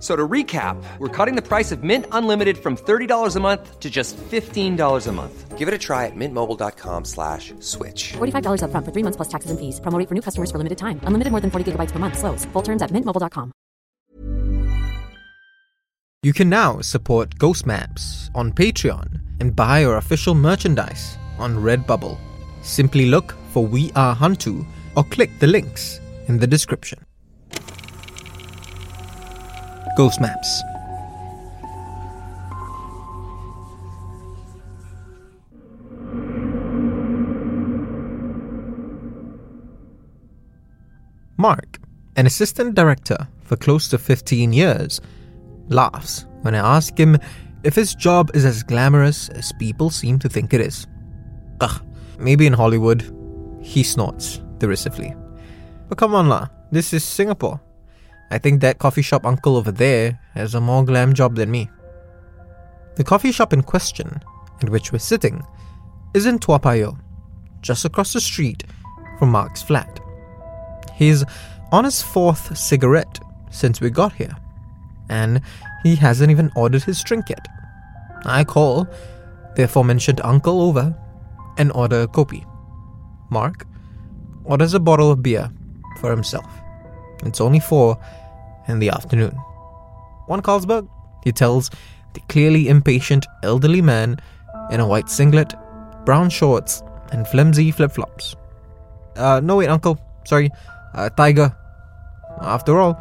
So to recap, we're cutting the price of Mint Unlimited from $30 a month to just $15 a month. Give it a try at mintmobile.com/switch. $45 up front for 3 months plus taxes and fees. Promo rate for new customers for limited time. Unlimited more than 40 gigabytes per month. Slows full terms at mintmobile.com. You can now support Ghost Maps on Patreon and buy our official merchandise on Redbubble. Simply look for We Are Hantu or click the links in the description. Ghost Maps. Mark, an assistant director for close to 15 years, laughs when I ask him if his job is as glamorous as people seem to think it is. Ugh, maybe in Hollywood, he snorts derisively. But come on lah, this is Singapore. I think that coffee shop uncle over there has a more glam job than me. The coffee shop in question, in which we're sitting, is in Toa Payoh, just across the street from Mark's flat. He's on his fourth cigarette since we got here, and he hasn't even ordered his drink yet. I call the aforementioned uncle over and order a kopi. Mark orders a bottle of beer for himself. It's only 4 in the afternoon. One Carlsberg, he tells the clearly impatient elderly man in a white singlet, brown shorts, and flimsy flip-flops. No wait, uncle. Sorry. Tiger. After all,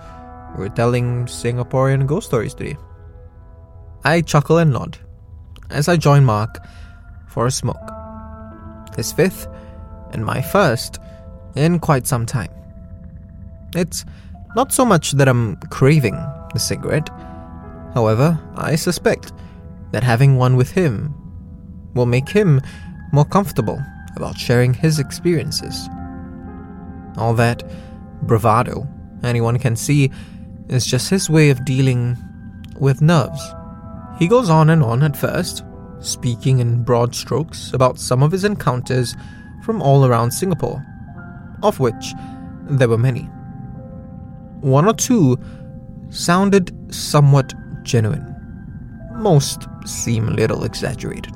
we're telling Singaporean ghost stories today. I chuckle and nod as I join Mark for a smoke. His 5th, and my 1st, in quite some time. It's not so much that I'm craving the cigarette. However, I suspect that having one with him will make him more comfortable about sharing his experiences. All that bravado anyone can see is just his way of dealing with nerves. He goes on and on at first, speaking in broad strokes about some of his encounters from all around Singapore, of which there were many. 1 or 2 sounded somewhat genuine. Most seem a little exaggerated.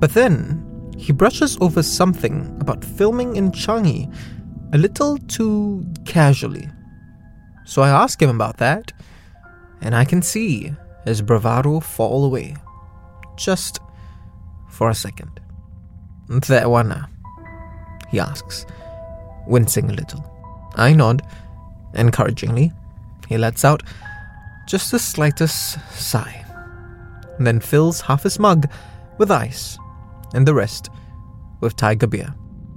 But then, he brushes over something about filming in Changi a little too casually. So I ask him about that, and I can see his bravado fall away. Just for a second. That one, he asks, wincing a little. I nod. Encouragingly, he lets out just the slightest sigh, then fills half his mug with ice and the rest with tiger beer.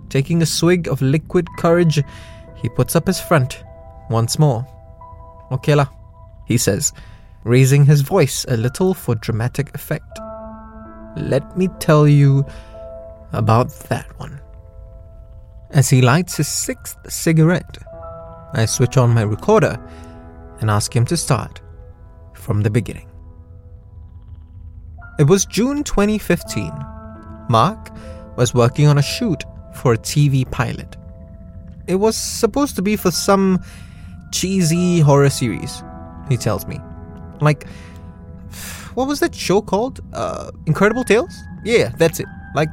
Taking a swig of liquid courage, he puts up his front once more. Okay lah, he says, raising his voice a little for dramatic effect. Let me tell you about that one. As he lights his 6th cigarette, I switch on my recorder and ask him to start from the beginning. It was June 2015. Mark was working on a shoot for a TV pilot. It was supposed to be for some cheesy horror series, he tells me. Like, what was that show called? Incredible Tales? Yeah, that's it. Like,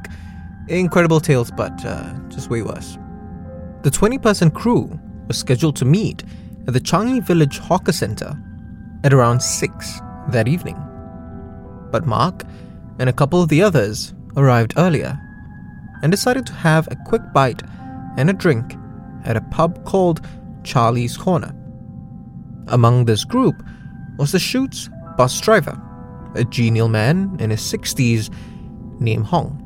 Incredible Tales, but just way worse. The 20-person crew was scheduled to meet at the Changi Village Hawker Centre at around 6 that evening. But Mark and a couple of the others arrived earlier and decided to have a quick bite and a drink at a pub called Charlie's Corner. Among this group was the shoot's bus driver, a genial man in his 60s named Hong.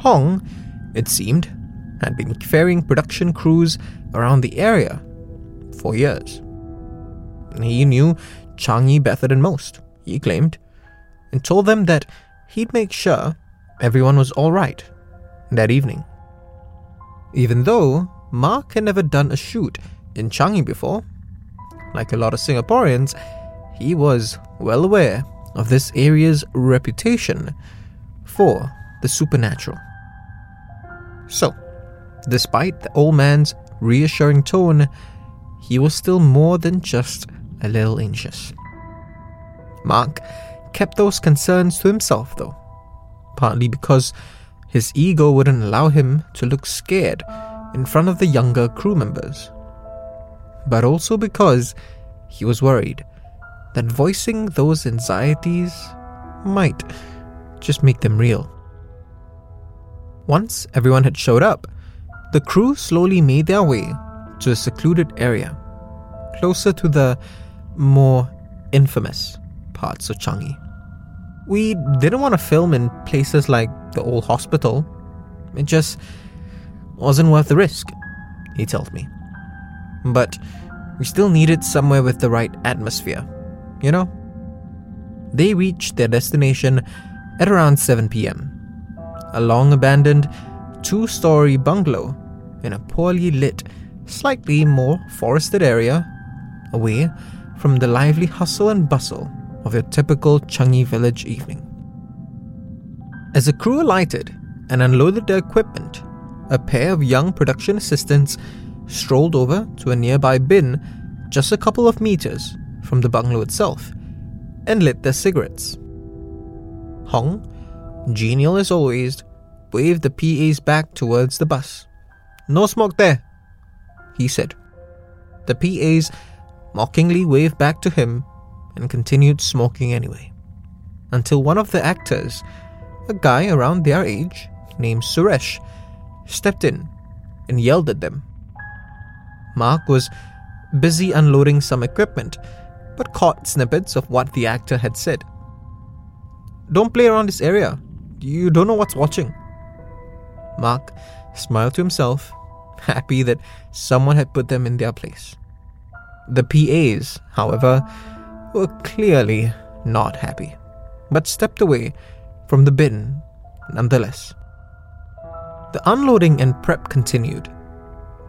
Hong, it seemed, had been ferrying production crews around the area for years. He knew Changi better than most, he claimed, and told them that he'd make sure everyone was alright that evening. Even though Mark had never done a shoot in Changi before, like a lot of Singaporeans, he was well aware of this area's reputation for the supernatural. So, despite the old man's reassuring tone, he was still more than just a little anxious. Mark kept those concerns to himself though, partly because his ego wouldn't allow him to look scared in front of the younger crew members, but also because he was worried that voicing those anxieties might just make them real. Once everyone had showed up, the crew slowly made their way to a secluded area, closer to the more infamous parts of Changi. We didn't want to film in places like the old hospital. It just wasn't worth the risk, he told me. But we still needed somewhere with the right atmosphere, you know? They reached their destination at around 7 p.m. a long-abandoned two-story bungalow in a poorly lit, slightly more forested area, away from the lively hustle and bustle of your typical Changi village evening. As the crew alighted and unloaded their equipment, a pair of young production assistants strolled over to a nearby bin just a couple of meters from the bungalow itself and lit their cigarettes. Hong, genial as always, waved the PA's back towards the bus. "No smoke there," he said. The PAs mockingly waved back to him and continued smoking anyway, until one of the actors, a guy around their age named Suresh, stepped in and yelled at them. Mark was busy unloading some equipment, but caught snippets of what the actor had said. "Don't play around this area. You don't know what's watching." Mark smiled to himself, happy that someone had put them in their place. The PAs, however, were clearly not happy, but stepped away from the bin nonetheless. The unloading and prep continued,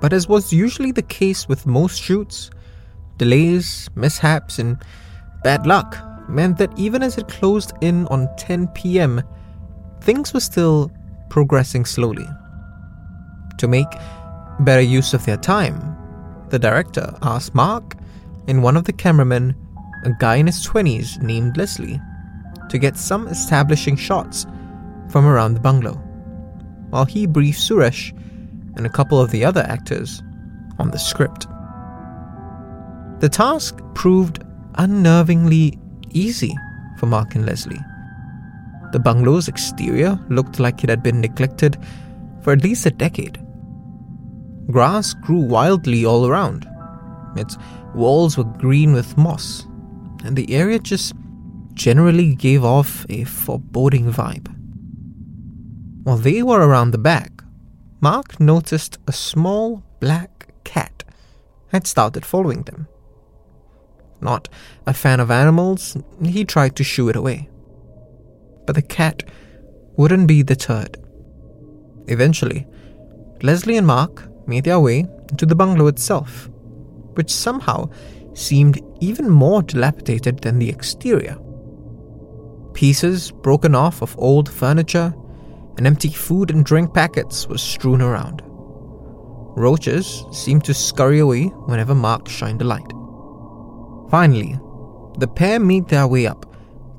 but as was usually the case with most shoots, delays, mishaps, and bad luck meant that even as it closed in on 10 p.m, things were still progressing slowly. To make better use of their time, the director asked Mark and one of the cameramen, a guy in his 20s named Leslie, to get some establishing shots from around the bungalow, while he briefed Suresh and a couple of the other actors on the script. The task proved unnervingly easy for Mark and Leslie. The bungalow's exterior looked like it had been neglected for at least a decade. Grass grew wildly all around. Its walls were green with moss, and the area just generally gave off a foreboding vibe. While they were around the back, Mark noticed a small black cat had started following them. Not a fan of animals, he tried to shoo it away, but the cat wouldn't be deterred. Eventually, Leslie and Mark made their way into the bungalow itself, which somehow seemed even more dilapidated than the exterior. Pieces broken off of old furniture and empty food and drink packets were strewn around. Roaches seemed to scurry away whenever Mark shined a light. Finally, the pair made their way up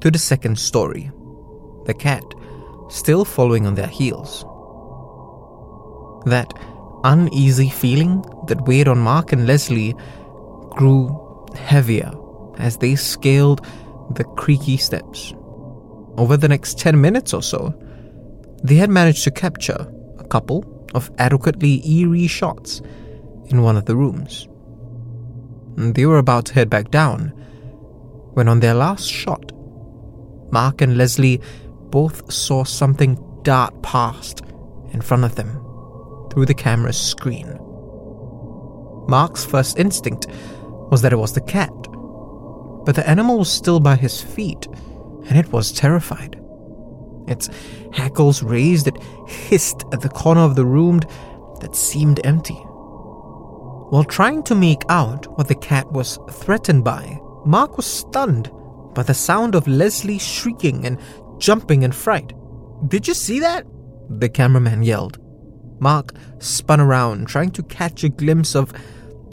to the second story, the cat still following on their heels. That uneasy feeling that weighed on Mark and Leslie grew heavier as they scaled the creaky steps. Over the next 10 minutes or so, they had managed to capture a couple of adequately eerie shots in one of the rooms. And they were about to head back down when, on their last shot, Mark and Leslie both saw something dart past in front of them through the camera's screen. Mark's first instinct was that it was the cat, but the animal was still by his feet, and it was terrified. Its hackles raised, it hissed at the corner of the room that seemed empty. While trying to make out what the cat was threatened by, Mark was stunned by the sound of Leslie shrieking and jumping in fright. "Did you see that?" the cameraman yelled. Mark spun around, trying to catch a glimpse of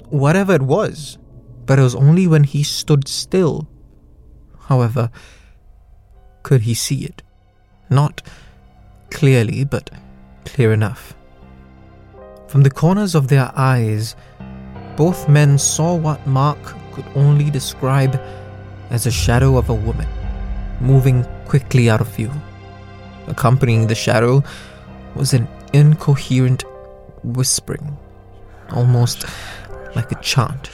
whatever it was, but it was only when he stood still. However, could he see it? Not clearly, but clear enough. From the corners of their eyes, both men saw what Mark could only describe as a shadow of a woman, moving quickly out of view. Accompanying the shadow was an incoherent whispering, almost like a chant.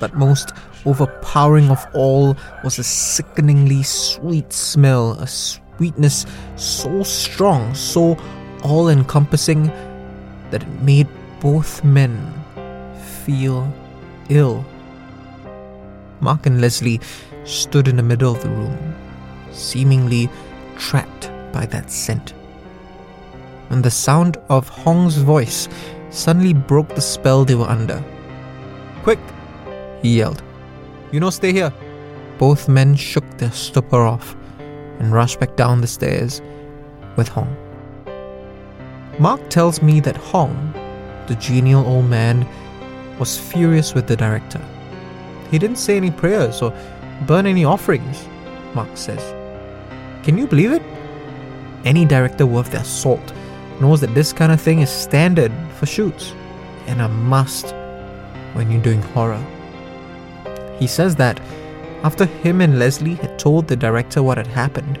But most overpowering of all was a sickeningly sweet smell, a sweetness so strong, so all-encompassing that it made both men feel ill. Mark and Leslie stood in the middle of the room, seemingly trapped by that scent. And the sound of Hong's voice suddenly broke the spell they were under. "Quick!" he yelled. "You know, stay here." Both men shook their stupor off and rushed back down the stairs with Hong. Mark tells me that Hong, the genial old man, was furious with the director. "He didn't say any prayers or burn any offerings," Mark says. "Can you believe it? Any director worth their salt knows that this kind of thing is standard for shoots and a must when you're doing horror." He says that after him and Leslie had told the director what had happened,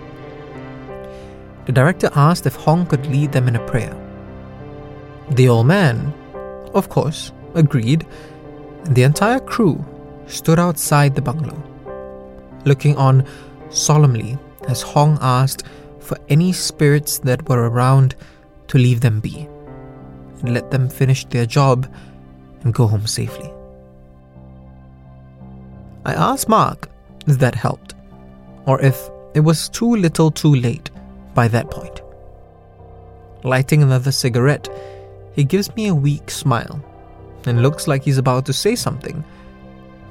the director asked if Hong could lead them in a prayer. The old man, of course, agreed, and the entire crew stood outside the bungalow, looking on solemnly as Hong asked for any spirits that were around to leave them be and let them finish their job and go home safely. I asked Mark if that helped, or if it was too little too late by that point. Lighting another cigarette, he gives me a weak smile and looks like he's about to say something,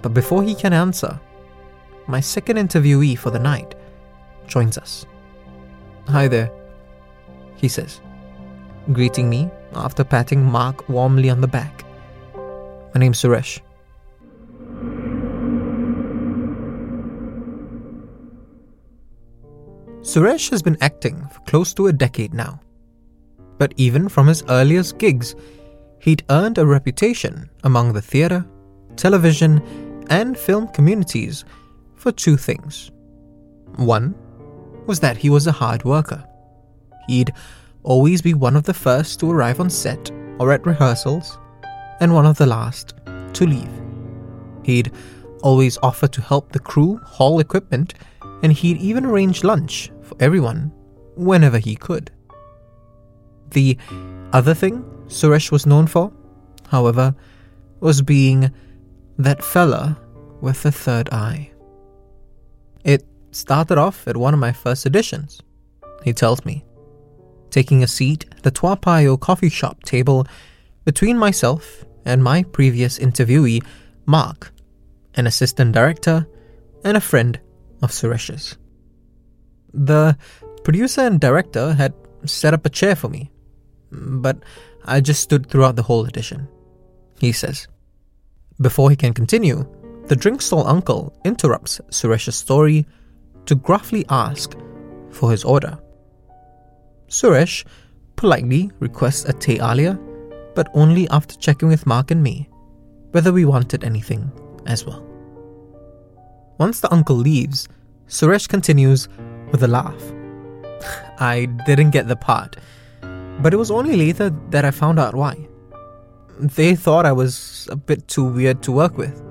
but before he can answer, my second interviewee for the night joins us. "Hi there," he says, greeting me after patting Mark warmly on the back. "My name's Suresh." Suresh has been acting for close to a decade now. But even from his earliest gigs, he'd earned a reputation among the theatre, television, and film communities for two things. One was that he was a hard worker. He'd always be one of the first to arrive on set or at rehearsals, and one of the last to leave. He'd always offer to help the crew haul equipment, and he'd even arrange lunch for everyone whenever he could. The other thing Suresh was known for, however, was being that fella with the third eye. "It started off at one of my first auditions," he tells me, taking a seat at the Toa Payoh coffee shop table between myself and my previous interviewee, Mark, an assistant director and a friend of Suresh's. The producer and director had set up a chair for me, but I just stood throughout the whole audition, he says. Before he can continue, the drink stall uncle interrupts Suresh's story to gruffly ask for his order. Suresh politely requests a teh halia, but only after checking with Mark and me whether we wanted anything as well. Once the uncle leaves, Suresh continues with a laugh. "I didn't get the part, but it was only later that I found out why. They thought I was a bit too weird to work with,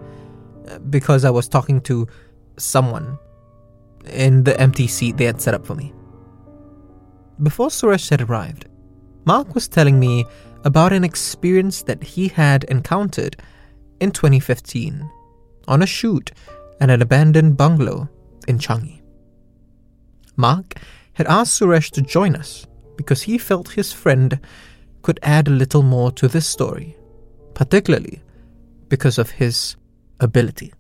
because I was talking to someone in the empty seat they had set up for me." Before Suresh had arrived, Mark was telling me about an experience that he had encountered in 2015 on a shoot and an abandoned bungalow in Changi. Mark had asked Suresh to join us because he felt his friend could add a little more to this story, particularly because of his ability.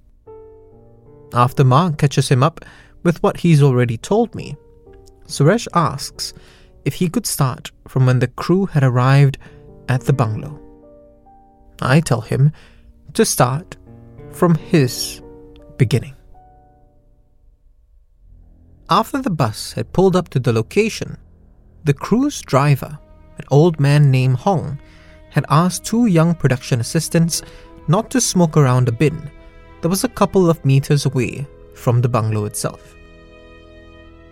After Ma catches him up with what he's already told me, Suresh asks if he could start from when the crew had arrived at the bungalow. I tell him to start from his beginning. After the bus had pulled up to the location, the crew's driver, an old man named Hong, had asked two young production assistants not to smoke around a bin that was a couple of meters away from the bungalow itself.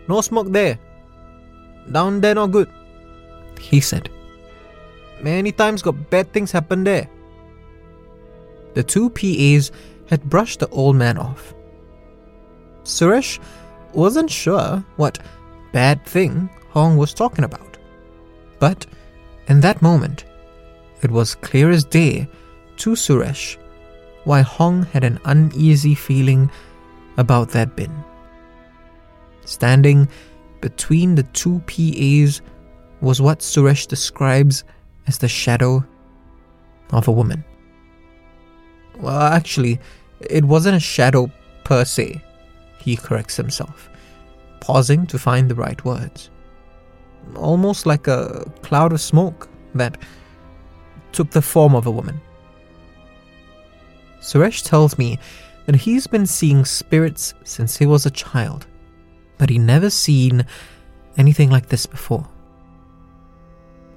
"No smoke there. Down there not good," he said. "Many times got bad things happen there." The two PAs had brushed the old man off. Suresh wasn't sure what bad thing Hong was talking about, but in that moment, it was clear as day to Suresh why Hong had an uneasy feeling about that bin. Standing between the two PAs was what Suresh describes as the shadow of a woman. Well, actually, it wasn't a shadow per se, he corrects himself, pausing to find the right words. Almost like a cloud of smoke that took the form of a woman. Suresh tells me that he's been seeing spirits since he was a child, but he'd never seen anything like this before.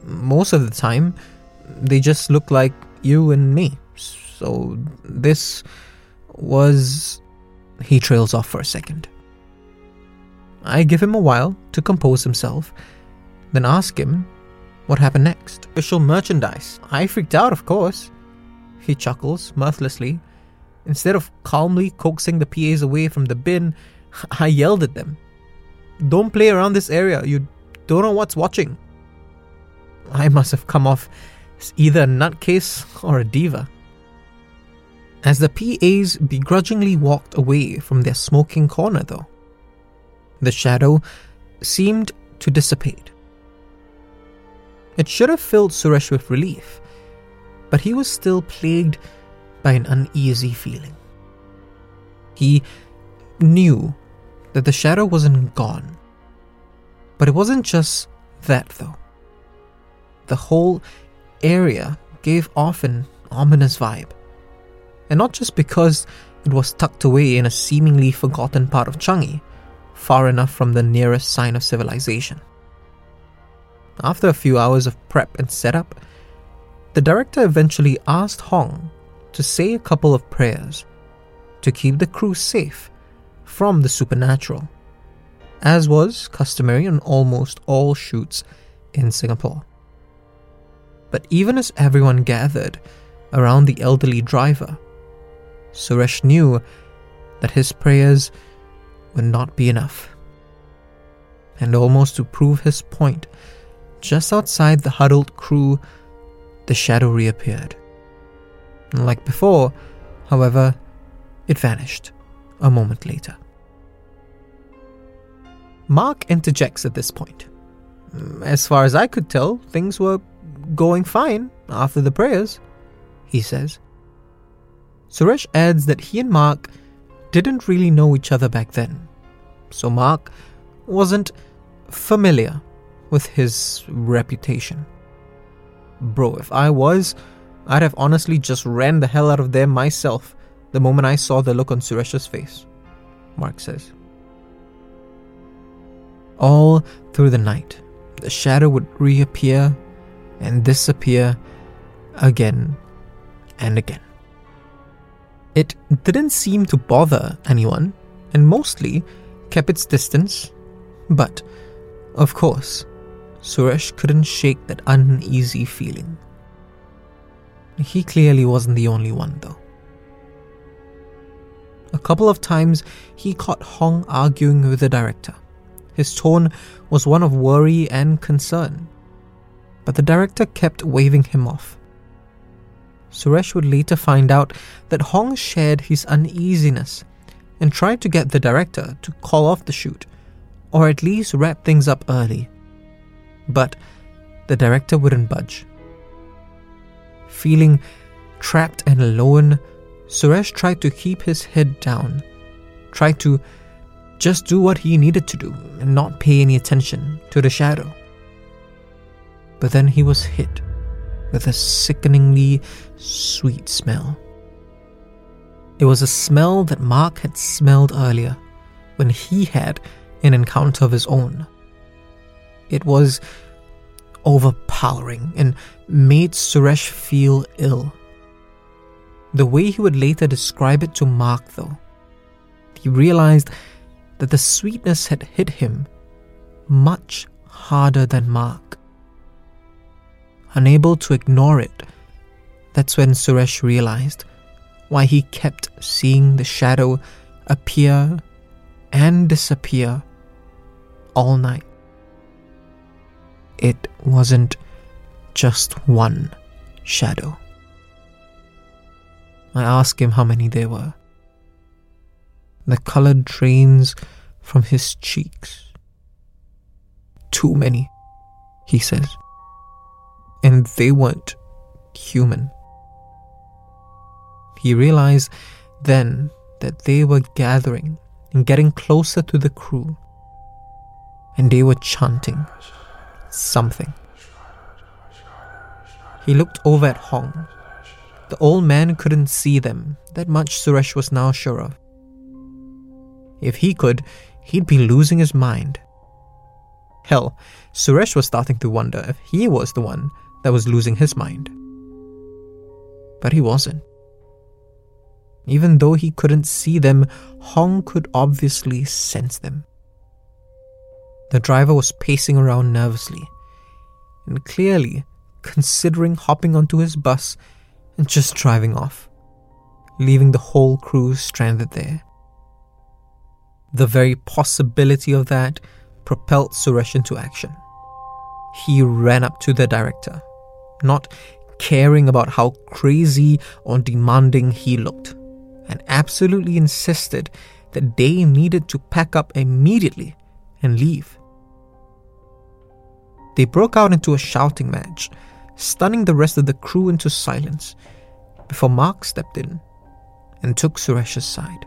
Most of the time, they just look like you and me. So this was... He trails off for a second. I give him a while to compose himself, then ask him what happened next. "Official merchandise. I freaked out, of course." He chuckles mirthlessly. "Instead of calmly coaxing the PAs away from the bin, I yelled at them. 'Don't play around this area. You don't know what's watching.' I must have come off as either a nutcase or a diva." As the PAs begrudgingly walked away from their smoking corner though, the shadow seemed to dissipate. It should have filled Suresh with relief, but he was still plagued by an uneasy feeling. He knew that the shadow wasn't gone. But it wasn't just that though. The whole area gave off an ominous vibe. And not just because it was tucked away in a seemingly forgotten part of Changi, far enough from the nearest sign of civilization. After a few hours of prep and setup, the director eventually asked Hong to say a couple of prayers to keep the crew safe from the supernatural, as was customary on almost all shoots in Singapore. But even as everyone gathered around the elderly driver, Suresh knew that his prayers would not be enough. And almost to prove his point, just outside the huddled crew, the shadow reappeared. And like before, however, it vanished a moment later. Mark interjects at this point. "As far as I could tell, things were going fine after the prayers," he says. Suresh adds that he and Mark didn't really know each other back then, so Mark wasn't familiar with his reputation. "Bro, if I was, I'd have honestly just ran the hell out of there myself the moment I saw the look on Suresh's face," Mark says. All through the night, the shadow would reappear and disappear again and again. It didn't seem to bother anyone and mostly kept its distance, but, of course, Suresh couldn't shake that uneasy feeling. He clearly wasn't the only one though. A couple of times he caught Hong arguing with the director. His tone was one of worry and concern, but the director kept waving him off. Suresh would later find out that Hong shared his uneasiness and tried to get the director to call off the shoot, or at least wrap things up early. But the director wouldn't budge. Feeling Trapped and alone, Suresh tried to keep his head down, tried to just do what he needed to do and not pay any attention to the shadow. But then he was hit with a sickeningly sweet smell. It was a smell that Mark had smelled earlier when he had an encounter of his own. It was overpowering and made Suresh feel ill. The way he would later describe it to Mark, though, he realized that the sweetness had hit him much harder than Mark. Unable to ignore it, that's when Suresh realized why he kept seeing the shadow appear and disappear all night. It wasn't just one shadow. I asked him how many there were. The colour drains from his cheeks. Too many, he says. And they weren't human. He realized then that they were gathering and getting closer to the crew. And they were chanting something. He looked over at Hong. The old man couldn't see them, that much Suresh was now sure of. If he could, he'd be losing his mind. Hell, Suresh was starting to wonder if he was the one that was losing his mind. But he wasn't. Even though he couldn't see them, Hong could obviously sense them. The driver was pacing around nervously and clearly considering hopping onto his bus and just driving off, leaving the whole crew stranded there. The very possibility of that propelled Suresh into action. He ran up to the director, not caring about how crazy or demanding he looked, and absolutely insisted that they needed to pack up immediately and leave. They broke out into a shouting match, stunning the rest of the crew into silence before Mark stepped in and took Suresh's side.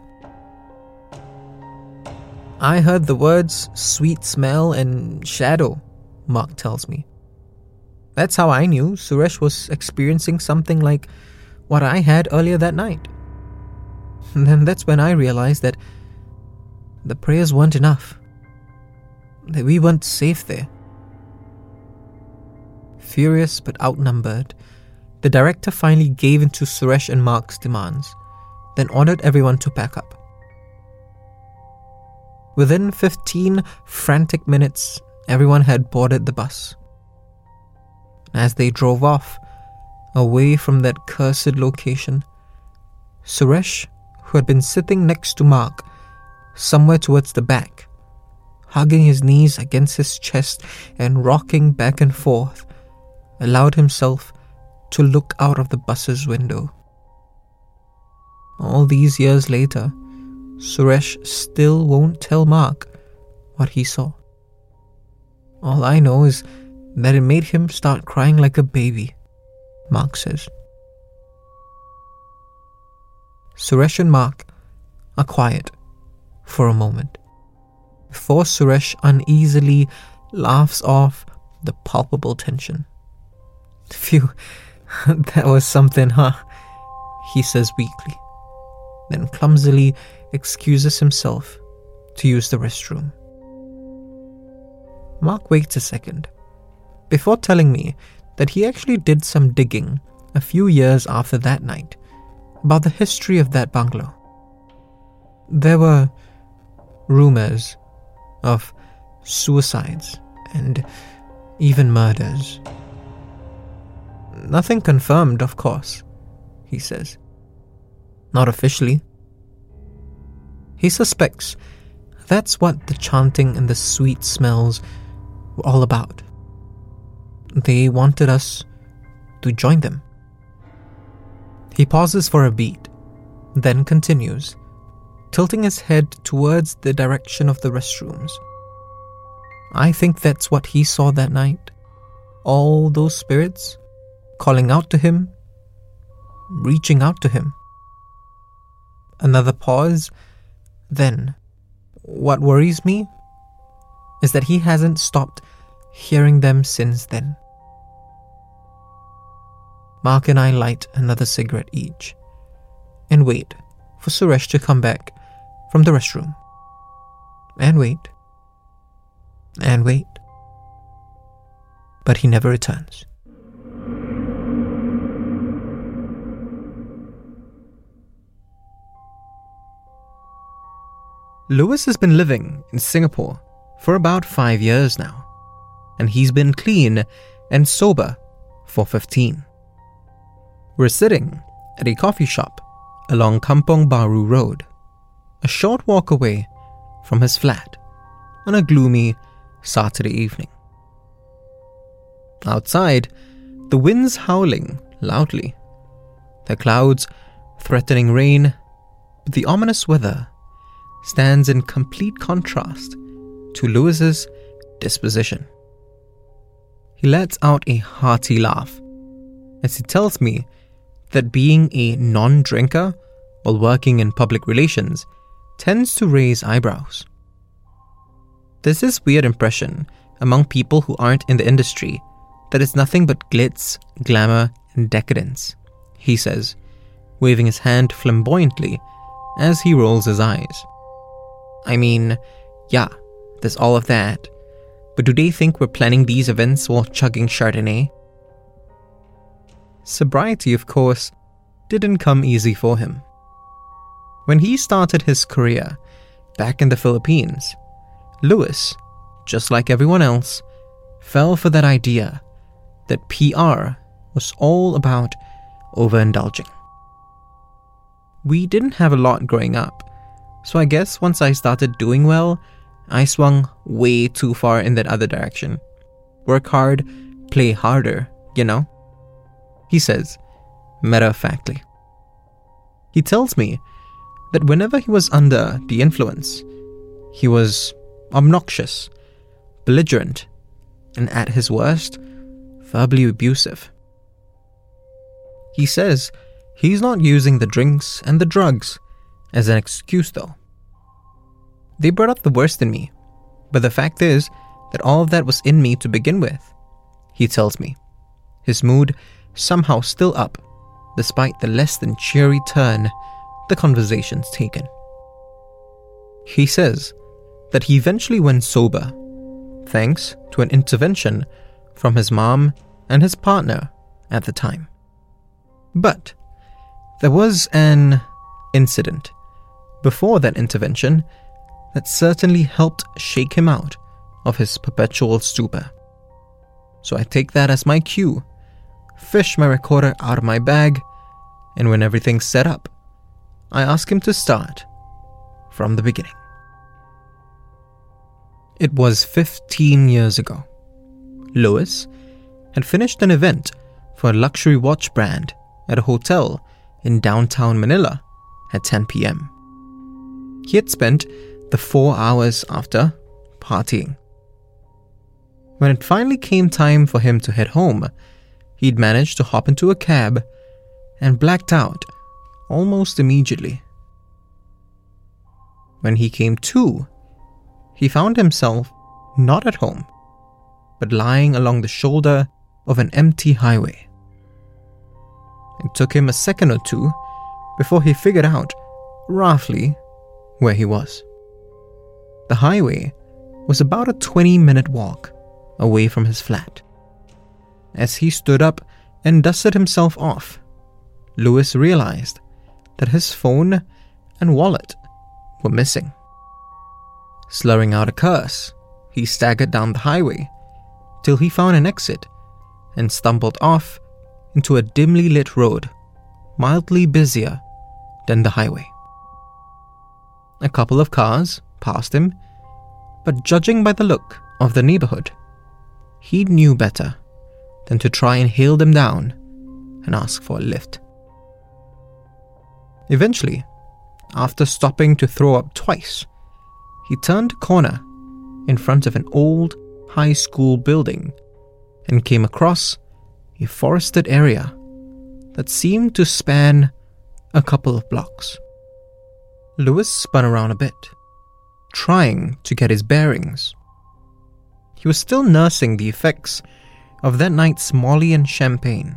I heard the words sweet smell and shadow, Mark tells me. That's how I knew Suresh was experiencing something like what I had earlier that night. And then that's when I realized that the prayers weren't enough. That we weren't safe there. Furious but outnumbered, the director finally gave in to Suresh and Mark's demands, then ordered everyone to pack up. Within 15 frantic minutes, everyone had boarded the bus. As they drove off, away from that cursed location, Suresh, who had been sitting next to Mark, somewhere towards the back, hugging his knees against his chest and rocking back and forth, allowed himself to look out of the bus's window. All these years later, Suresh still won't tell Mark what he saw. All I know is that it made him start crying like a baby, Mark says. Suresh and Mark are quiet for a moment before Suresh uneasily laughs off the palpable tension. Phew, that was something, huh? He says weakly, then clumsily excuses himself to use the restroom. Mark waits a second before telling me that he actually did some digging a few years after that night about the history of that bungalow. There were rumors of suicides and even murders. Nothing confirmed, of course, he says. Not officially. He suspects that's what the chanting and the sweet smells were all about. They wanted us to join them. He pauses for a beat, then continues, tilting his head towards the direction of the restrooms. I think that's what he saw that night. All those spirits calling out to him reaching out to him. Another pause. Then, what worries me is that he hasn't stopped hearing them since then. Mark and I light another cigarette each and wait for Suresh to come back from the restroom. And wait. And wait. But he never returns. Lewis has been living in Singapore for about 5 years now, and he's been clean and sober for 15. We're sitting at a coffee shop along Kampong Bahru Road, a short walk away from his flat on a gloomy Saturday evening. Outside, the wind's howling loudly, the clouds threatening rain, but the ominous weather stands in complete contrast to Lewis's disposition. He lets out a hearty laugh as he tells me that being a non-drinker while working in public relations tends to raise eyebrows. There's this weird impression among people who aren't in the industry that it's nothing but glitz, glamour, and decadence, he says, waving his hand flamboyantly as he rolls his eyes. I mean, yeah, there's all of that. But do they think we're planning these events while chugging Chardonnay? Sobriety, of course, didn't come easy for him. When he started his career back in the Philippines, Lewis, just like everyone else, fell for that idea that PR was all about overindulging. We didn't have a lot growing up, so I guess once I started doing well, I swung way too far in that other direction. Work hard, play harder, you know? He says, matter-of-factly. He tells me that whenever he was under the influence, he was obnoxious, belligerent, and at his worst, verbally abusive. He says he's not using the drinks and the drugs as an excuse, though. They brought up the worst in me, but the fact is that all of that was in me to begin with, he tells me, his mood somehow still up, despite the less than cheery turn the conversation's taken. He says that he eventually went sober, thanks to an intervention from his mom and his partner at the time. But there was an incident before that intervention that certainly helped shake him out of his perpetual stupor. So I take that as my cue, fish my recorder out of my bag, and when everything's set up, I ask him to start from the beginning. It was 15 years ago. Lewis had finished an event for a luxury watch brand at a hotel in downtown Manila at 10 p.m. He had spent the 4 hours after partying. When it finally came time for him to head home, he'd managed to hop into a cab and blacked out almost immediately. When he came to, he found himself not at home, but lying along the shoulder of an empty highway. It took him a second or two before he figured out, roughly, where he was. The highway was about a 20-minute walk away from his flat. As he stood up and dusted himself off, Lewis realized that his phone and wallet were missing. Slurring out a curse, he staggered down the highway till he found an exit and stumbled off into a dimly lit road, mildly busier than the highway. A couple of cars passed him, but judging by the look of the neighborhood, he knew better than to try and hail them down and ask for a lift. Eventually, after stopping to throw up twice, he turned a corner in front of an old high school building and came across a forested area that seemed to span a couple of blocks. Lewis spun around a bit, trying to get his bearings. He was still nursing the effects of that night's Molly and champagne,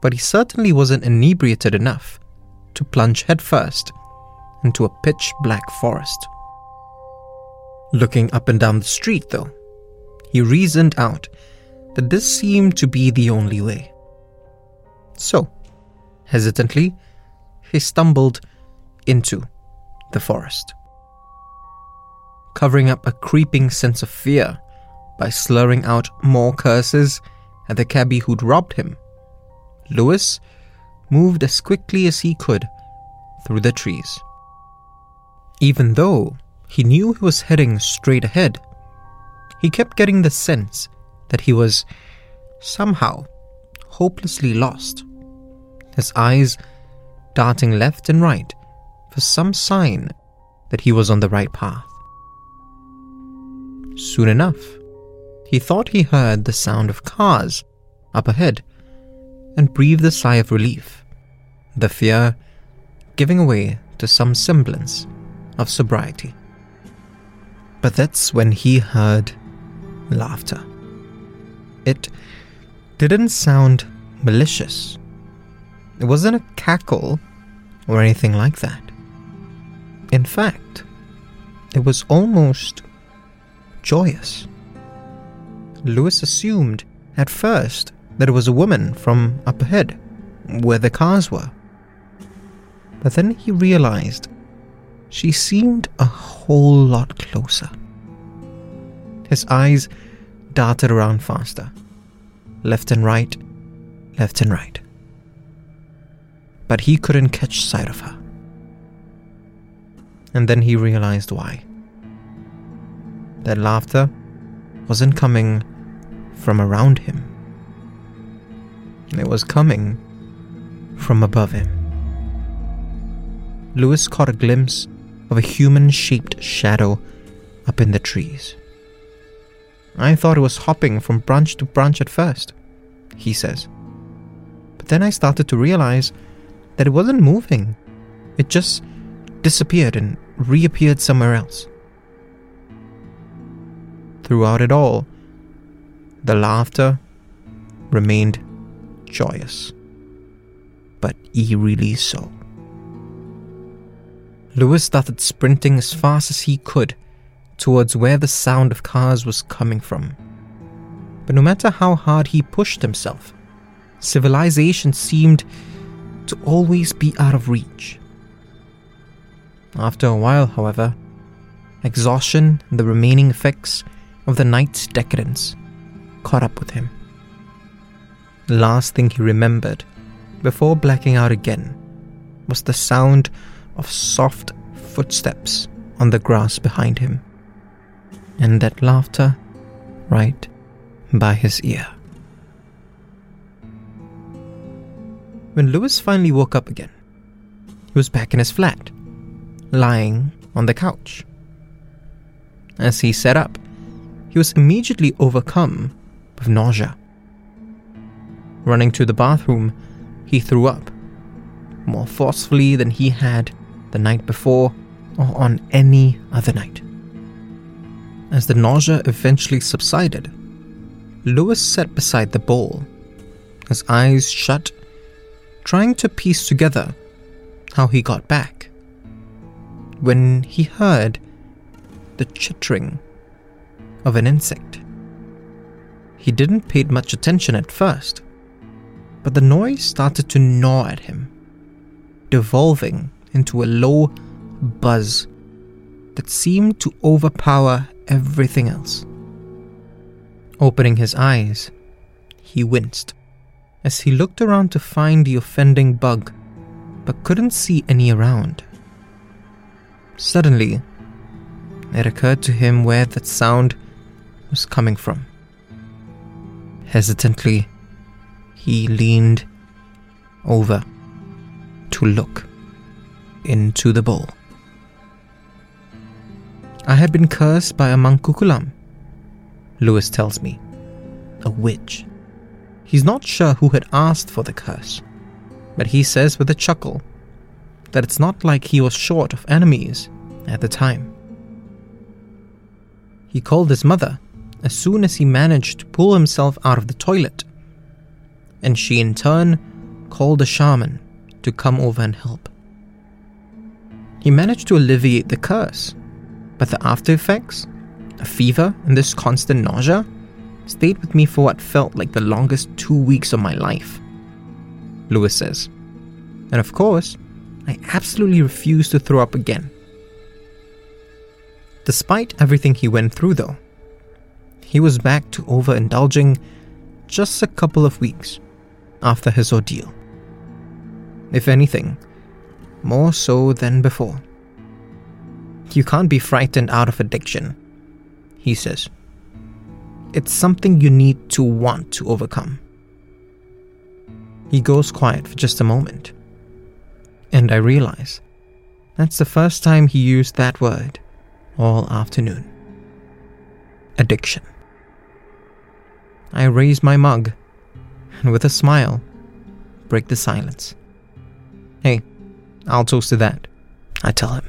but he certainly wasn't inebriated enough to plunge headfirst into a pitch-black forest. Looking up and down the street, though, he reasoned out that this seemed to be the only way. So, hesitantly, he stumbled into the forest, covering up a creeping sense of fear by slurring out more curses at the cabbie who'd robbed him. Lewis moved as quickly as he could through the trees. Even though he knew he was heading straight ahead, he kept getting the sense that he was somehow hopelessly lost, his eyes darting left and right for some sign that he was on the right path. Soon enough, he thought he heard the sound of cars up ahead and breathed a sigh of relief, the fear giving way to some semblance of sobriety. But that's when he heard laughter. It didn't sound malicious. It wasn't a cackle or anything like that. In fact, it was almost joyous. Lewis assumed at first that it was a woman from up ahead, where the cars were. But then he realized she seemed a whole lot closer. His eyes darted around faster, left and right, left and right. But he couldn't catch sight of her. And then he realized why. That laughter wasn't coming from around him. It was coming from above him. Lewis caught a glimpse of a human-shaped shadow up in the trees. "I thought it was hopping from branch to branch at first," he says. "But then I started to realize that it wasn't moving. It just disappeared and reappeared somewhere else." Throughout it all, the laughter remained joyous, but eerily so. Lewis started sprinting as fast as he could towards where the sound of cars was coming from. But no matter how hard he pushed himself, civilization seemed to always be out of reach. After a while, however, exhaustion and the remaining effects of the night's decadence caught up with him. The last thing he remembered before blacking out again was the sound of soft footsteps on the grass behind him, and that laughter right by his ear. When Lewis finally woke up again, he was back in his flat, lying on the couch. As he sat up, he was immediately overcome with nausea. Running to the bathroom, he threw up, more forcefully than he had the night before or on any other night. As the nausea eventually subsided, Lewis sat beside the bowl, his eyes shut, trying to piece together how he got back, when he heard the chittering of an insect. He didn't pay much attention at first, but the noise started to gnaw at him, devolving into a low buzz that seemed to overpower everything else. Opening his eyes, he winced as he looked around to find the offending bug, but couldn't see any around. Suddenly, it occurred to him where that sound was coming from. Hesitantly, he leaned over to look into the bowl. "I had been cursed by a mangkukulam," Lewis tells me, "a witch." He's not sure who had asked for the curse, but he says with a chuckle that it's not like he was short of enemies at the time. He called his mother as soon as he managed to pull himself out of the toilet, and she in turn called a shaman to come over and help. He managed to alleviate the curse, but the after effects, a fever and this constant nausea, stayed with me for what felt like the longest 2 weeks of my life, Lewis says. And of course, I absolutely refused to throw up again. Despite everything he went through though, he was back to overindulging just a couple of weeks after his ordeal. If anything, more so than before. You can't be frightened out of addiction, he says. It's something you need to want to overcome. He goes quiet for just a moment, and I realize that's the first time he used that word all afternoon. Addiction. I raise my mug, and with a smile, break the silence. Hey, I'll toast to that, I tell him.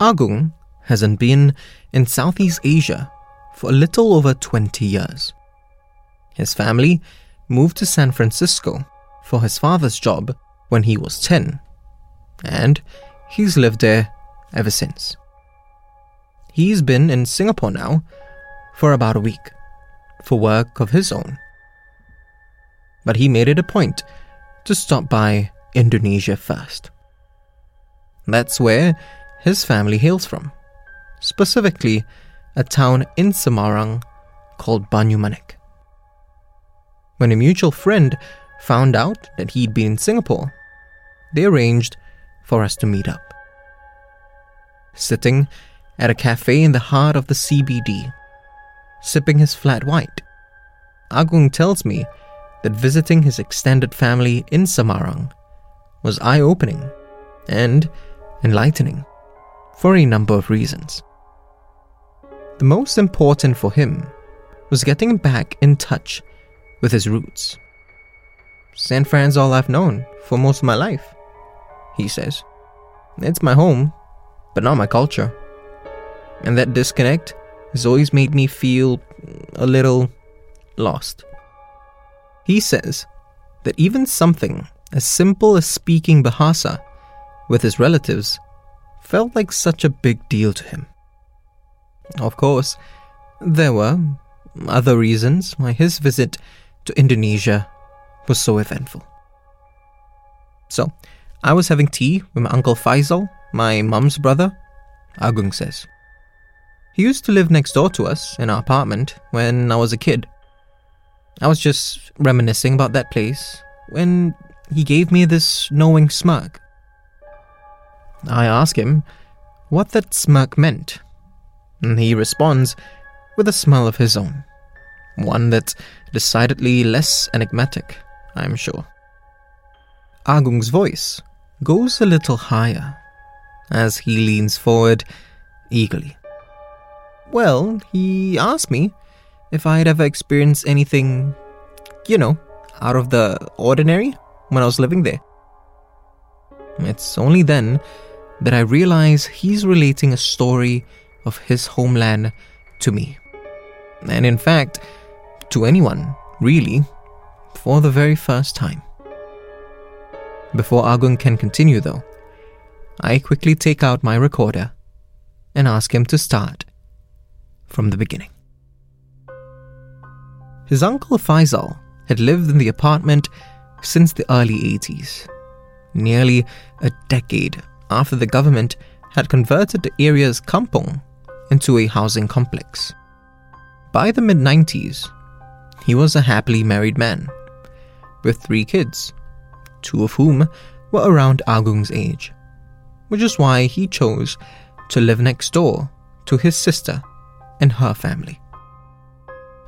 Agung hasn't been in Southeast Asia for a little over 20 years. His family moved to San Francisco for his father's job when he was 10, and he's lived there ever since. He's been in Singapore now for about a week for work of his own, but he made it a point to stop by Indonesia first. That's where his family hails from, specifically a town in Semarang called Banyumanik. When a mutual friend found out that he'd been in Singapore, they arranged for us to meet up. Sitting at a cafe in the heart of the CBD, sipping his flat white, Agung tells me that visiting his extended family in Semarang was eye-opening and enlightening for a number of reasons. The most important for him was getting back in touch with his roots. San Fran's all I've known for most of my life, he says. It's my home, but not my culture. And that disconnect has always made me feel a little lost. He says that even something as simple as speaking Bahasa with his relatives felt like such a big deal to him. Of course, there were other reasons why his visit to Indonesia was so eventful. So, I was having tea with my uncle Faisal, my mum's brother, Agung says. He used to live next door to us in our apartment when I was a kid. I was just reminiscing about that place when he gave me this knowing smirk. I ask him what that smirk meant, and he responds with a smile of his own, one that's decidedly less enigmatic, I'm sure. Agung's voice goes a little higher as he leans forward eagerly. Well, he asked me if I had ever experienced anything, out of the ordinary when I was living there. It's only then that I realize he's relating a story of his homeland to me. And in fact, to anyone, really, for the very first time. Before Agung can continue though, I quickly take out my recorder and ask him to start from the beginning. His uncle Faisal had lived in the apartment since the early 80s, nearly a decade after the government had converted the area's kampong into a housing complex. By the mid-90s, he was a happily married man with 3 kids, 2 of whom were around Agung's age, which is why he chose to live next door to his sister and her family.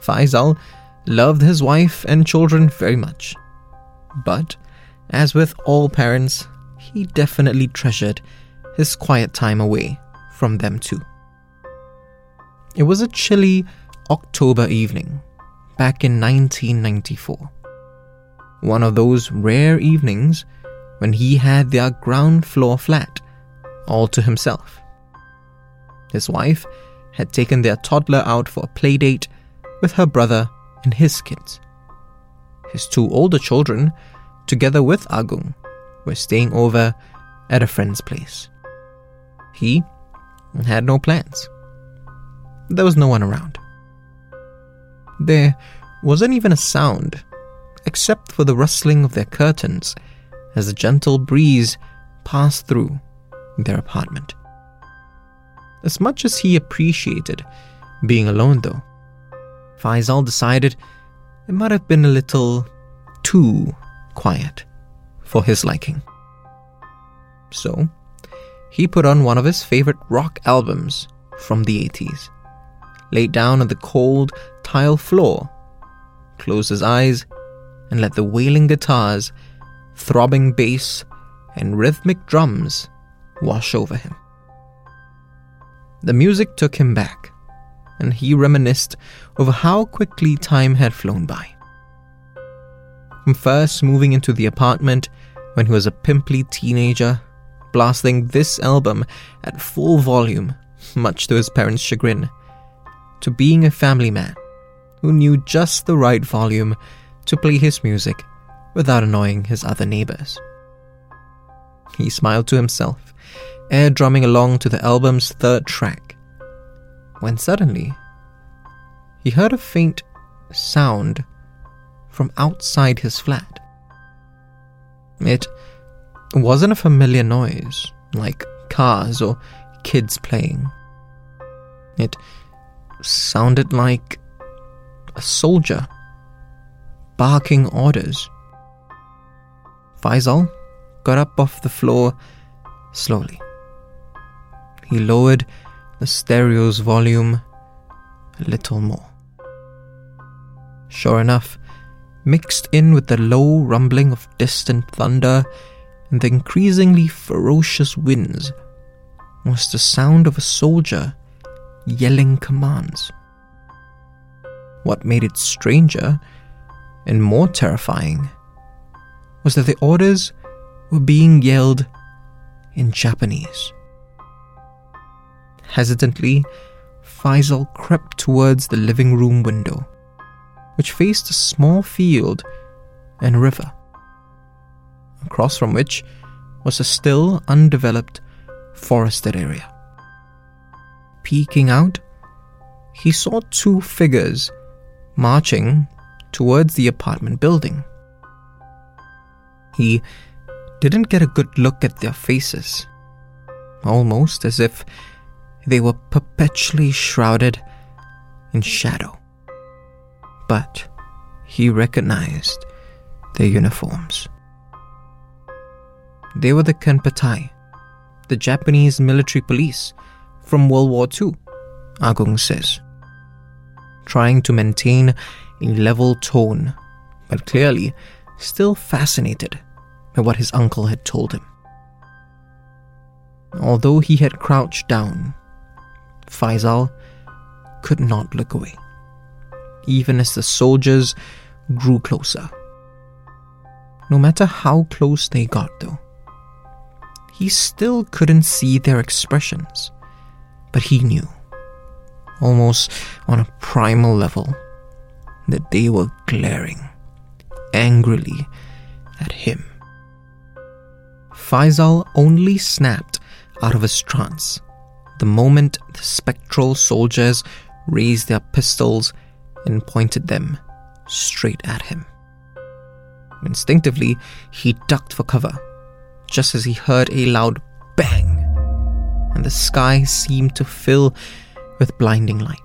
Faisal loved his wife and children very much, but as with all parents, he definitely treasured his quiet time away from them too. It was a chilly October evening back in 1994. One of those rare evenings when he had their ground floor flat all to himself. His wife had taken their toddler out for a playdate with her brother and his kids. His two older children, together with Agung, were staying over at a friend's place. He had no plans. There was no one around. There wasn't even a sound, except for the rustling of their curtains as a gentle breeze passed through their apartment. As much as he appreciated being alone, though, Faisal decided it might have been a little too quiet for his liking. So, he put on one of his favorite rock albums from the 80s, laid down on the cold tile floor, closed his eyes, and let the wailing guitars, throbbing bass, and rhythmic drums wash over him. The music took him back, and he reminisced over how quickly time had flown by. From first moving into the apartment when he was a pimply teenager, blasting this album at full volume, much to his parents' chagrin, to being a family man who knew just the right volume to play his music without annoying his other neighbors. He smiled to himself, air drumming along to the album's third track, when suddenly he heard a faint sound from outside his flat. It wasn't a familiar noise like cars or kids playing. It sounded like a soldier barking orders. Faisal got up off the floor slowly. He lowered the stereo's volume a little more. Sure enough, mixed in with the low rumbling of distant thunder and the increasingly ferocious winds, was the sound of a soldier yelling commands. What made it stranger and more terrifying was that the orders were being yelled in Japanese. Hesitantly, Faisal crept towards the living room window, which faced a small field and river, across from which was a still undeveloped forested area. Peeking out, he saw two figures marching towards the apartment building. He didn't get a good look at their faces, almost as if they were perpetually shrouded in shadow. But he recognized their uniforms. They were the Kenpatai, the Japanese military police from World War II, Agung says, trying to maintain a level tone, but clearly still fascinated by what his uncle had told him. Although he had crouched down, Faisal could not look away, even as the soldiers grew closer. No matter how close they got, though, he still couldn't see their expressions. But he knew, almost on a primal level, that they were glaring angrily at him. Faisal only snapped out of his trance the moment the spectral soldiers raised their pistols and pointed them straight at him. Instinctively, he ducked for cover, just as he heard a loud bang, and the sky seemed to fill with blinding light.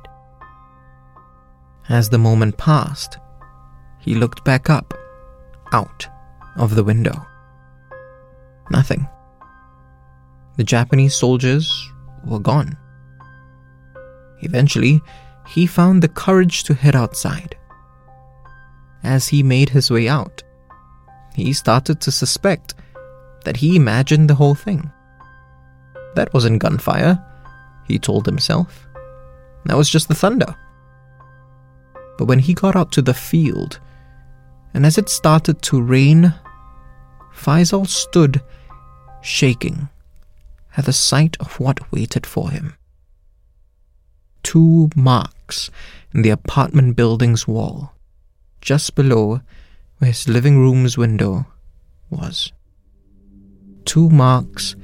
As the moment passed, he looked back up, out of the window. Nothing. The Japanese soldiers were gone. Eventually, he found the courage to head outside. As he made his way out, he started to suspect that he imagined the whole thing. That wasn't gunfire, he told himself. That was just the thunder. But when he got out to the field, and as it started to rain, Faisal stood shaking at the sight of what waited for him. 2 marks in the apartment building's wall, just below where his living room's window was. 2 marks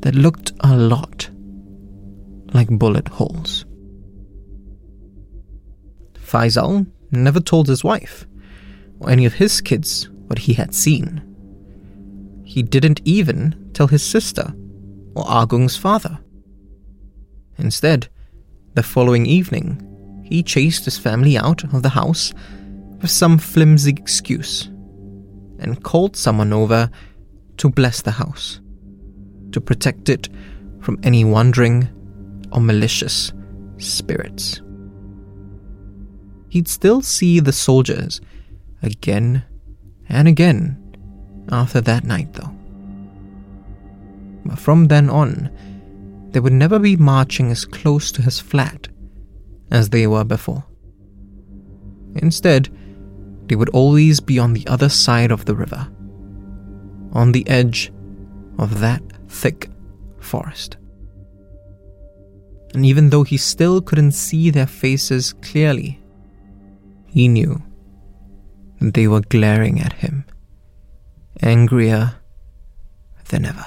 that looked a lot like bullet holes. Faisal never told his wife or any of his kids what he had seen. He didn't even tell his sister or Agung's father. Instead, the following evening, he chased his family out of the house with some flimsy excuse and called someone over to bless the house, to protect it from any wandering or malicious spirits. He'd still see the soldiers again and again after that night, though. But from then on, they would never be marching as close to his flat as they were before. Instead, they would always be on the other side of the river, on the edge of that thick forest. And even though he still couldn't see their faces clearly, he knew that they were glaring at him, angrier than ever.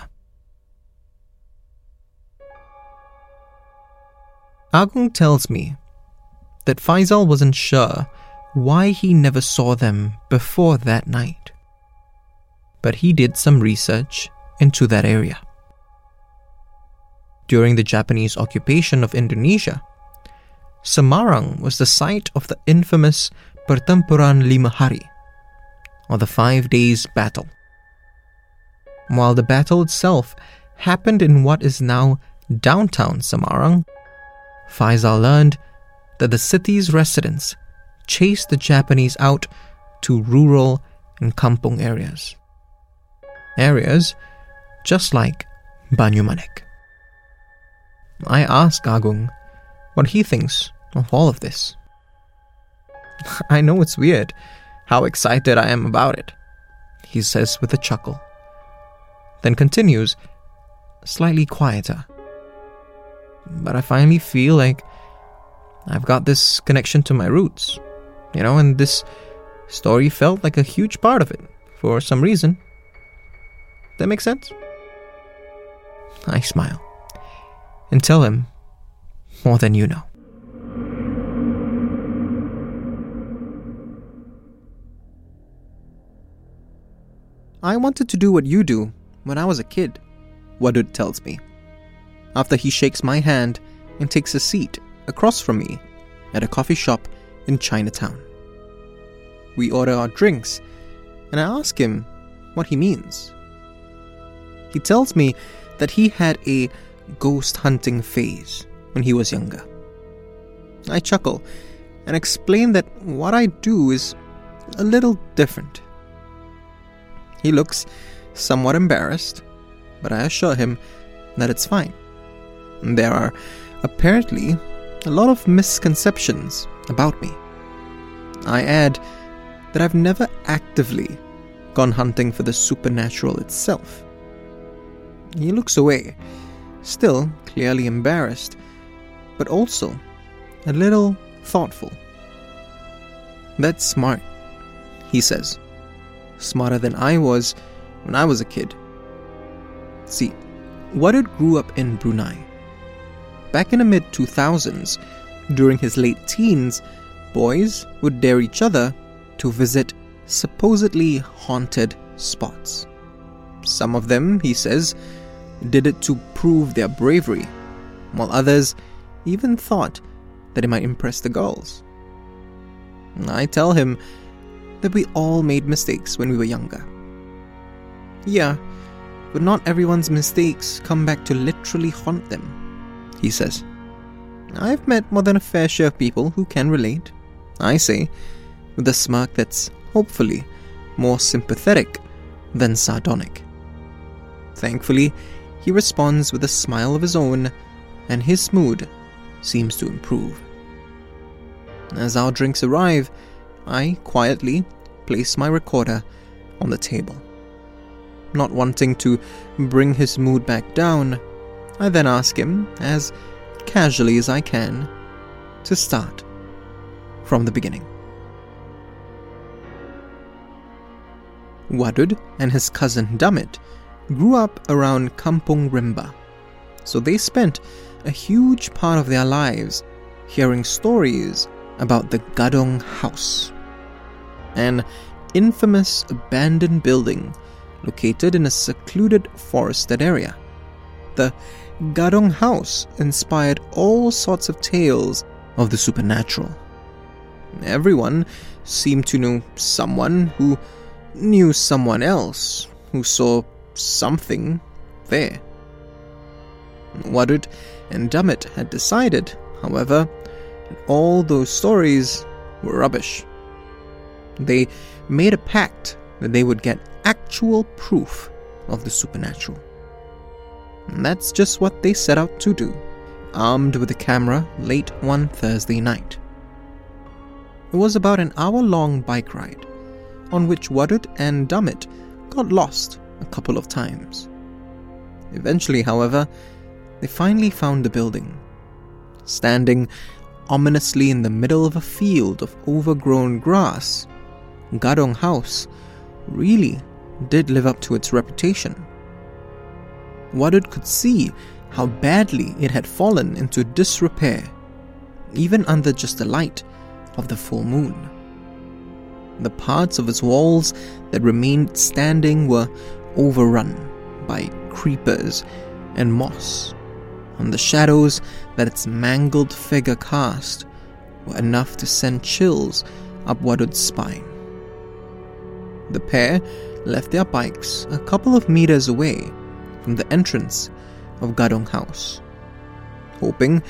Agung tells me that Faisal wasn't sure why he never saw them before that night, but he did some research into that area. During the Japanese occupation of Indonesia, Semarang was the site of the infamous Pertempuran 5 Hari, or the 5 Days Battle. While the battle itself happened in what is now downtown Semarang, Faisal learned that the city's residents chased the Japanese out to rural and kampung areas. Areas just like Banyumanik. I ask Agung what he thinks of all of this. I know it's weird how excited I am about it, he says with a chuckle, then continues, slightly quieter. But I finally feel like I've got this connection to my roots, and this story felt like a huge part of it for some reason. That makes sense? I smile and tell him, more than you know. I wanted to do what you do when I was a kid, Wadud tells me, after he shakes my hand and takes a seat across from me at a coffee shop in Chinatown. We order our drinks, and I ask him what he means. He tells me that he had a ghost hunting phase when he was younger. I chuckle and explain that what I do is a little different. He looks somewhat embarrassed, but I assure him that it's fine. There are apparently a lot of misconceptions about me. I add that I've never actively gone hunting for the supernatural itself. He looks away, still clearly embarrassed, but also a little thoughtful. That's smart, he says. Smarter than I was when I was a kid. See, Wadud grew up in Brunei. Back in the mid-2000s, during his late teens, boys would dare each other to visit supposedly haunted spots. Some of them, he says, did it to prove their bravery, while others even thought that it might impress the girls. I tell him that we all made mistakes when we were younger. Yeah, but not everyone's mistakes come back to literally haunt them, he says. I've met more than a fair share of people who can relate, I say, with a smirk that's hopefully more sympathetic than sardonic. Thankfully, he responds with a smile of his own, and his mood seems to improve. As our drinks arrive, I quietly place my recorder on the table. Not wanting to bring his mood back down, I then ask him, as casually as I can, to start from the beginning. Wadud and his cousin Damit grew up around Kampung Rimba, so they spent a huge part of their lives hearing stories about the Gadong House, an infamous abandoned building located in a secluded forested area. The Gadong House inspired all sorts of tales of the supernatural. Everyone seemed to know someone who knew someone else who saw something there. Wadud and Damit had decided, however, that all those stories were rubbish. They made a pact that they would get actual proof of the supernatural. And that's just what they set out to do, armed with a camera late one Thursday night. It was about an hour-long bike ride, on which Wadud and Damit got lost a couple of times. Eventually, however, they finally found the building, standing ominously in the middle of a field of overgrown grass. Gadong House really did live up to its reputation. Wadud could see how badly it had fallen into disrepair, even under just the light of the full moon. The parts of its walls that remained standing were overrun by creepers and moss, and the shadows that its mangled figure cast were enough to send chills up Wadud's spine. The pair left their bikes a couple of meters away from the entrance of Gadong House, hoping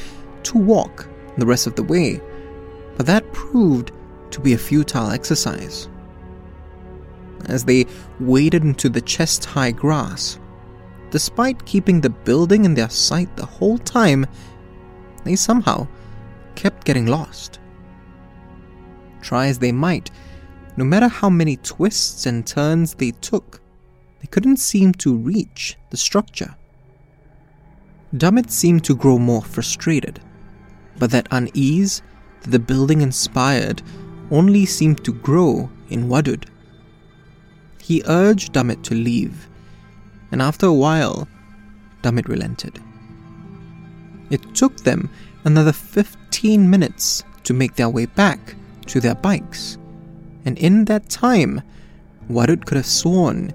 to walk the rest of the way, but that proved to be a futile exercise. As they waded into the chest-high grass, despite keeping the building in their sight the whole time, they somehow kept getting lost. Try as they might, no matter how many twists and turns they took, they couldn't seem to reach the structure. Damit seemed to grow more frustrated, but that unease that the building inspired only seemed to grow in Wadud. He urged Damit to leave, and after a while, Damit relented. It took them another 15 minutes to make their way back to their bikes, and in that time, Wadud could have sworn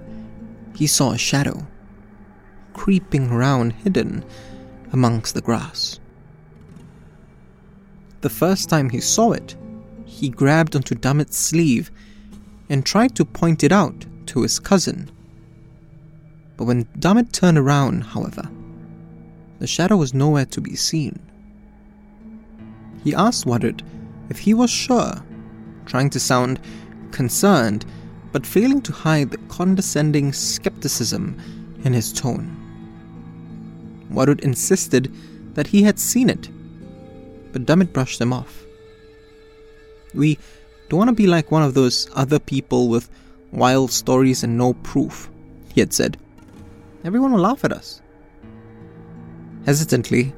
he saw a shadow creeping round hidden amongst the grass. The first time he saw it, he grabbed onto Damit's sleeve and tried to point it out to his cousin. But when Damit turned around, however, the shadow was nowhere to be seen. He asked Wadud if he was sure, trying to sound concerned, but failing to hide the condescending skepticism in his tone. Wadud insisted that he had seen it, but Damit brushed him off. "We don't want to be like one of those other people with wild stories and no proof," he had said. "Everyone will laugh at us." Hesitantly,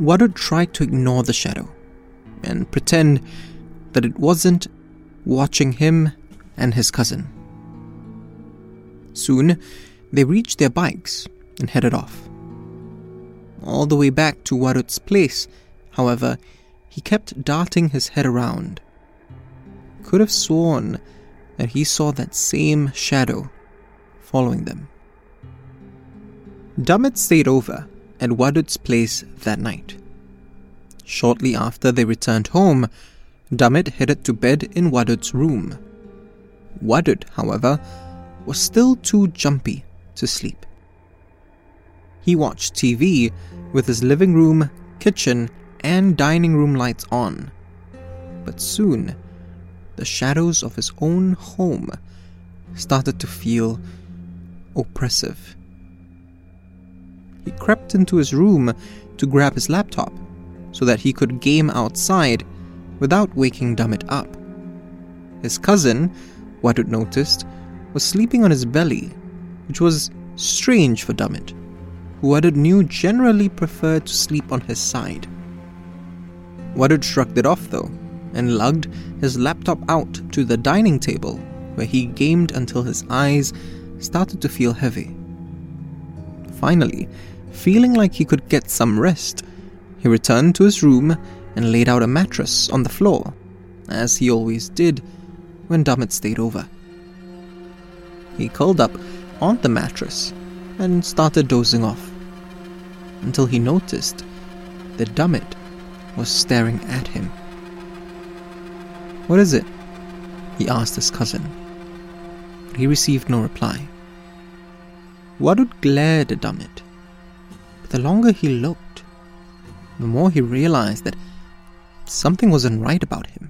Wadud tried to ignore the shadow and pretend that it wasn't watching him and his cousin. Soon, they reached their bikes and headed off. All the way back to Wadud's place, however, he kept darting his head around. Could have sworn that he saw that same shadow following them. Damit stayed over at Wadud's place that night. Shortly after they returned home, Damit headed to bed in Wadud's room. Wadud, however, was still too jumpy to sleep. He watched TV with his living room, kitchen, and dining room lights on. But soon, the shadows of his own home started to feel oppressive. He crept into his room to grab his laptop so that he could game outside without waking Damit up. His cousin, Wadud noticed, was sleeping on his belly, which was strange for Damit, who Wadud knew generally preferred to sleep on his side. Wadud shrugged it off though, and lugged his laptop out to the dining table, where he gamed until his eyes started to feel heavy. Finally, feeling like he could get some rest, he returned to his room and laid out a mattress on the floor, as he always did when Damit stayed over. He curled up on the mattress and started dozing off, until he noticed that Damit was staring at him. "What is it?" he asked his cousin, but he received no reply. Wadud glared at Damit, but the longer he looked, the more he realized that something wasn't right about him.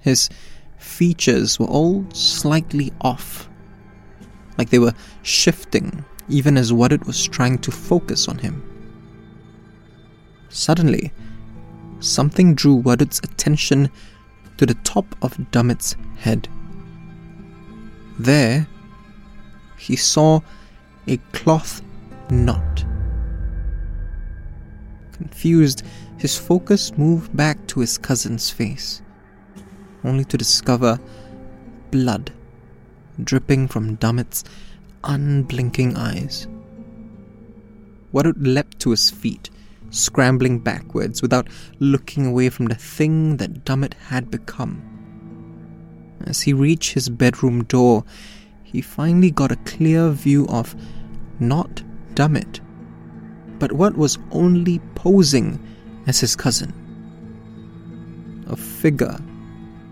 His features were all slightly off, like they were shifting even as Wadud was trying to focus on him. Suddenly, something drew Wadud's attention to the top of Damit's head. There, he saw a cloth knot. Confused, his focus moved back to his cousin's face, only to discover blood dripping from Damit's unblinking eyes. Wadud leapt to his feet, scrambling backwards without looking away from the thing that Damit had become. As he reached his bedroom door, he finally got a clear view of not Damit, but what was only posing as his cousin. A figure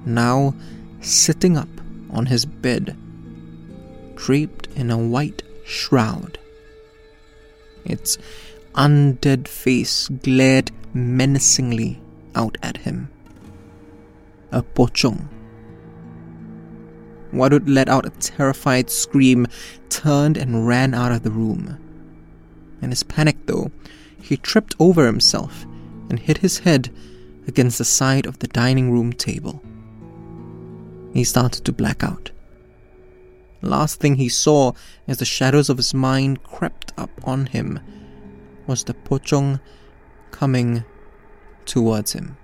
now sitting up on his bed, draped in a white shroud. Its undead face glared menacingly out at him. A pocong. Wadud let out a terrified scream, turned and ran out of the room. In his panic though, he tripped over himself and hit his head against the side of the dining room table. He started to black out. Last thing he saw as the shadows of his mind crept up on him was the pocong coming towards him.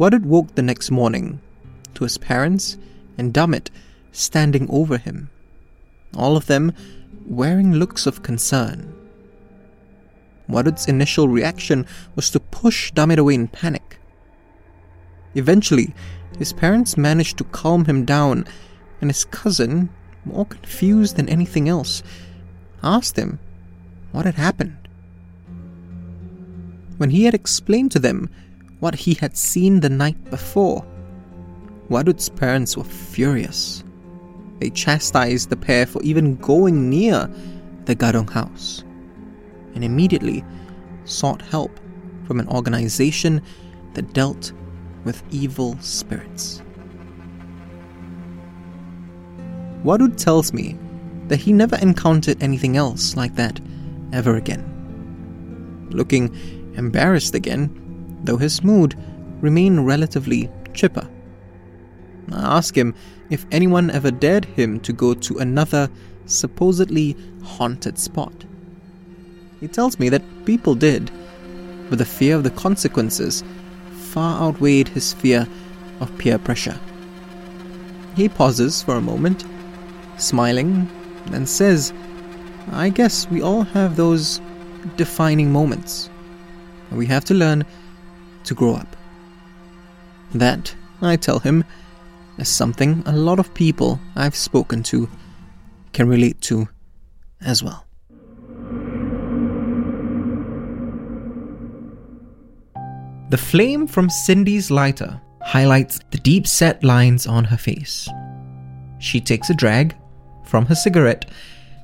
Wadud woke the next morning to his parents and Damit standing over him, all of them wearing looks of concern. Wadud's initial reaction was to push Damit away in panic. Eventually, his parents managed to calm him down, and his cousin, more confused than anything else, asked him what had happened. When he had explained to them what he had seen the night before, Wadud's parents were furious. They chastised the pair for even going near the Gadong House, and immediately sought help from an organization that dealt with evil spirits. Wadud tells me that he never encountered anything else like that ever again. Looking embarrassed again, though his mood remained relatively chipper. I ask him if anyone ever dared him to go to another supposedly haunted spot. He tells me that people did, but the fear of the consequences far outweighed his fear of peer pressure. He pauses for a moment, smiling, and says, "I guess we all have those defining moments, and we have to learn to grow up." That, I tell him, is something a lot of people I've spoken to can relate to as well. The flame from Cindy's lighter highlights the deep-set lines on her face. She takes a drag from her cigarette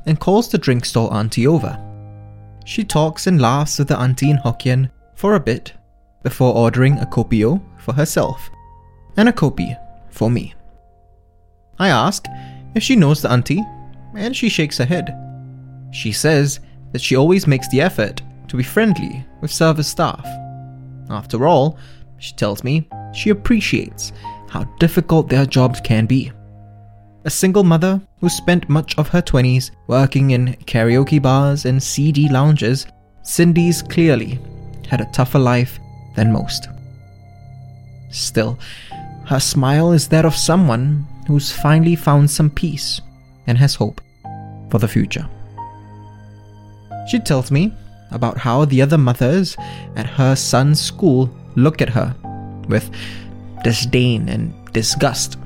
and calls the drink stall auntie over. She talks and laughs with the auntie in Hokkien for a bit before ordering a kopio for herself and a kopi for me. I ask if she knows the auntie, and she shakes her head. She says that she always makes the effort to be friendly with service staff. After all, she tells me, she appreciates how difficult their jobs can be. A single mother who spent much of her 20s working in karaoke bars and CD lounges, Cindy's clearly had a tougher life than most. Still, her smile is that of someone who's finally found some peace and has hope for the future. She tells me about how the other mothers at her son's school look at her with disdain and disgust.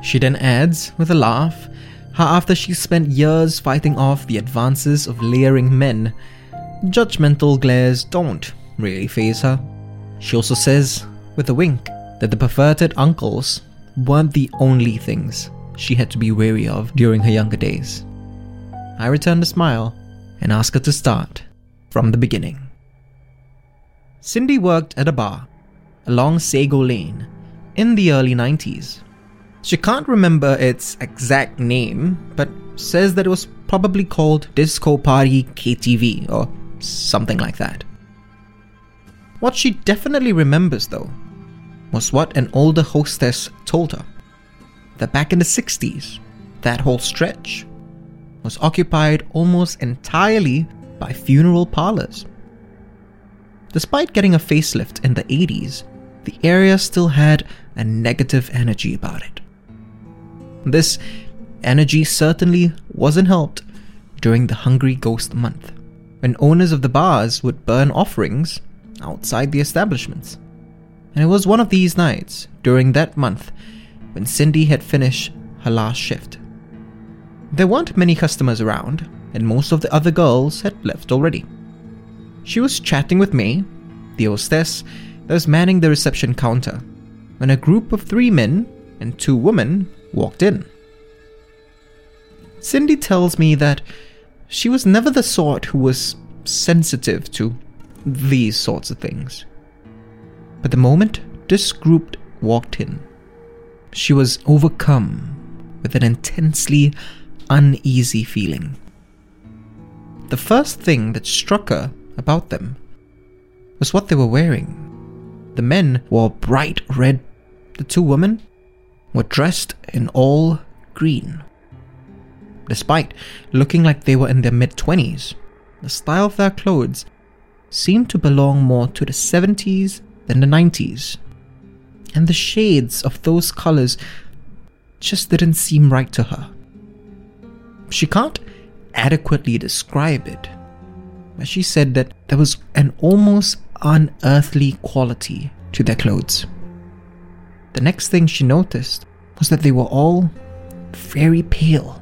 She then adds, with a laugh, how after she spent years fighting off the advances of leering men, judgmental glares don't really faze her. She also says, with a wink, that the perverted uncles weren't the only things she had to be wary of during her younger days. I return the smile and ask her to start from the beginning. Cindy worked at a bar along Sago Lane in the early 90s. She can't remember its exact name, but says that it was probably called Disco Party KTV or something like that. What she definitely remembers, though, was what an older hostess told her, that back in the 60s, that whole stretch was occupied almost entirely by funeral parlors. Despite getting a facelift in the 80s, the area still had a negative energy about it. This energy certainly wasn't helped during the Hungry Ghost Month, when owners of the bars would burn offerings outside the establishments. And it was one of these nights during that month when Cindy had finished her last shift. There weren't many customers around, and most of the other girls had left already. She was chatting with May, the hostess that was manning the reception counter, when a group of 3 men and 2 women walked in. Cindy tells me that she was never the sort who was sensitive to these sorts of things. But the moment this group walked in, she was overcome with an intensely uneasy feeling. The first thing that struck her about them was what they were wearing. The men wore bright red. The 2 women were dressed in all green. Despite looking like they were in their mid-20s, the style of their clothes seemed to belong more to the 70s than the 90s, and the shades of those colors just didn't seem right to her. She can't adequately describe it, but she said that there was an almost unearthly quality to their clothes. The next thing she noticed was that they were all very pale.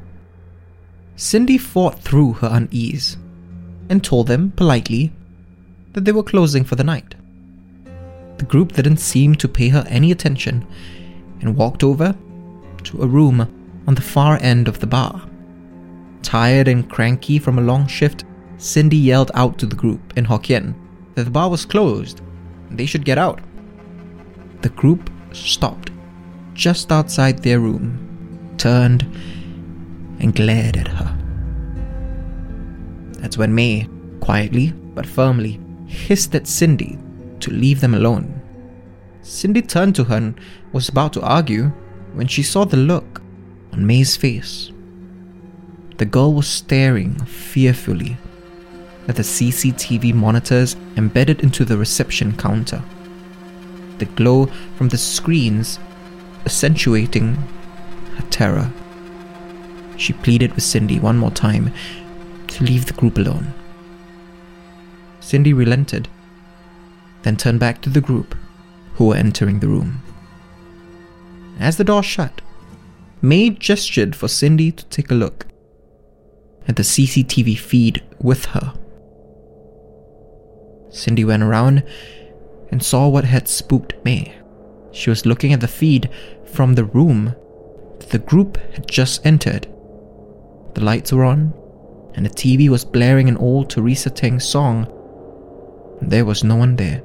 Cindy fought through her unease and told them politely that they were closing for the night. The group didn't seem to pay her any attention and walked over to a room on the far end of the bar. Tired and cranky from a long shift, Cindy yelled out to the group in Hokkien that the bar was closed and they should get out. The group stopped just outside their room, turned and glared at her. That's when May, quietly but firmly, hissed at Cindy to leave them alone. Cindy turned to her and was about to argue when she saw the look on May's face. The girl was staring fearfully at the CCTV monitors embedded into the reception counter, the glow from the screens accentuating her terror. She pleaded with Cindy one more time to leave the group alone. Cindy relented, then turned back to the group who were entering the room. As the door shut, May gestured for Cindy to take a look at the CCTV feed with her. Cindy went around and saw what had spooked May. She was looking at the feed from the room that the group had just entered. The lights were on, and the TV was blaring an old Teresa Teng song. There was no one there.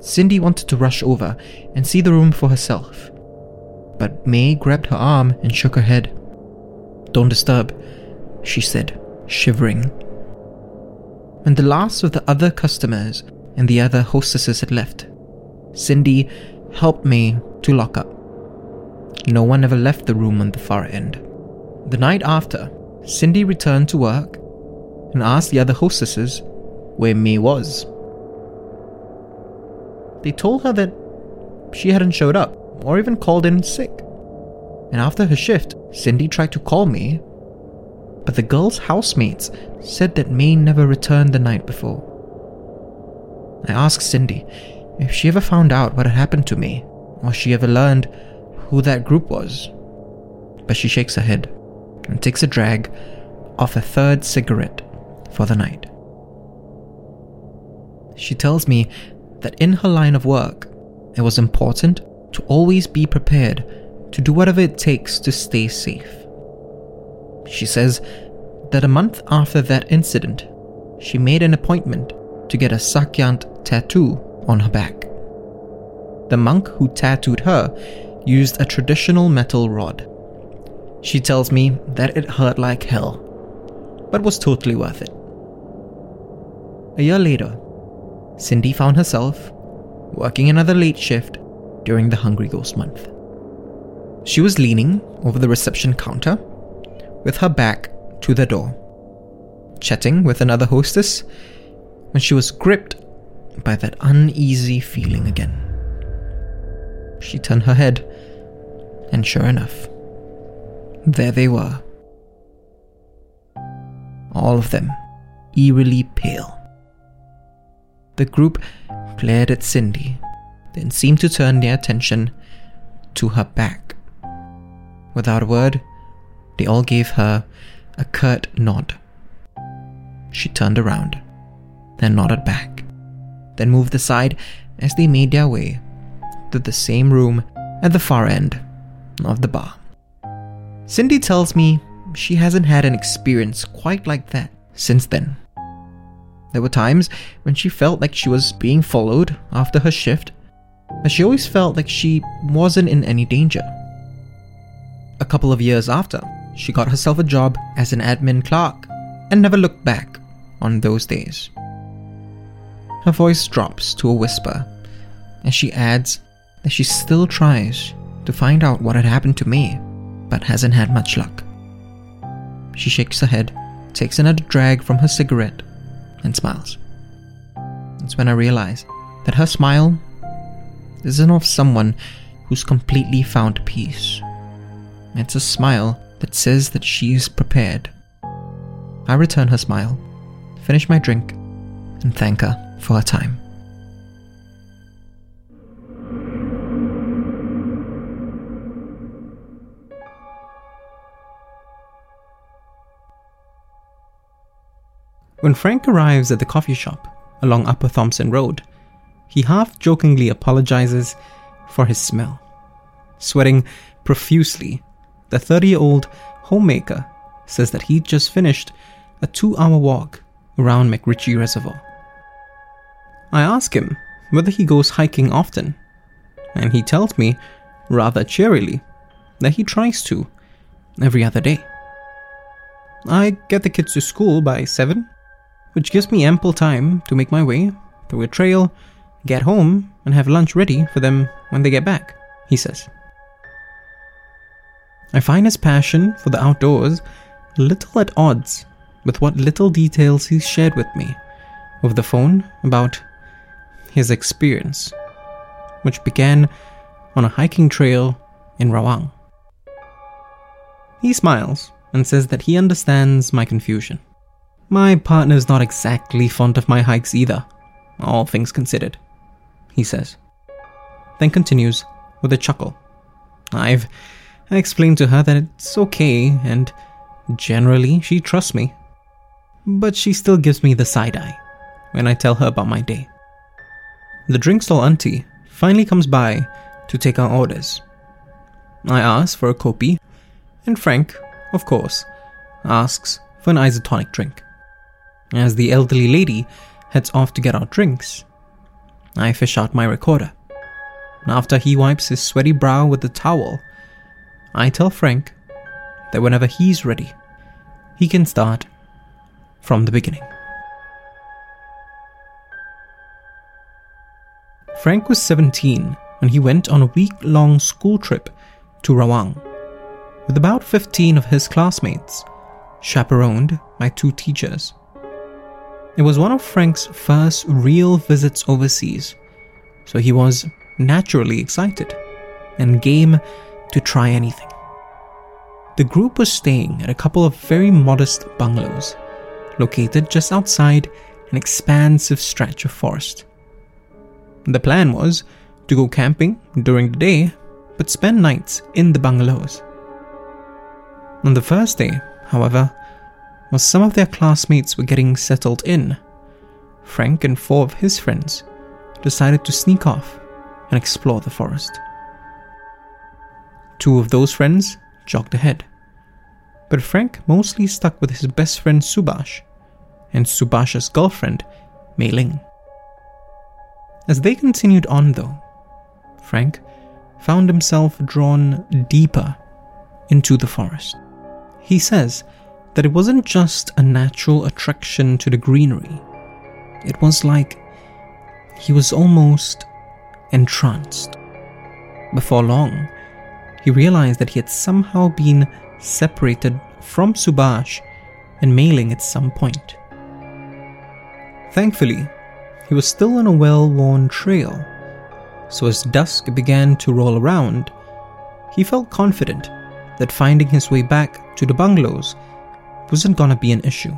Cindy wanted to rush over and see the room for herself, but May grabbed her arm and shook her head. "Don't disturb," she said, shivering. when the last of the other customers and the other hostesses had left. Cindy helped me to lock up. No one ever left the room on the far end. The night after, Cindy returned to work and asked the other hostesses where Mei was. They told her that she hadn't showed up or even called in sick. And after her shift, Cindy tried to call Mei, but the girl's housemates said that Mei never returned the night before. I asked Cindy if she ever found out what had happened to Mei or she ever learned who that group was, but she shakes her head and takes a drag off her third cigarette for the night. She tells me that in her line of work, it was important to always be prepared to do whatever it takes to stay safe. She says that a month after that incident, she made an appointment to get a Sakyant tattoo on her back. The monk who tattooed her used a traditional metal rod. She tells me that it hurt like hell, but was totally worth it. A year later, Cindy found herself working another late shift during the Hungry Ghost Month. She was leaning over the reception counter with her back to the door, chatting with another hostess when she was gripped by that uneasy feeling again. She turned her head, and sure enough, there they were. All of them, eerily pale. The group glared at Cindy, then seemed to turn their attention to her back. Without a word, they all gave her a curt nod. She turned around, then nodded back, then moved aside as they made their way to the same room at the far end of the bar. Cindy tells me she hasn't had an experience quite like that since then. There were times when she felt like she was being followed after her shift, but she always felt like she wasn't in any danger. A couple of years after, she got herself a job as an admin clerk and never looked back on those days. Her voice drops to a whisper, and she adds that she still tries to find out what had happened to Mei, but hasn't had much luck. She shakes her head, takes another drag from her cigarette, and smiles. It's when I realize that her smile isn't of someone who's completely found peace. It's a smile that says that she is prepared. I return her smile, finish my drink, and thank her for her time. When Frank arrives at the coffee shop along Upper Thompson Road, he half-jokingly apologizes for his smell. Sweating profusely, the 30-year-old homemaker says that he'd just finished a 2-hour walk around McRitchie Reservoir. I ask him whether he goes hiking often, and he tells me, rather cheerily, that he tries to every other day. I get the kids to school by 7, which gives me ample time to make my way through a trail, get home, and have lunch ready for them when they get back, he says. I find his passion for the outdoors little at odds with what little details he's shared with me over the phone about his experience, which began on a hiking trail in Rawang. He smiles and says that he understands my confusion. My partner's not exactly fond of my hikes either, all things considered, he says, then continues with a chuckle. I explained to her that it's okay and generally she trusts me, but she still gives me the side eye when I tell her about my day. The drink stall auntie finally comes by to take our orders. I ask for a kopi and Frank, of course, asks for an isotonic drink. As the elderly lady heads off to get our drinks, I fish out my recorder. After he wipes his sweaty brow with the towel, I tell Frank that whenever he's ready, he can start from the beginning. Frank was 17 when he went on a week-long school trip to Rawang with about 15 of his classmates, chaperoned by 2 teachers. It was one of Frank's first real visits overseas, so he was naturally excited and game to try anything. The group was staying at a couple of very modest bungalows, located just outside an expansive stretch of forest. The plan was to go camping during the day, but spend nights in the bungalows. On the first day, however, while some of their classmates were getting settled in, Frank and 4 of his friends decided to sneak off and explore the forest. 2 of those friends jogged ahead, but Frank mostly stuck with his best friend Subhash and Subhash's girlfriend Mei Ling. As they continued on though, Frank found himself drawn deeper into the forest. He says that it wasn't just a natural attraction to the greenery. It was like he was almost entranced. Before long, he realized that he had somehow been separated from Subhash and Mei Ling at some point. Thankfully, he was still on a well-worn trail, so as dusk began to roll around, he felt confident that finding his way back to the bungalows wasn't gonna be an issue.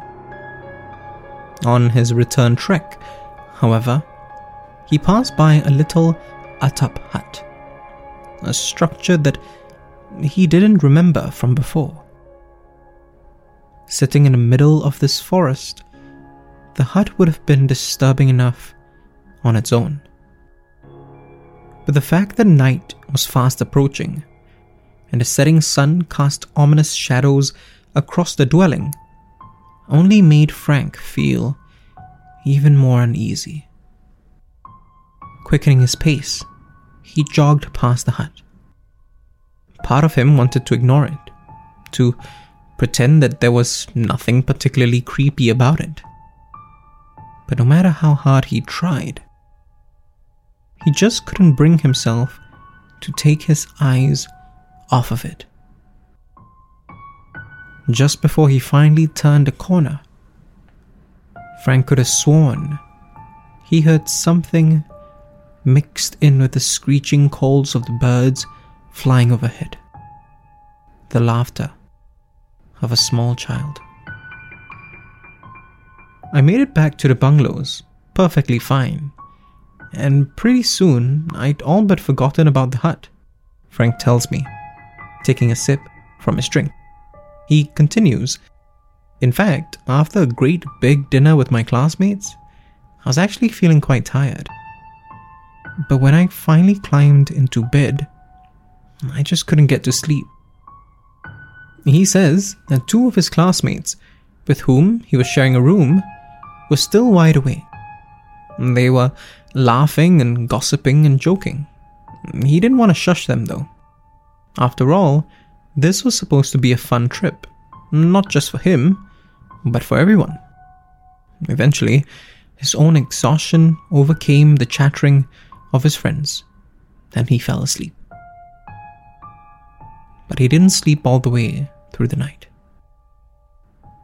On his return trek, however, he passed by a little atap hut, a structure that he didn't remember from before. Sitting in the middle of this forest, the hut would have been disturbing enough on its own. But the fact that night was fast approaching and the setting sun cast ominous shadows across the dwelling only made Frank feel even more uneasy. Quickening his pace, he jogged past the hut. Part of him wanted to ignore it, to pretend that there was nothing particularly creepy about it. But no matter how hard he tried, he just couldn't bring himself to take his eyes off of it. Just before he finally turned a corner, Frank could have sworn he heard something mixed in with the screeching calls of the birds flying overhead, the laughter of a small child. I made it back to the bungalows perfectly fine, and pretty soon I'd all but forgotten about the hut, Frank tells me, taking a sip from his drink. He continues, "In fact, after a great big dinner with my classmates, I was actually feeling quite tired. But when I finally climbed into bed, I just couldn't get to sleep." He says that 2 of his classmates, with whom he was sharing a room, were still wide awake. They were laughing and gossiping and joking. He didn't want to shush them though. After all, this was supposed to be a fun trip, not just for him, but for everyone. Eventually, his own exhaustion overcame the chattering of his friends, and he fell asleep. But he didn't sleep all the way through the night.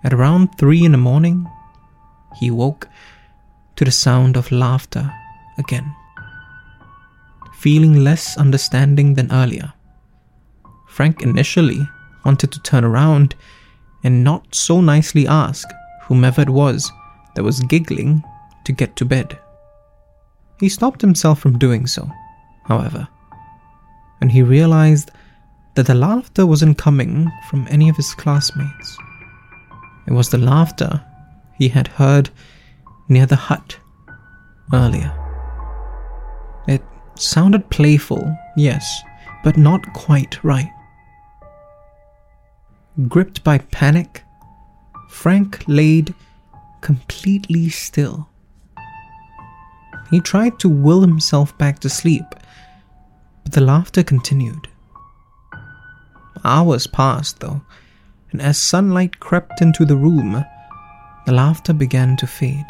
At around 3 in the morning, he woke to the sound of laughter again. Feeling less understanding than earlier, Frank initially wanted to turn around and not so nicely ask whomever it was that was giggling to get to bed. He stopped himself from doing so, however, and he realized that the laughter wasn't coming from any of his classmates. It was the laughter he had heard near the hut earlier. It sounded playful, yes, but not quite right. Gripped by panic, Frank laid completely still. He tried to will himself back to sleep, but the laughter continued. Hours passed though, and as sunlight crept into the room, the laughter began to fade.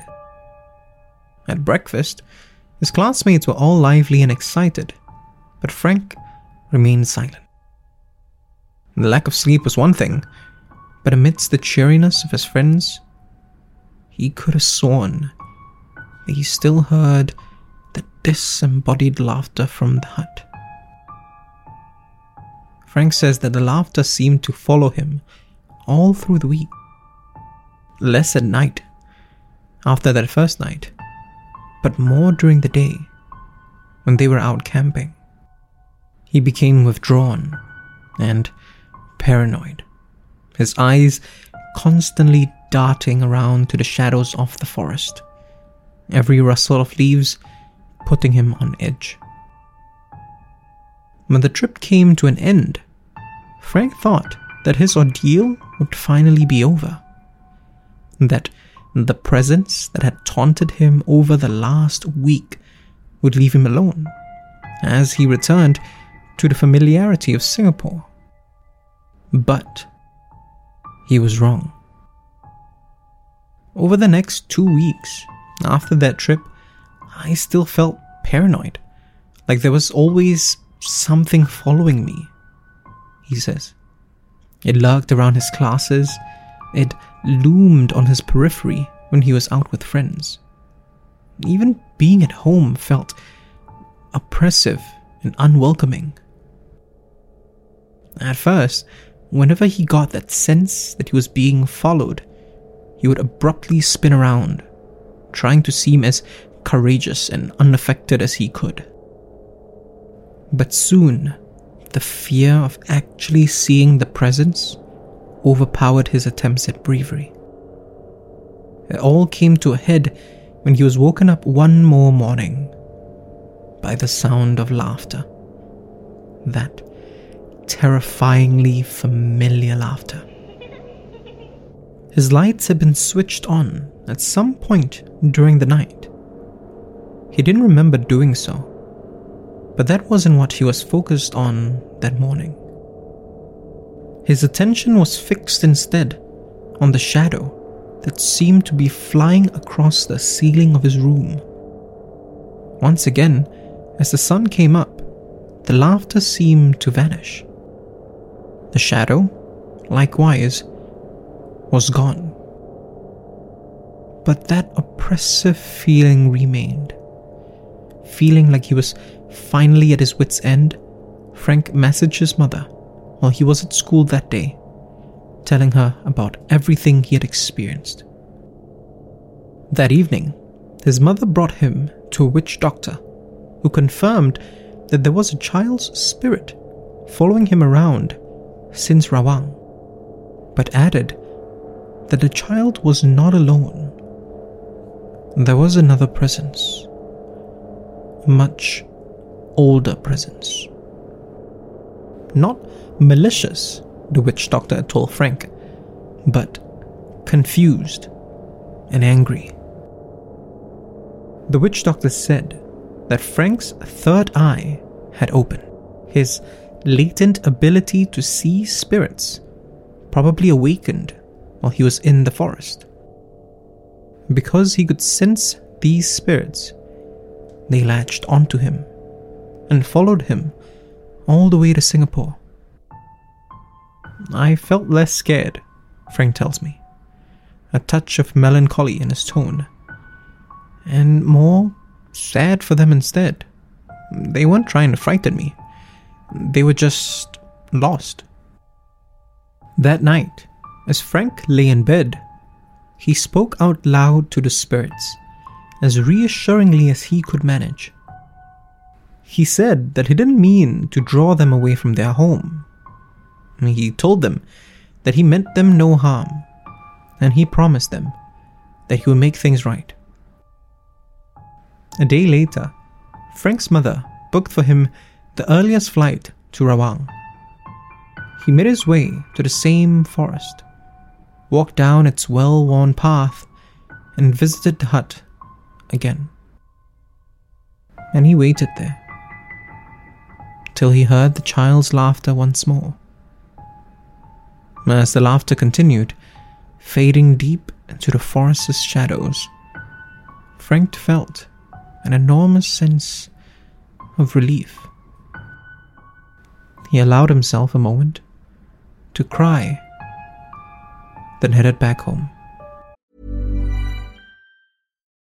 At breakfast, His classmates were all lively and excited, but Frank remained silent. The lack of sleep was one thing, but amidst the cheeriness of his friends, he could have sworn that he still heard the disembodied laughter from the hut. Frank says that the laughter seemed to follow him all through the week, less at night, after that first night, but more during the day when they were out camping. He became withdrawn and paranoid, his eyes constantly darting around to the shadows of the forest, every rustle of leaves putting him on edge. When the trip came to an end, Frank thought that his ordeal would finally be over, that the presence that had taunted him over the last week would leave him alone as he returned to the familiarity of Singapore. But he was wrong. Over the next 2 weeks after that trip, I still felt paranoid, like there was always something following me, he says. It lurked around his classes, it loomed on his periphery when he was out with friends. Even being at home felt oppressive and unwelcoming. At first, whenever he got that sense that he was being followed, he would abruptly spin around, trying to seem as courageous and unaffected as he could. But soon, the fear of actually seeing the presence overpowered his attempts at bravery. It all came to a head when he was woken up one more morning by the sound of laughter. That terrifyingly familiar laughter. His lights had been switched on at some point during the night. He didn't remember doing so, but that wasn't what he was focused on that morning. His attention was fixed instead on the shadow that seemed to be flying across the ceiling of his room. Once again, as the sun came up, the laughter seemed to vanish. The shadow, likewise, was gone. But that oppressive feeling remained. Feeling like he was finally at his wit's end, Frank messaged his mother while he was at school that day, telling her about everything he had experienced. That evening, his mother brought him to a witch doctor who confirmed that there was a child's spirit following him around since Rawang, but added that the child was not alone. There was another presence, a much older presence. Not malicious, the witch doctor had told Frank, but confused and angry. The witch doctor said that Frank's third eye had opened. His latent ability to see spirits probably awakened while he was in the forest. Because he could sense these spirits, they latched onto him and followed him all the way to Singapore. I felt less scared, Frank tells me, a touch of melancholy in his tone, and more sad for them instead. They weren't trying to frighten me. They were just lost. That night, as Frank lay in bed, he spoke out loud to the spirits, as reassuringly as he could manage. He said that he didn't mean to draw them away from their home. He told them that he meant them no harm, and he promised them that he would make things right. A day later, Frank's mother booked for him the earliest flight to Rawang. He made his way to the same forest, walked down its well-worn path, and visited the hut again. And he waited there till he heard the child's laughter once more. As the laughter continued, fading deep into the forest's shadows, Frank felt an enormous sense of relief. He allowed himself a moment to cry, then headed back home.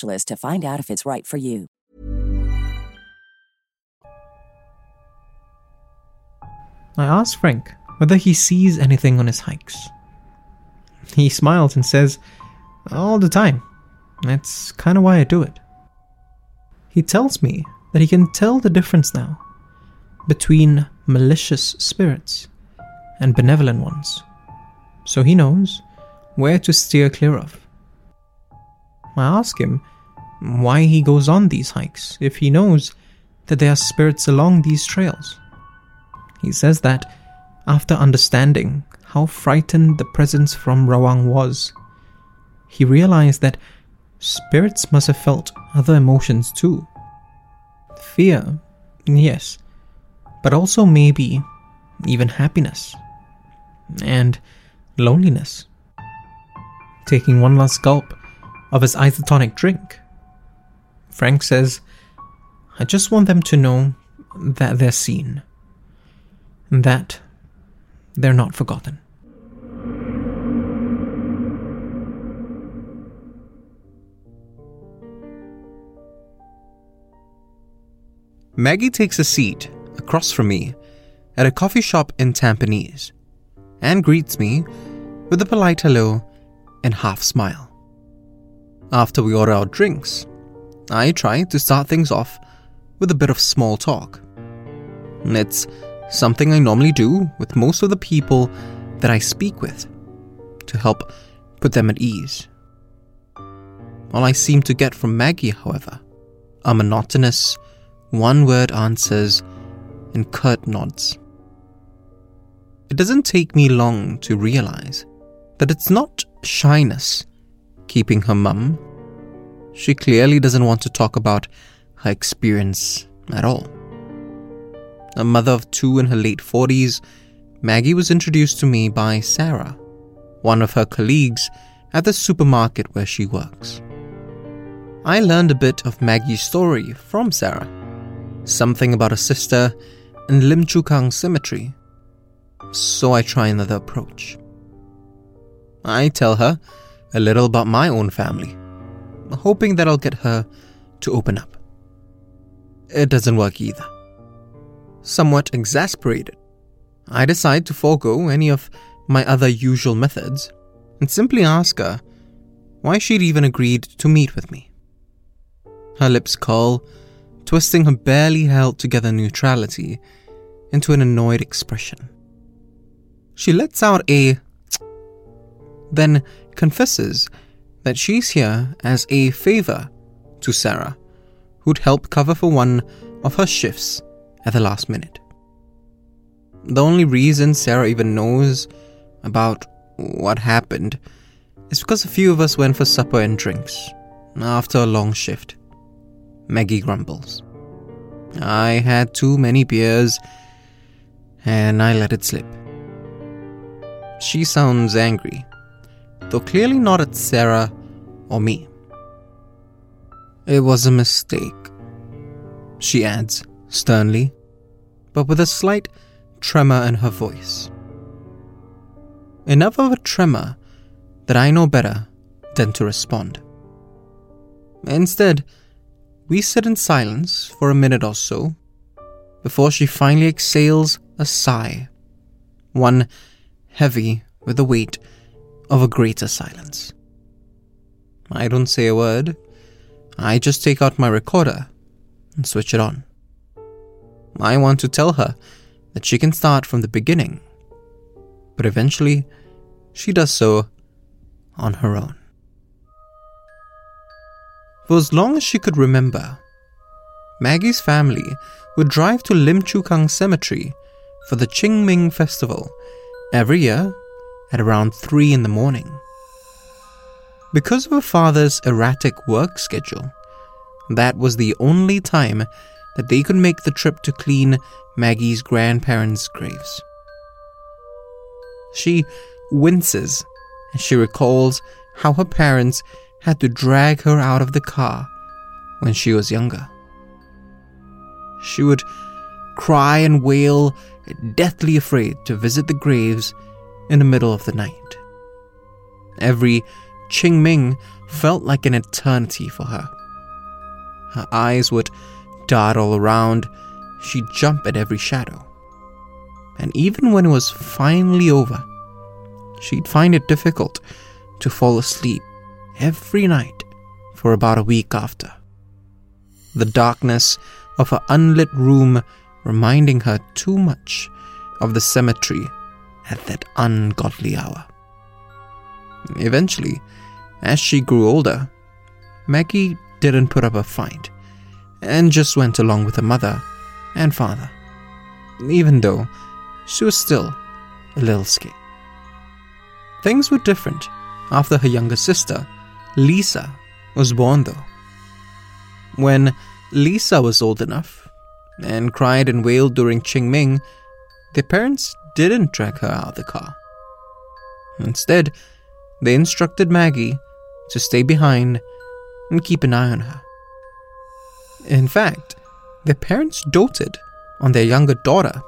to find out if it's right for you. I ask Frank whether he sees anything on his hikes. He smiles and says, all the time. That's kind of why I do it. He tells me that he can tell the difference now between malicious spirits and benevolent ones, so he knows where to steer clear of. I ask him why he goes on these hikes if he knows that there are spirits along these trails. He says that after understanding how frightened the presence from Rawang was, he realized that spirits must have felt other emotions too. Fear, yes, but also maybe even happiness and loneliness. Taking one last gulp of his isotonic drink, Frank says, I just want them to know that they're seen, and that they're not forgotten. Maggie takes a seat across from me at a coffee shop in Tampines and greets me with a polite hello and half smile. After we order our drinks, I try to start things off with a bit of small talk. It's something I normally do with most of the people that I speak with to help put them at ease. All I seem to get from Maggie, however, are monotonous, one-word answers and curt nods. It doesn't take me long to realize that it's not shyness keeping her mum. She clearly doesn't want to talk about her experience at all. A mother of two in her late 40s, Maggie was introduced to me by Sarah, one of her colleagues at the supermarket where she works. I learned a bit of Maggie's story from Sarah, something about her sister in Lim Chu Kang Cemetery. So I try another approach. I tell her a little about my own family, hoping that I'll get her to open up. It doesn't work either. Somewhat exasperated, I decide to forego any of my other usual methods and simply ask her why she'd even agreed to meet with me. Her lips curl, twisting her barely held together neutrality into an annoyed expression. She lets out a then confesses that she's here as a favor to Sarah, who'd help cover for one of her shifts at the last minute. The only reason Sarah even knows about what happened is because a few of us went for supper and drinks after a long shift. Maggie grumbles. I had too many beers and I let it slip. She sounds angry, though clearly not at Sarah or me. It was a mistake, she adds sternly, but with a slight tremor in her voice. Enough of a tremor that I know better than to respond. Instead, We sit in silence for a minute or so, before she finally exhales a sigh, one heavy with the weight of a greater silence. I don't say a word. I just take out my recorder and switch it on. I want to tell her that she can start from the beginning, but eventually she does so on her own. For as long as she could remember, Maggie's family would drive to Lim Chu Kang Cemetery for the Qingming festival every year at around 3 in the morning. Because of her father's erratic work schedule, that was the only time that they could make the trip to clean Maggie's grandparents' graves. She winces as she recalls how her parents had to drag her out of the car when she was younger. She would cry and wail, deathly afraid to visit the graves in the middle of the night. Every Qingming felt like an eternity for her. Her eyes would dart all around, she'd jump at every shadow. And even when it was finally over, she'd find it difficult to fall asleep every night for about a week after. The darkness of her unlit room reminding her too much of the cemetery at that ungodly hour. Eventually, as she grew older, Maggie didn't put up a fight and just went along with her mother and father, even though she was still a little scared. Things were different after her younger sister, Lisa, was born though. When Lisa was old enough and cried and wailed during Qingming, their parents didn't drag her out of the car. Instead, they instructed Maggie to stay behind and keep an eye on her. In fact, their parents doted on their younger daughter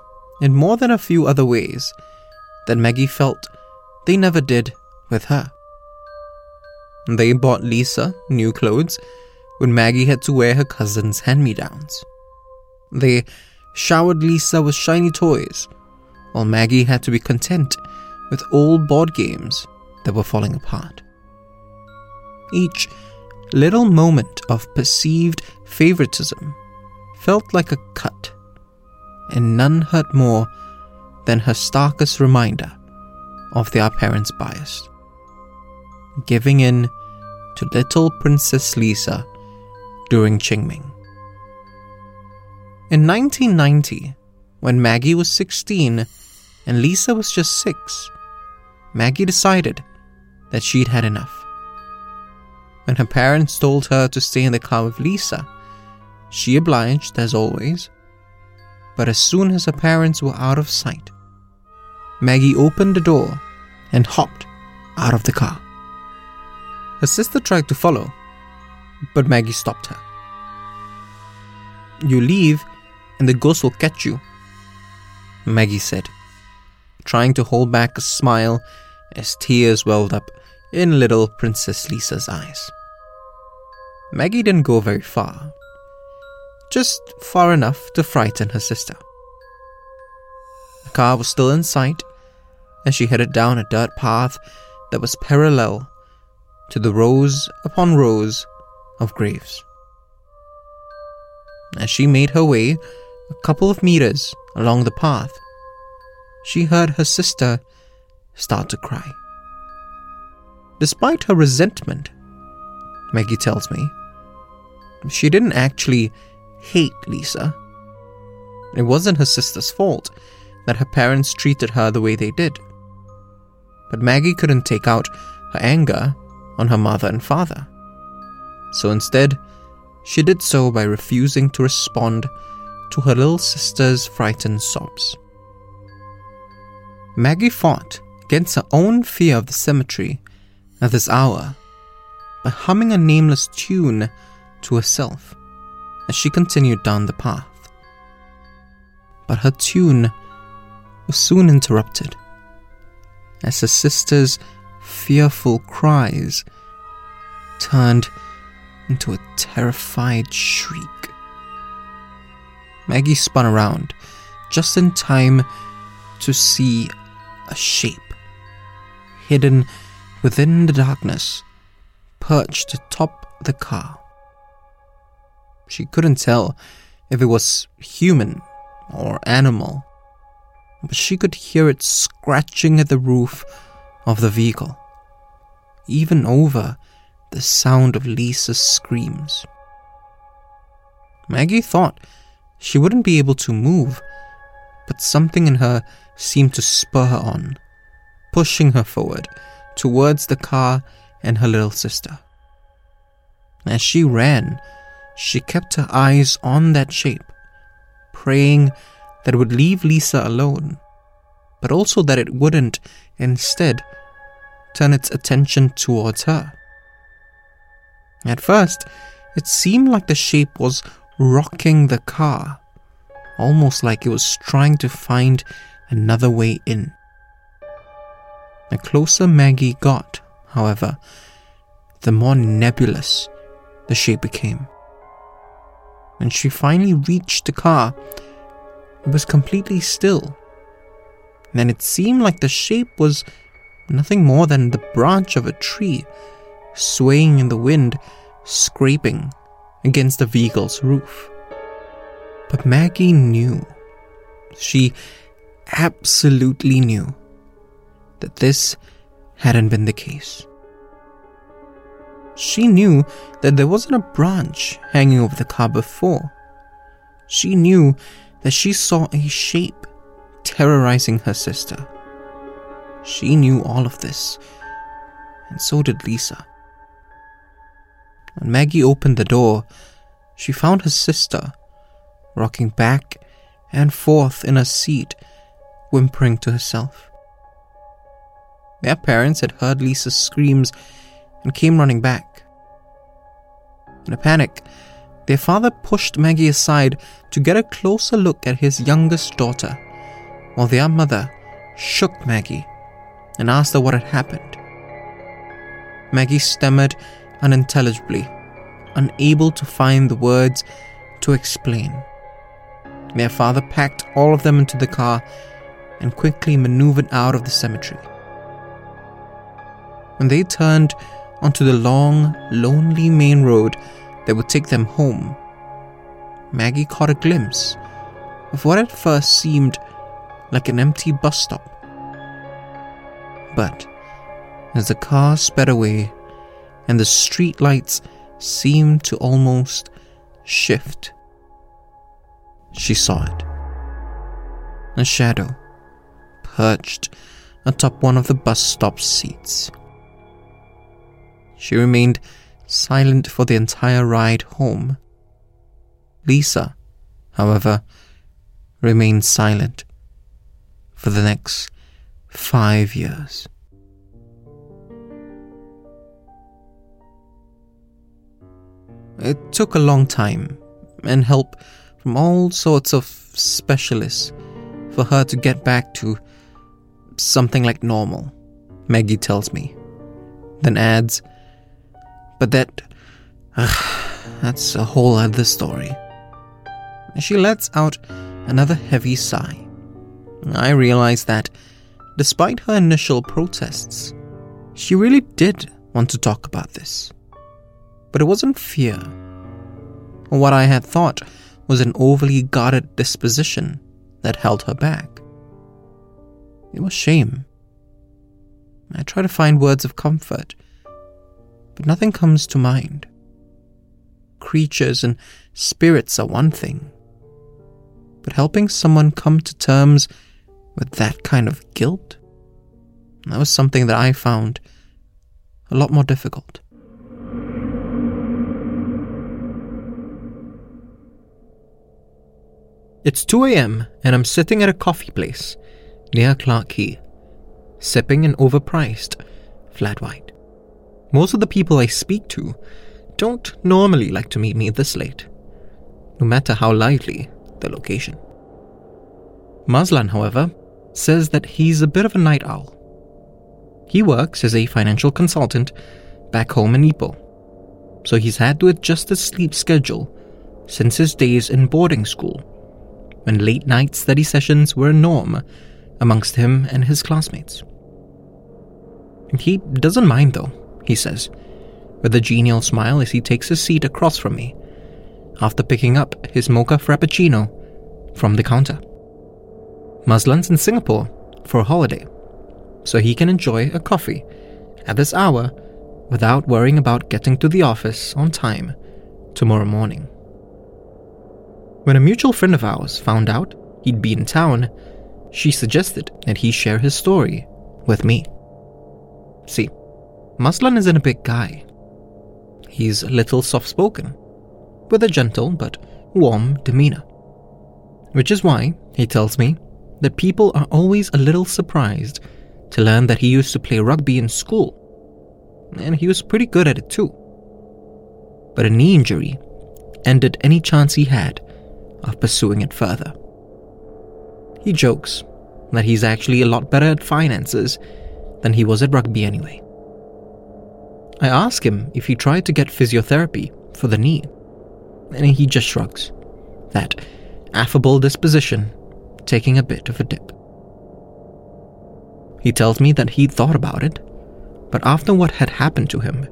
in more than a few other ways that Maggie felt they never did with her. They bought Lisa new clothes when Maggie had to wear her cousin's hand-me-downs. They showered Lisa with shiny toys, while Maggie had to be content with old board games that were falling apart. Each little moment of perceived favoritism felt like a cut, and none hurt more than her starkest reminder of their parents' bias. Giving in to little Princess Lisa during Qingming. In 1990, when Maggie was 16 and Lisa was just 6, Maggie decided that she'd had enough. When her parents told her to stay in the car with Lisa, she obliged as always. But as soon as her parents were out of sight, Maggie opened the door and hopped out of the car. Her sister tried to follow, but Maggie stopped her. "You leave and the ghost will catch you," Maggie said, trying to hold back a smile as tears welled up in little Princess Lisa's eyes. Maggie didn't go very far, just far enough to frighten her sister. The car was still in sight as she headed down a dirt path that was parallel to the rows upon rows of graves. As she made her way a couple of meters along the path, she heard her sister start to cry. Despite her resentment, Maggie tells me, she didn't actually hate Lisa. It wasn't her sister's fault that her parents treated her the way they did. But Maggie couldn't take out her anger on her mother and father. So instead, she did so by refusing to respond to her little sister's frightened sobs. Maggie fought against her own fear of the cemetery at this hour by humming a nameless tune to herself as she continued down the path. But her tune was soon interrupted as her sister's fearful cries turned into a terrified shriek. Maggie spun around, just in time to see a shape, hidden within the darkness, perched atop the car. She couldn't tell if it was human or animal, but she could hear it scratching at the roof of the vehicle, even over the sound of Lisa's screams. Maggie thought she wouldn't be able to move, but something in her seemed to spur her on, pushing her forward towards the car and her little sister. As she ran, she kept her eyes on that shape, praying that it would leave Lisa alone, but also that it wouldn't, instead, turn its attention towards her. At first, it seemed like the shape was rocking the car, almost like it was trying to find another way in. The closer Maggie got, however, the more nebulous the shape became. When she finally reached the car, it was completely still, and it seemed like the shape was nothing more than the branch of a tree, swaying in the wind, scraping against the vehicle's roof. But Maggie knew, she absolutely knew, that this hadn't been the case. She knew that there wasn't a branch hanging over the car before. She knew that she saw a shape terrorizing her sister. She knew all of this, and so did Lisa. When Maggie opened the door, she found her sister rocking back and forth in her seat, whimpering to herself. Their parents had heard Lisa's screams and came running back. In a panic, their father pushed Maggie aside to get a closer look at his youngest daughter, while their mother shook Maggie and asked her what had happened. Maggie stammered unintelligibly, unable to find the words to explain. Their father packed all of them into the car and quickly maneuvered out of the cemetery. When they turned onto the long, lonely main road that would take them home, Maggie caught a glimpse of what at first seemed like an empty bus stop. But as the car sped away and the streetlights seemed to almost shift, she saw it. A shadow perched atop one of the bus stop seats. She remained silent for the entire ride home. Lisa, however, remained silent for the next 5 years. It took a long time and help from all sorts of specialists for her to get back to something like normal, Maggie tells me, then adds, but that's a whole other story. She lets out another heavy sigh. I realize that, despite her initial protests, she really did want to talk about this. But it wasn't fear, or what I had thought was an overly guarded disposition that held her back. It was shame. I try to find words of comfort, but nothing comes to mind. Creatures and spirits are one thing, but helping someone come to terms with that kind of guilt, that was something that I found a lot more difficult. It's 2 a.m. and I'm sitting at a coffee place near Clark Quay, sipping an overpriced flat white. Most of the people I speak to don't normally like to meet me this late, no matter how lively the location. Maslan, however, says that he's a bit of a night owl. He works as a financial consultant back home in Ipoh. so he's had to adjust his sleep schedule since his days in boarding school, when late-night study sessions were a norm amongst him and his classmates. He doesn't mind though, he says, with a genial smile as he takes his seat across from me, after picking up his mocha frappuccino from the counter. Mazlan's in Singapore for a holiday, so he can enjoy a coffee at this hour without worrying about getting to the office on time tomorrow morning. When a mutual friend of ours found out he'd be in town, she suggested that he share his story with me. See, Mazlan isn't a big guy. He's a little soft-spoken, with a gentle but warm demeanor. Which is why, he tells me, that people are always a little surprised to learn that he used to play rugby in school. And he was pretty good at it too. But a knee injury ended any chance he had of pursuing it further. He jokes that he's actually a lot better at finances than he was at rugby anyway. I ask him if he tried to get physiotherapy for the knee, and he just shrugs, that affable disposition taking a bit of a dip. He tells me that he thought about it, but after what had happened to him,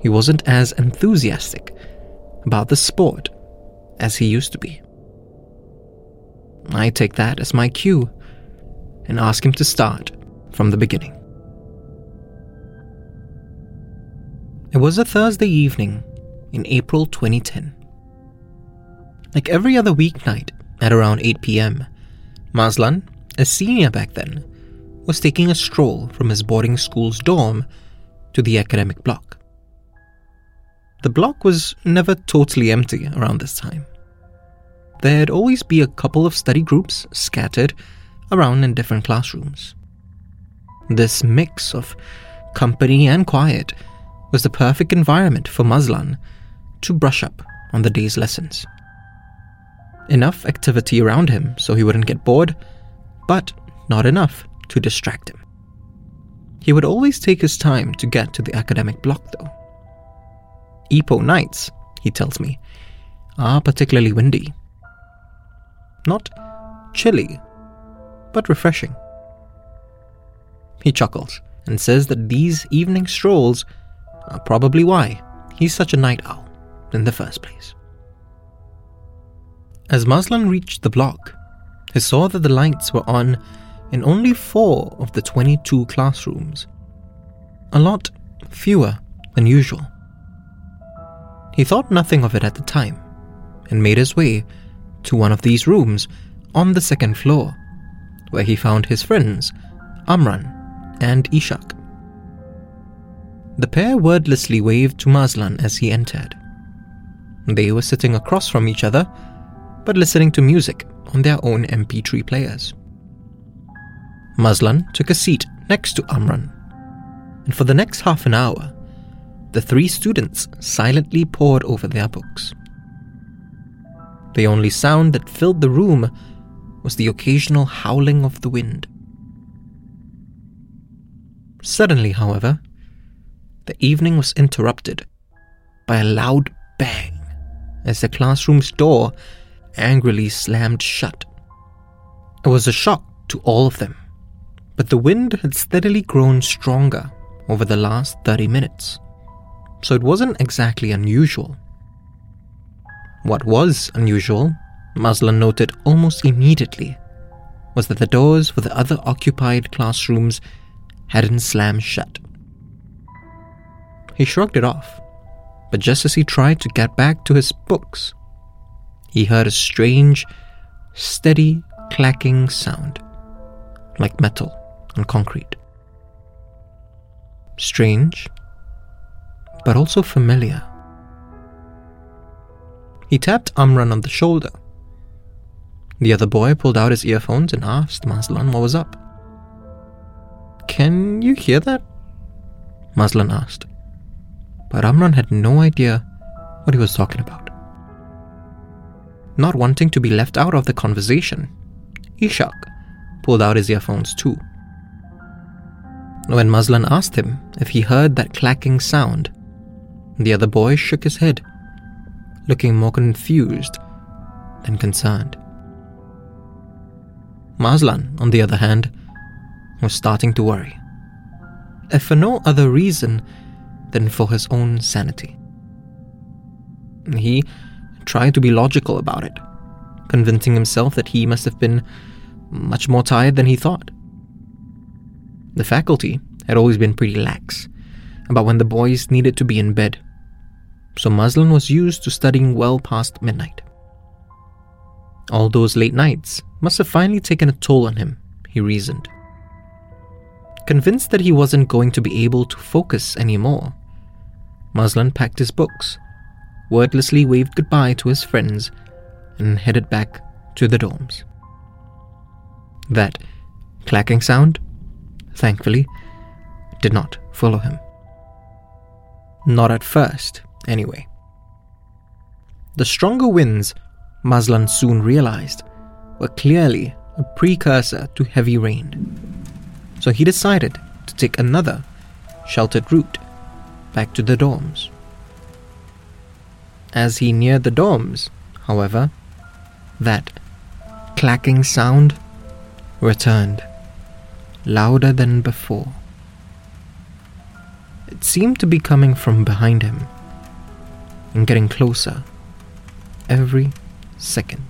he wasn't as enthusiastic about the sport as he used to be. I take that as my cue and ask him to start from the beginning. It was a Thursday evening in April 2010. Like every other weeknight at around 8 p.m, Mazlan, a senior back then, was taking a stroll from his boarding school's dorm to the academic block. The block was never totally empty around this time. There'd always be a couple of study groups scattered around in different classrooms. This mix of company and quiet was the perfect environment for Mazlan to brush up on the day's lessons. Enough activity around him so he wouldn't get bored, but not enough to distract him. He would always take his time to get to the academic block though. Ipoh nights, he tells me, are particularly windy. Not chilly, but refreshing. He chuckles and says that these evening strolls are probably why he's such a night owl in the first place. As Mazlan reached the block, he saw that the lights were on in only 4 of the 22 classrooms, a lot fewer than usual. He thought nothing of it at the time and made his way to one of these rooms on the second floor, where he found his friends Amran and Ishak. The pair wordlessly waved to Mazlan as he entered. They were sitting across from each other, but listening to music on their own MP3 players. Mazlan took a seat next to Amran, and for the next half an hour, the 3 students silently pored over their books. The only sound that filled the room was the occasional howling of the wind. Suddenly, however, the evening was interrupted by a loud bang as the classroom's door angrily slammed shut. It was a shock to all of them, but the wind had steadily grown stronger over the last 30 minutes, so it wasn't exactly unusual. What was unusual, Mazlan noted almost immediately, was that the doors for the other occupied classrooms hadn't slammed shut. He shrugged it off, but just as he tried to get back to his books, he heard a strange, steady, clacking sound, like metal and concrete. Strange, but also familiar. He tapped Amran on the shoulder. The other boy pulled out his earphones and asked Mazlan what was up. "Can you hear that?" Mazlan asked, but Amran had no idea what he was talking about. Not wanting to be left out of the conversation, Ishak pulled out his earphones too. When Mazlan asked him if he heard that clacking sound, The other boy shook his head, looking more confused than concerned. Maslan, on the other hand, was starting to worry, if for no other reason than for his own sanity. He tried to be logical about it, convincing himself that he must have been much more tired than he thought. The faculty had always been pretty lax about when the boys needed to be in bed, so Maslan was used to studying well past midnight. All those late nights must have finally taken a toll on him, he reasoned. Convinced that he wasn't going to be able to focus anymore, Maslan packed his books, wordlessly waved goodbye to his friends, and headed back to the dorms. That clacking sound, thankfully, did not follow him. Not at first, anyway. The stronger winds, Maslan soon realized, were clearly a precursor to heavy rain, so he decided to take another sheltered route back to the dorms. As he neared the dorms, however, that clacking sound returned, louder than before. It seemed to be coming from behind him and getting closer every second.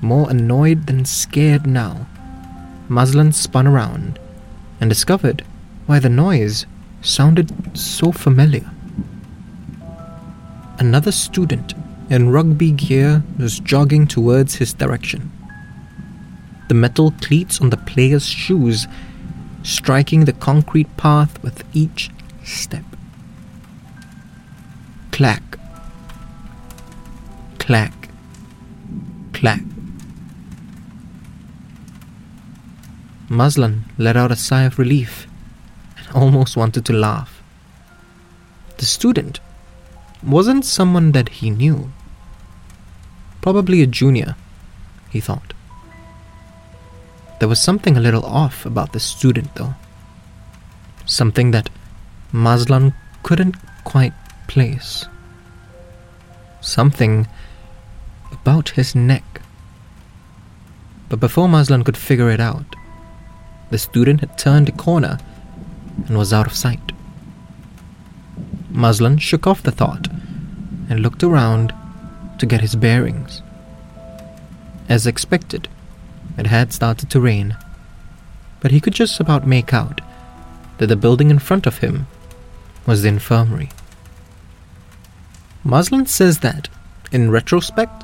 More annoyed than scared now, Maslan spun around and discovered why the noise sounded so familiar. Another student in rugby gear was jogging towards his direction, the metal cleats on the player's shoes striking the concrete path with each step. Clack, clack, clack. Maslan let out a sigh of relief and almost wanted to laugh. The student wasn't someone that he knew. Probably a junior, he thought. There was something a little off about the student, though. Something that Maslan couldn't quite place. Something about his neck. But before Maslan could figure it out, the student had turned a corner and was out of sight. Maslan shook off the thought and looked around to get his bearings. As expected, it had started to rain, but he could just about make out that the building in front of him was the infirmary. Maslan says that, in retrospect,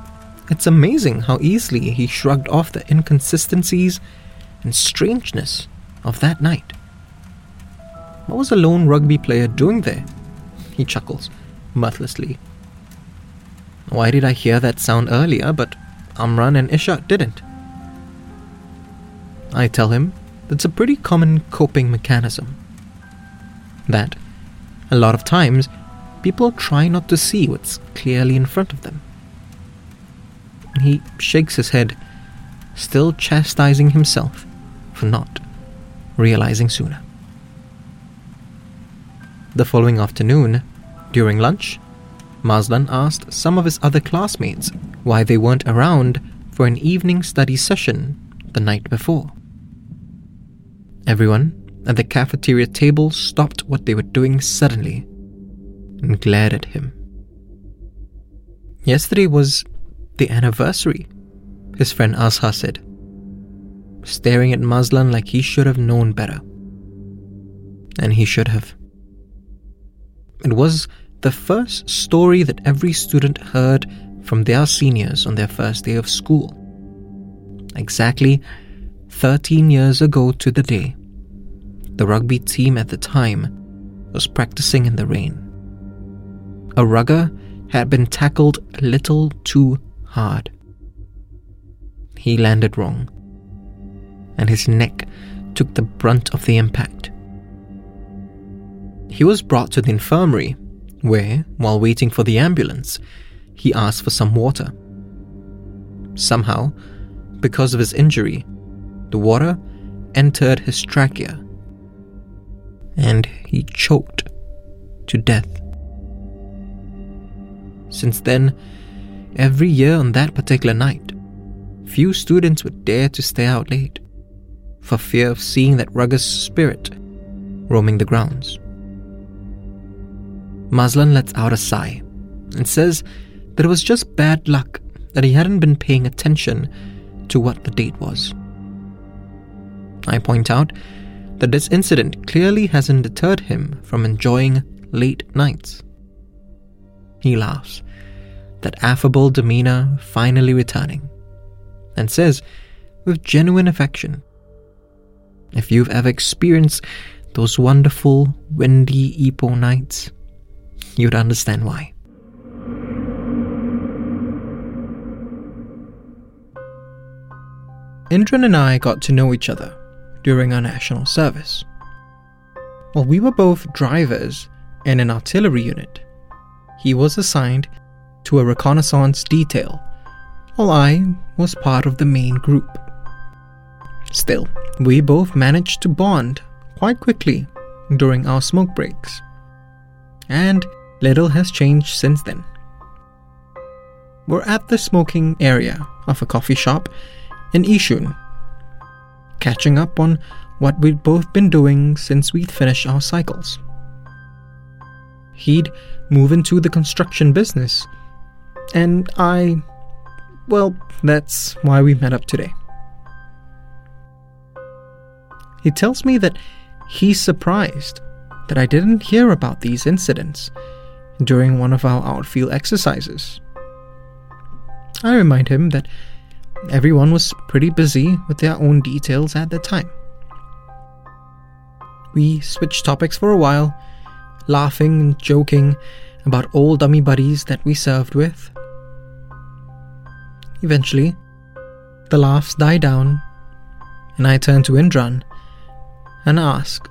it's amazing how easily he shrugged off the inconsistencies and strangeness of that night. What was a lone rugby player doing there? He chuckles, mirthlessly. Why did I hear that sound earlier, but Amran and Isha didn't? I tell him that's a pretty common coping mechanism. That, a lot of times, people try not to see what's clearly in front of them. He shakes his head, still chastising himself for not realizing sooner. The following afternoon, during lunch, Maslan asked some of his other classmates why they weren't around for an evening study session the night before. Everyone at the cafeteria table stopped what they were doing suddenly and glared at him. Yesterday was the anniversary, his friend Asha said, staring at Maslan like he should have known better. And he should have. It was the first story that every student heard from their seniors on their first day of school. Exactly 13 years ago to the day, the rugby team at the time was practicing in the rain. A rugger had been tackled a little too hard. He landed wrong, and his neck took the brunt of the impact. He was brought to the infirmary, where, while waiting for the ambulance, he asked for some water. Somehow, because of his injury, the water entered his trachea, and he choked to death. Since then, every year on that particular night, few students would dare to stay out late, for fear of seeing that rugged spirit roaming the grounds. Mazlan lets out a sigh and says that it was just bad luck that he hadn't been paying attention to what the date was. I point out that this incident clearly hasn't deterred him from enjoying late nights. He laughs, that affable demeanor finally returning, and says with genuine affection, "If you've ever experienced those wonderful windy Ipoh nights, you'd understand why." Indran and I got to know each other during our national service. While we were both drivers in an artillery unit, he was assigned to a reconnaissance detail, while I was part of the main group. Still, we both managed to bond quite quickly during our smoke breaks, and little has changed since then. We're at the smoking area of a coffee shop in Yishun, catching up on what we'd both been doing since we'd finished our cycles. He'd move into the construction business, and I, well, that's why we met up today. He tells me that he's surprised that I didn't hear about these incidents during one of our outfield exercises. I remind him that everyone was pretty busy with their own details at the time. We switched topics for a while, laughing and joking about old dummy buddies that we served with. Eventually, the laughs die down, and I turn to Indran and ask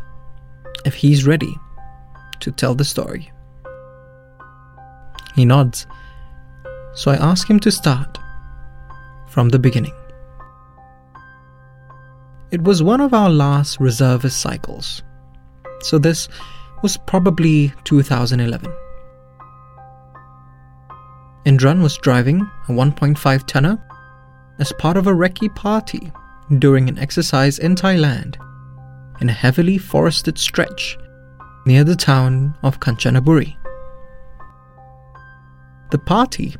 if he's ready to tell the story. He nods, so I ask him to start from the beginning. It was one of our last reservist cycles, so this was probably 2011. Indran was driving a 1.5 tonner as part of a recce party during an exercise in Thailand in a heavily forested stretch near the town of Kanchanaburi. The party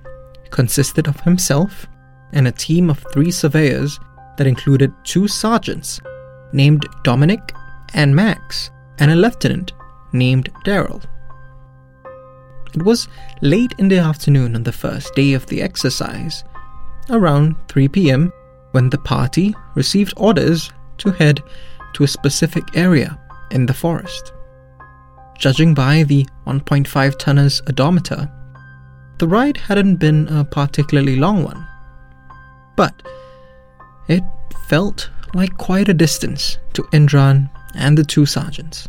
consisted of himself and a team of 3 surveyors that included 2 sergeants named Dominic and Max and a lieutenant named Daryl. It was late in the afternoon on the first day of the exercise, around 3 p.m, when the party received orders to head to a specific area in the forest. Judging by the 1.5 tonner's odometer, the ride hadn't been a particularly long one, but it felt like quite a distance to Indran and the 2 sergeants.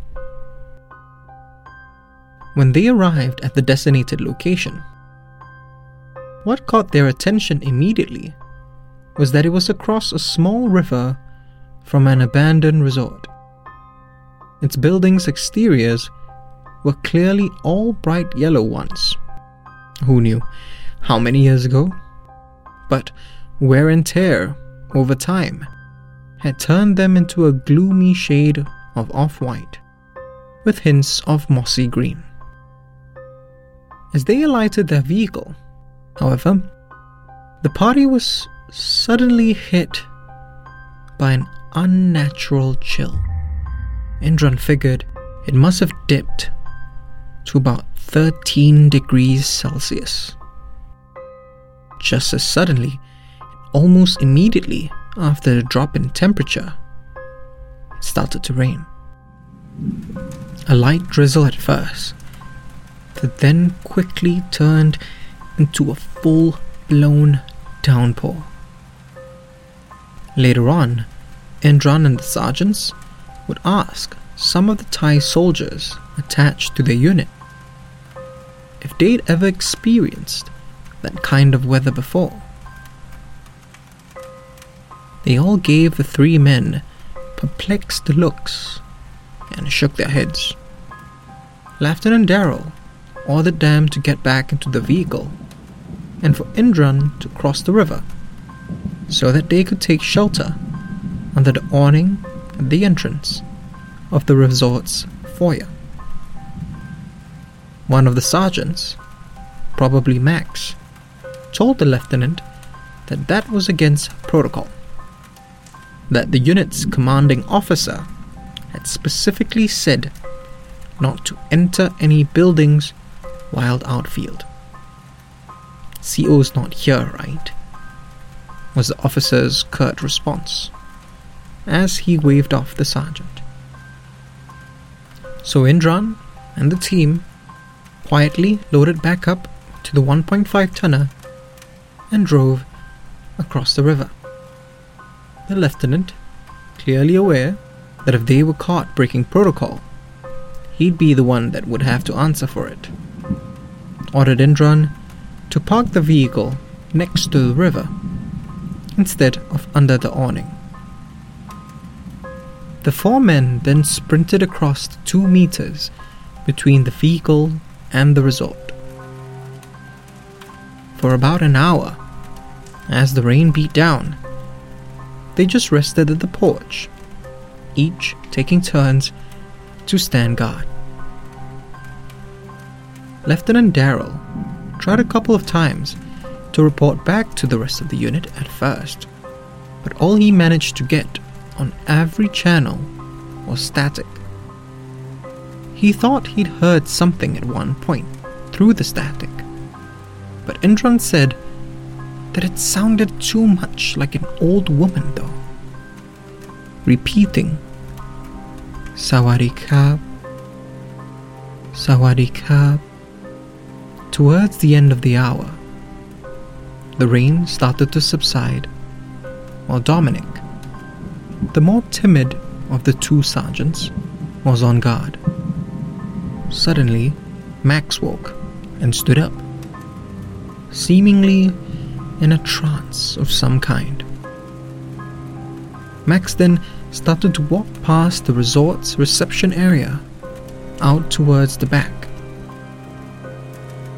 When they arrived at the designated location, what caught their attention immediately was that it was across a small river from an abandoned resort. Its buildings' exteriors were clearly all bright yellow ones. Who knew how many years ago? But wear and tear over time had turned them into a gloomy shade of off-white, with hints of mossy green. As they alighted their vehicle, however, the party was suddenly hit by an unnatural chill. Indran figured it must have dipped to about 13 degrees Celsius. Just as suddenly, almost immediately after the drop in temperature, it started to rain. A light drizzle at first, that then quickly turned into a full-blown downpour. Later on, Indran and the sergeants would ask some of the Thai soldiers attached to their unit if they'd ever experienced that kind of weather before. They all gave the 3 men perplexed looks and shook their heads. Lieutenant Daryl ordered them to get back into the vehicle and for Indran to cross the river so that they could take shelter under the awning at the entrance of the resort's foyer. One of the sergeants, probably Max, told the lieutenant that that was against protocol, that the unit's commanding officer had specifically said not to enter any buildings while outfield. CO's not here, right? Was the officer's curt response as he waved off the sergeant. So Indran and the team quietly loaded back up to the 1.5 tonner and drove across the river. The lieutenant, clearly aware that if they were caught breaking protocol, he'd be the one that would have to answer for it, ordered Indran to park the vehicle next to the river instead of under the awning. The four men then sprinted across the 2 meters between the vehicle and the resort. For about an hour, as the rain beat down, they just rested at the porch, each taking turns to stand guard. Lieutenant Daryl tried a couple of times to report back to the rest of the unit at first, but all he managed to get on every channel was static. He thought he'd heard something at one point through the static, but Indran said that it sounded too much like an old woman though, repeating "Sawadikap, Sawadikap." Towards the end of the hour, the rain started to subside, while Dominic, the more timid of the two sergeants, was on guard. Suddenly, Max woke and stood up, seemingly in a trance of some kind. Max then started to walk past the resort's reception area, out towards the back.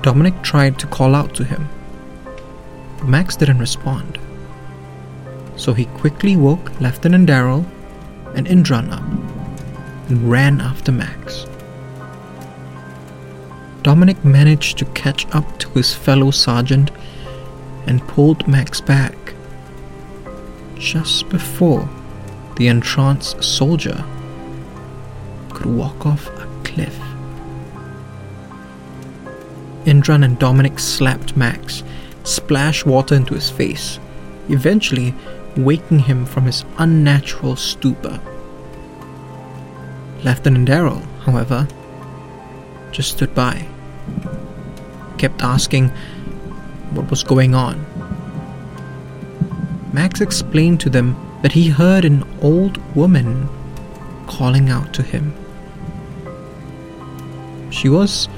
Dominic tried to call out to him, but Max didn't respond. So he quickly woke Lieutenant Daryl and Indran up and ran after Max. Dominic managed to catch up to his fellow sergeant and pulled Max back just before the entranced soldier could walk off a cliff. Indran and Dominic slapped Max, splashed water into his face, eventually waking him from his unnatural stupor. Lieutenant Daryl, however, just stood by, kept asking what was going on. Max explained to them that he heard an old woman calling out to him. She was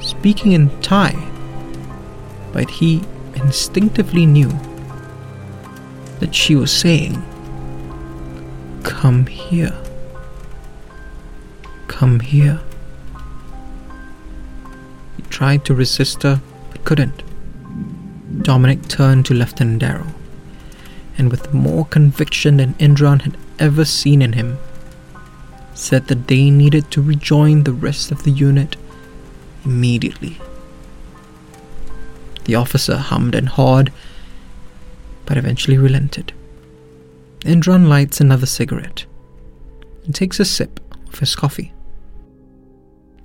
speaking in Thai, but he instinctively knew that she was saying, "Come here, come here." He tried to resist her, but couldn't. Dominic turned to Lieutenant Daryl, and with more conviction than Indran had ever seen in him, said that they needed to rejoin the rest of the unit immediately. The officer hummed and hawed, but eventually relented. Indran lights another cigarette and takes a sip of his coffee.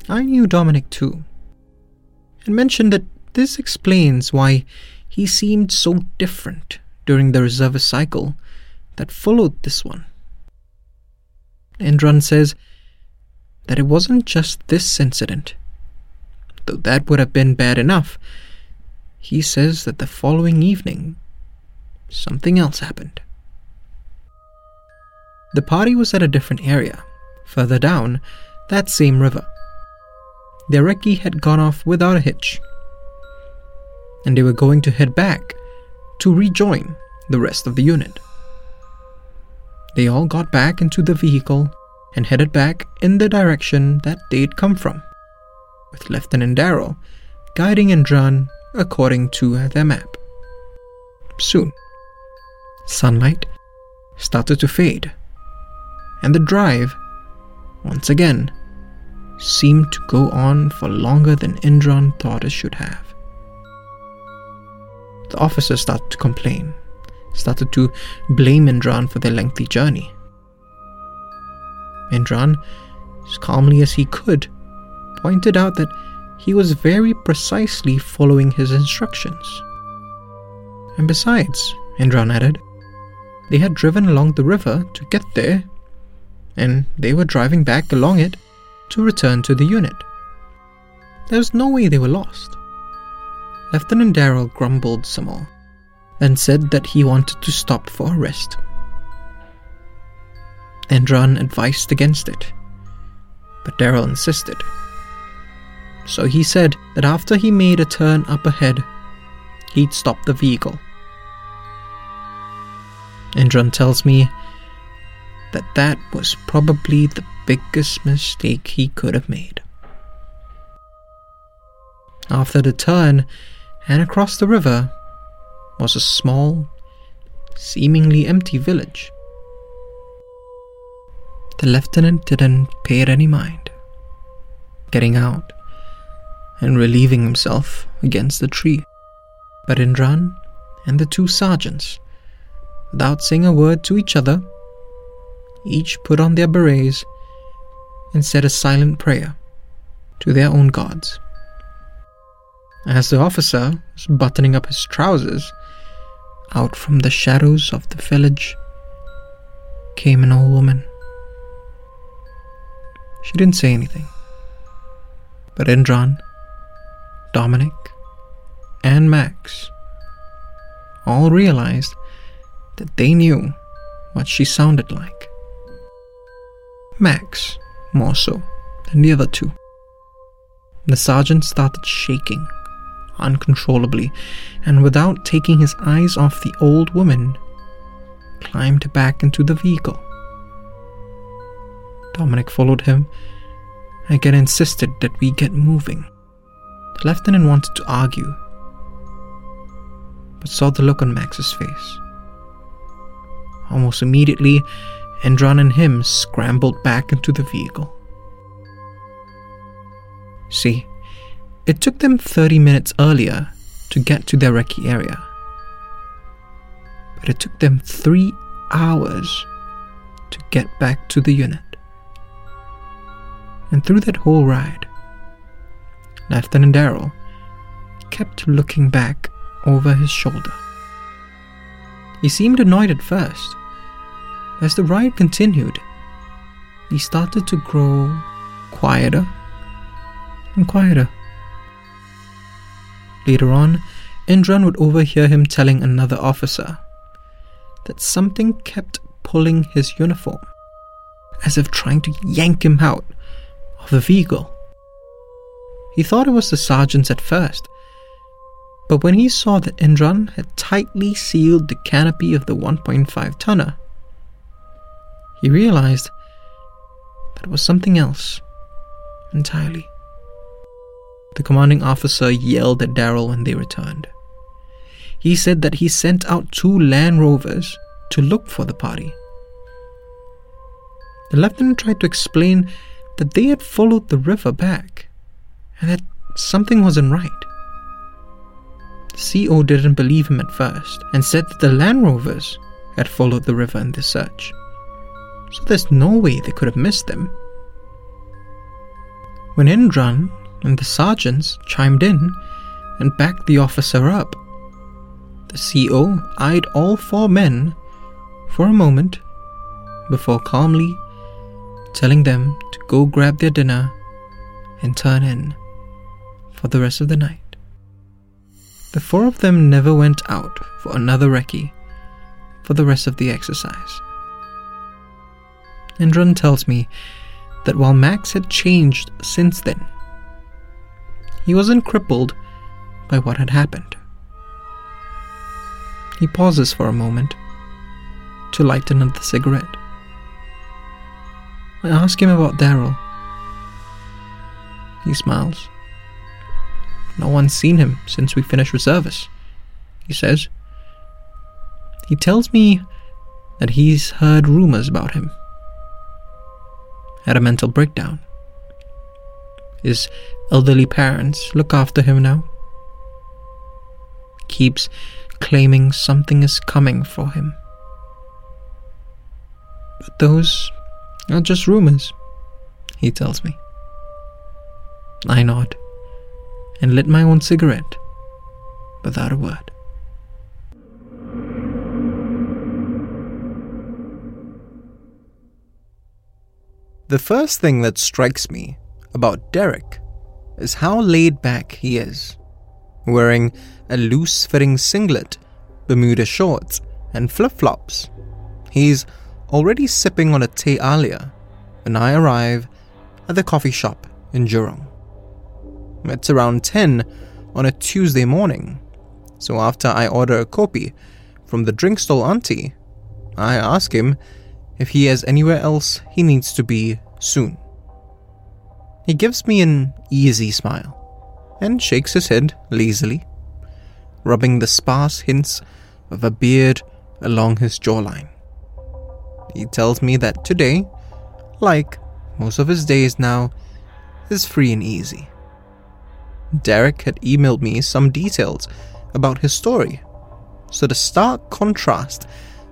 I knew Dominic too, and mentioned that this explains why he seemed so different during the reservist cycle that followed this one. Indran says that it wasn't just this incident, though that would have been bad enough. He says that the following evening, something else happened. The party was at a different area, further down that same river. Their recce had gone off without a hitch, and they were going to head back to rejoin the rest of the unit. They all got back into the vehicle and headed back in the direction that they'd come from, with Lieutenant Daryl guiding Indran according to their map. Soon, sunlight started to fade, and the drive, once again, seemed to go on for longer than Indran thought it should have. The officers started to complain, started to blame Indran for their lengthy journey. Indran, as calmly as he could, pointed out that he was very precisely following his instructions. And besides, Indran added, they had driven along the river to get there, and they were driving back along it to return to the unit. There was no way they were lost. Lieutenant Daryl grumbled some more, then said that he wanted to stop for a rest. Indran advised against it, but Daryl insisted. So he said that after he made a turn up ahead, he'd stop the vehicle. Indran tells me that that was probably the biggest mistake he could have made. After the turn and across the river was a small, seemingly empty village. The lieutenant didn't pay it any mind, getting out and relieving himself against the tree. But Indran and the two sergeants, without saying a word to each other, each put on their berets and said a silent prayer to their own gods. As the officer was buttoning up his trousers, out from the shadows of the village came an old woman. She didn't say anything, but Indran, Dominic, and Max all realized that they knew what she sounded like. Max, more so than the other two. The sergeant started shaking uncontrollably, and without taking his eyes off the old woman, climbed back into the vehicle. Dominic followed him, and again insisted that we get moving. The lieutenant wanted to argue, but saw the look on Max's face. Almost immediately, Indran and him scrambled back into the vehicle. See, it took them 30 minutes earlier to get to their recce area, but it took them 3 hours to get back to the unit. And through that whole ride, Lieutenant Daryl kept looking back over his shoulder. He seemed annoyed at first. As the ride continued, he started to grow quieter and quieter. Later on, Indran would overhear him telling another officer that something kept pulling his uniform, as if trying to yank him out of the vehicle. He thought it was the sergeants at first, but when he saw that Indran had tightly sealed the canopy of the 1.5-tonner, he realized that it was something else entirely. The commanding officer yelled at Daryl when they returned. He said that he sent out 2 Land Rovers to look for the party. The lieutenant tried to explain that they had followed the river back and that something wasn't right. The CO didn't believe him at first and said that the Land Rovers had followed the river in their search, so there's no way they could have missed them. When Indran and the sergeants chimed in and backed the officer up, the CO eyed all 4 men for a moment before calmly telling them to go grab their dinner and turn in for the rest of the night. The 4 of them never went out for another recce for the rest of the exercise. Indran tells me that while Max had changed since then, he wasn't crippled by what had happened. He pauses for a moment to light another cigarette. I ask him about Daryl. He smiles No one's seen him since we finished with service, he says. He tells me that he's heard rumors about him. Had a mental breakdown. His elderly parents look after him now. Keeps claiming something is coming for him. But those are just rumors, he tells me. I nod and lit my own cigarette without a word. The first thing that strikes me about Derek is how laid back he is, wearing a loose-fitting singlet, Bermuda shorts, and flip-flops. He's already sipping on a teh halia when I arrive at the coffee shop in Jurong. It's around 10 on a Tuesday morning, so after I order a kopi from the drink stall auntie, I ask him if he has anywhere else he needs to be soon. He gives me an easy smile and shakes his head lazily, rubbing the sparse hints of a beard along his jawline. He tells me that today, like most of his days now, is free and easy. Derek had emailed me some details about his story, so the stark contrast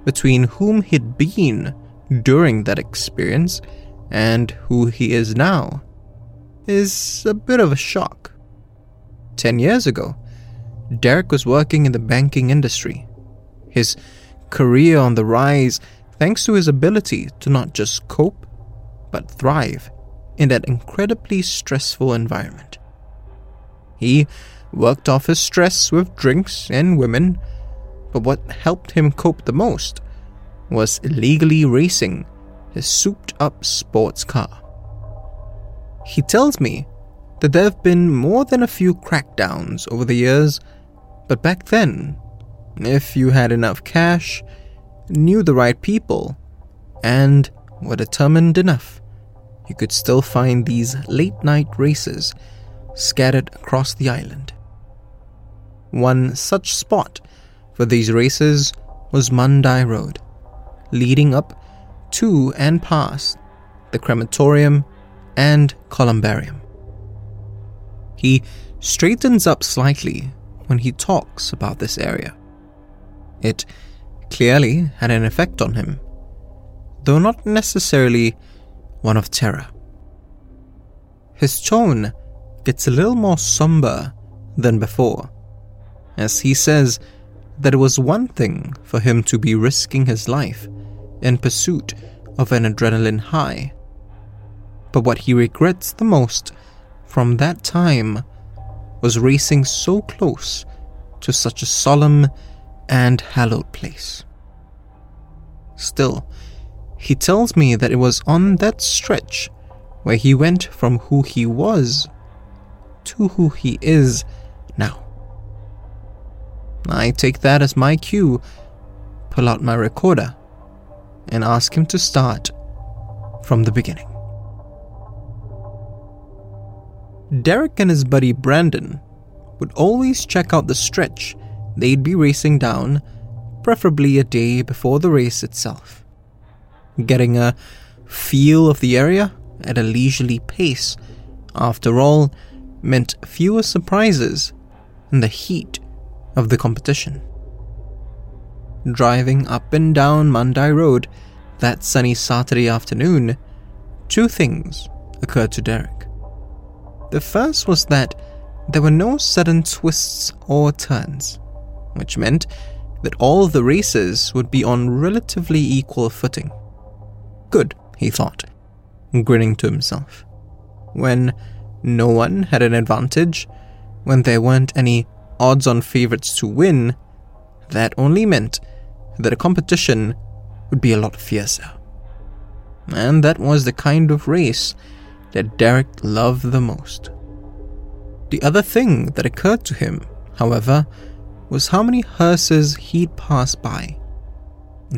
between whom he'd been during that experience and who he is now is a bit of a shock. 10 years ago, Derek was working in the banking industry, his career on the rise thanks to his ability to not just cope, but thrive in that incredibly stressful environment. He worked off his stress with drinks and women, but what helped him cope the most was illegally racing his souped-up sports car. He tells me that there have been more than a few crackdowns over the years, but back then, if you had enough cash, knew the right people, and were determined enough, you could still find these late-night races scattered across the island. One such spot for these races was Mandai Road, leading up to and past the crematorium and columbarium. He straightens up slightly when he talks about this area. It clearly had an effect on him, though not necessarily one of terror. His tone gets a little more somber than before, as he says that it was one thing for him to be risking his life in pursuit of an adrenaline high, but what he regrets the most from that time was racing so close to such a solemn and hallowed place. Still, he tells me that it was on that stretch where he went from who he was to who he is now. I take that as my cue, pull out my recorder, and ask him to start from the beginning. Derek and his buddy Brandon would always check out the stretch they'd be racing down, preferably a day before the race itself, getting a feel of the area at a leisurely pace. After all, meant fewer surprises in the heat of the competition. Driving up and down Mandai Road that sunny Saturday afternoon, two things occurred to Derek. The first was that there were no sudden twists or turns, which meant that all the races would be on relatively equal footing. Good, he thought, grinning to himself. When no one had an advantage, when there weren't any odds-on favorites to win, that only meant that a competition would be a lot fiercer. And that was the kind of race that Derek loved the most. The other thing that occurred to him, however, was how many hearses he'd passed by.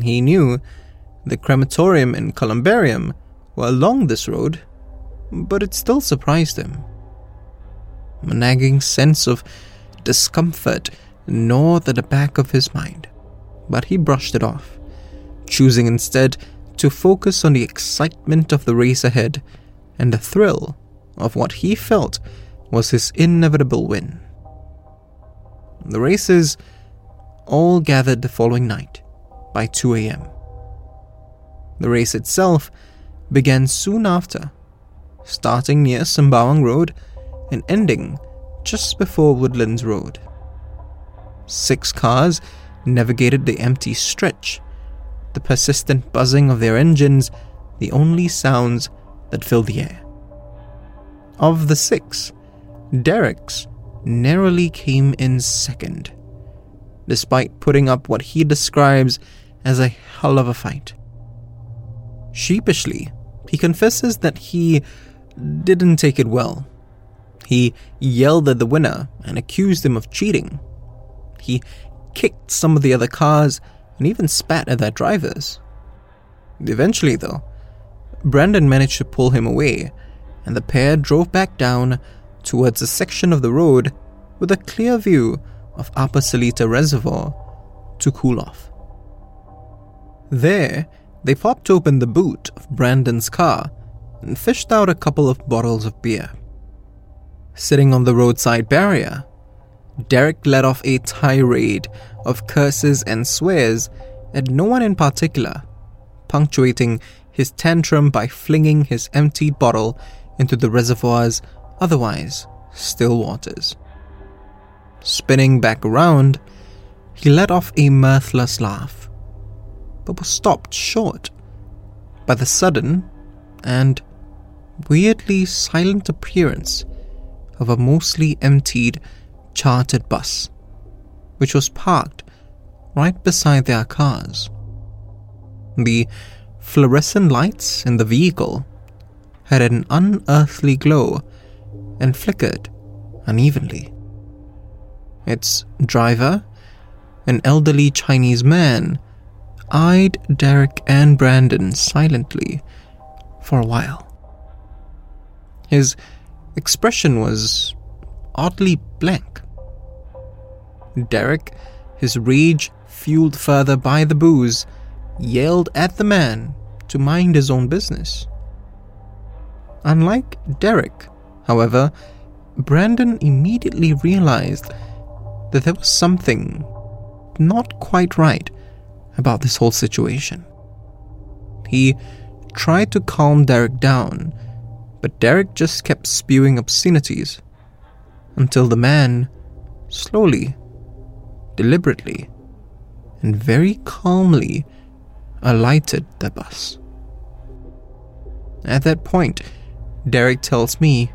He knew the crematorium and columbarium were along this road, but it still surprised him. a nagging sense of discomfort gnawed at the back of his mind, but he brushed it off, choosing instead to focus on the excitement of the race ahead and the thrill of what he felt was his inevitable win. The racers all gathered the following night by 2 a.m. The race itself began soon after, starting near Sembawang Road and ending just before Woodlands Road. 6 cars navigated the empty stretch, the persistent buzzing of their engines the only sounds that filled the air. Of the 6, Derek's narrowly came in second, despite putting up what he describes as a hell of a fight. Sheepishly, he confesses that he didn't take it well. He yelled at the winner and accused him of cheating. He kicked some of the other cars and even spat at their drivers. Eventually, though, Brandon managed to pull him away, and the pair drove back down towards a section of the road with a clear view of Upper Salita Reservoir to cool off. There, they popped open the boot of Brandon's car and fished out a couple of bottles of beer. Sitting on the roadside barrier, Derek let off a tirade of curses and swears at no one in particular, punctuating his tantrum by flinging his emptied bottle into the reservoir's otherwise still waters. Spinning back around, he let off a mirthless laugh, but was stopped short by the sudden and weirdly silent appearance of a mostly emptied chartered bus, which was parked right beside their cars. The fluorescent lights in the vehicle had an unearthly glow and flickered unevenly. Its driver, an elderly Chinese man, eyed Derek and Brandon silently for a while. His expression was oddly blank. Derek, his rage fueled further by the booze, yelled at the man to mind his own business. Unlike Derek, however, Brandon immediately realized that there was something not quite right about this whole situation. He tried to calm Derek down, but Derek just kept spewing obscenities until the man slowly, deliberately, and very calmly alighted the bus. At that point, Derek tells me,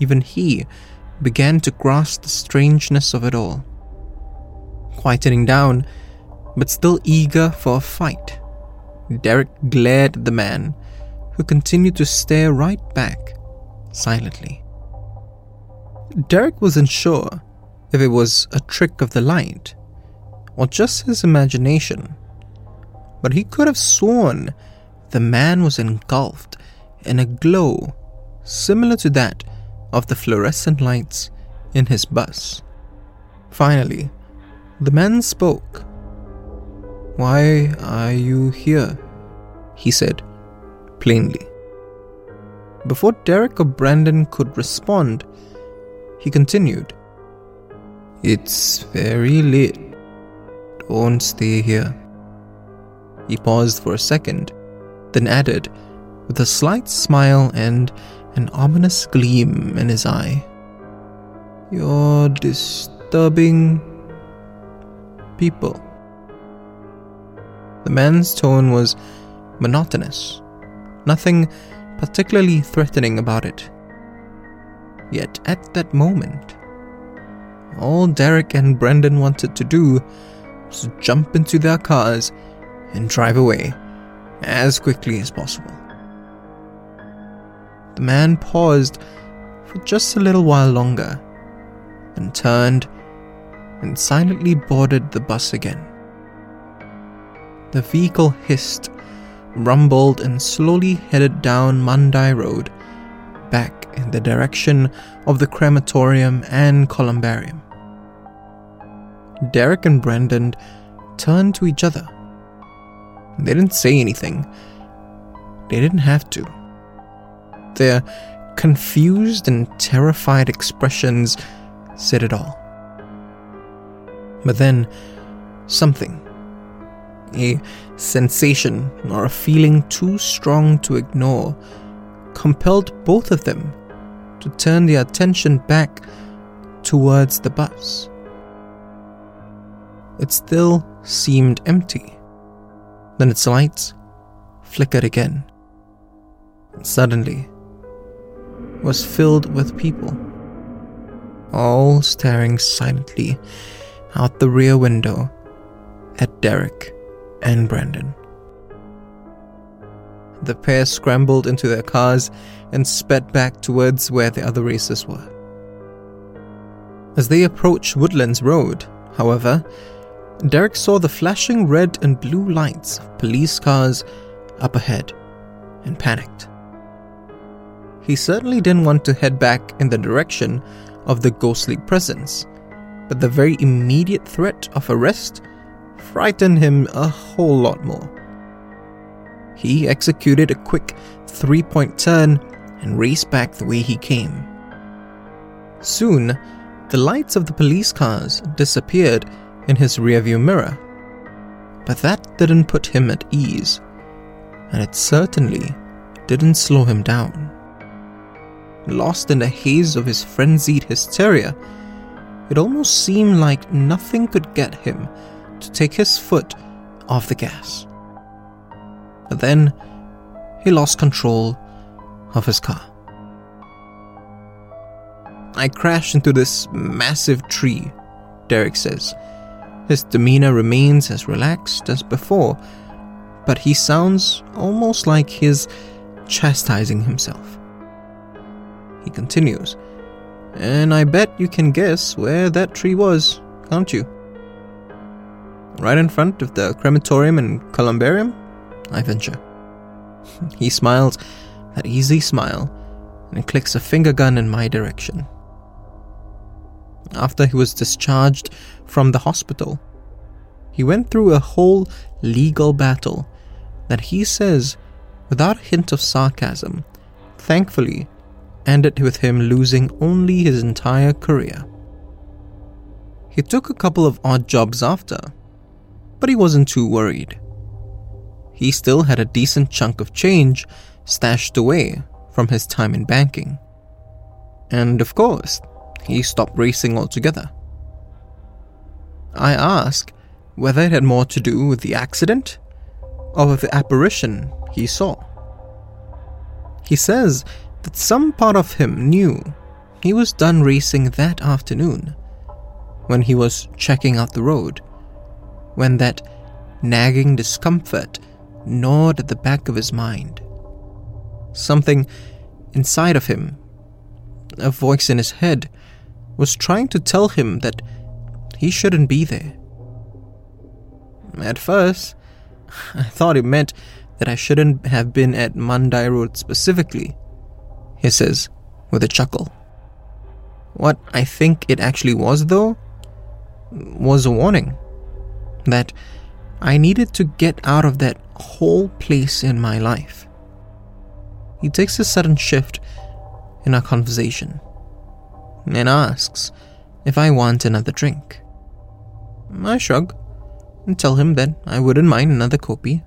even he began to grasp the strangeness of it all. Quietening down, but still eager for a fight, Derek glared at the man, who continued to stare right back, silently. Derek wasn't sure if it was a trick of the light or just his imagination, but he could have sworn the man was engulfed in a glow similar to that of the fluorescent lights in his bus. Finally, the man spoke. "Why are you here?" he said, plainly. Before Derek or Brandon could respond, he continued, "It's very late. Don't stay here." He paused for a second, then added, with a slight smile and an ominous gleam in his eye, "You're disturbing people." The man's tone was monotonous, nothing particularly threatening about it. Yet at that moment, all Derek and Brandon wanted to do was to jump into their cars and drive away as quickly as possible. The man paused for just a little while longer, then turned and silently boarded the bus again. The vehicle hissed, rumbled, and slowly headed down Mandai Road back in the direction of the crematorium and columbarium. Derek and Brendan turned to each other. They didn't say anything. They didn't have to. Their confused and terrified expressions said it all. But then, something, a sensation or a feeling too strong to ignore, compelled both of them to turn their attention back towards the bus. It still seemed empty. Then its lights flickered again. It suddenly was filled with people, all staring silently out the rear window at Derek and Brandon. The pair scrambled into their cars and sped back towards where the other racers were. As they approached Woodlands Road, however, Derek saw the flashing red and blue lights of police cars up ahead and panicked. He certainly didn't want to head back in the direction of the ghostly presence, but the very immediate threat of arrest frightened him a whole lot more. He executed a quick three-point turn and raced back the way he came. Soon, the lights of the police cars disappeared in his rearview mirror, but that didn't put him at ease, and it certainly didn't slow him down. Lost in the haze of his frenzied hysteria, it almost seemed like nothing could get him to take his foot off the gas. But then, he lost control of his car. "I crashed into this massive tree," Derek says. His demeanor remains as relaxed as before, but he sounds almost like he's chastising himself. He continues, "And I bet you can guess where that tree was, can't you?" "Right in front of the crematorium and columbarium," I venture. He smiles, that easy smile, and clicks a finger gun in my direction. After he was discharged from the hospital, he went through a whole legal battle that he says, without a hint of sarcasm, thankfully ended with him losing only his entire career. He took a couple of odd jobs after, but he wasn't too worried. He still had a decent chunk of change stashed away from his time in banking. And of course, he stopped racing altogether. I ask whether it had more to do with the accident or with the apparition he saw. He says that some part of him knew he was done racing that afternoon when he was checking out the road, when that nagging discomfort gnawed at the back of his mind. Something inside of him, a voice in his head, was trying to tell him that he shouldn't be there. At first, I thought it meant that I shouldn't have been at Mandai Road specifically, he says with a chuckle. What I think it actually was, though, was a warning that I needed to get out of that whole place in my life. He takes a sudden shift in our conversation and asks if I want another drink. I shrug and tell him that I wouldn't mind another kopi,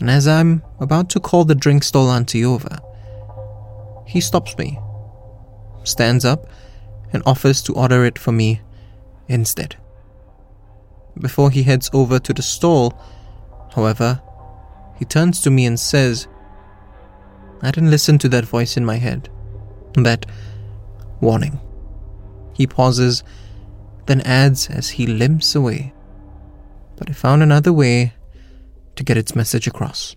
and as I'm about to call the drink stall auntie over, he stops me, stands up, and offers to order it for me instead. Before he heads over to the stall, however, he turns to me and says, "I didn't listen to that voice in my head, that warning." He pauses, then adds as he limps away, "But I found another way to get its message across."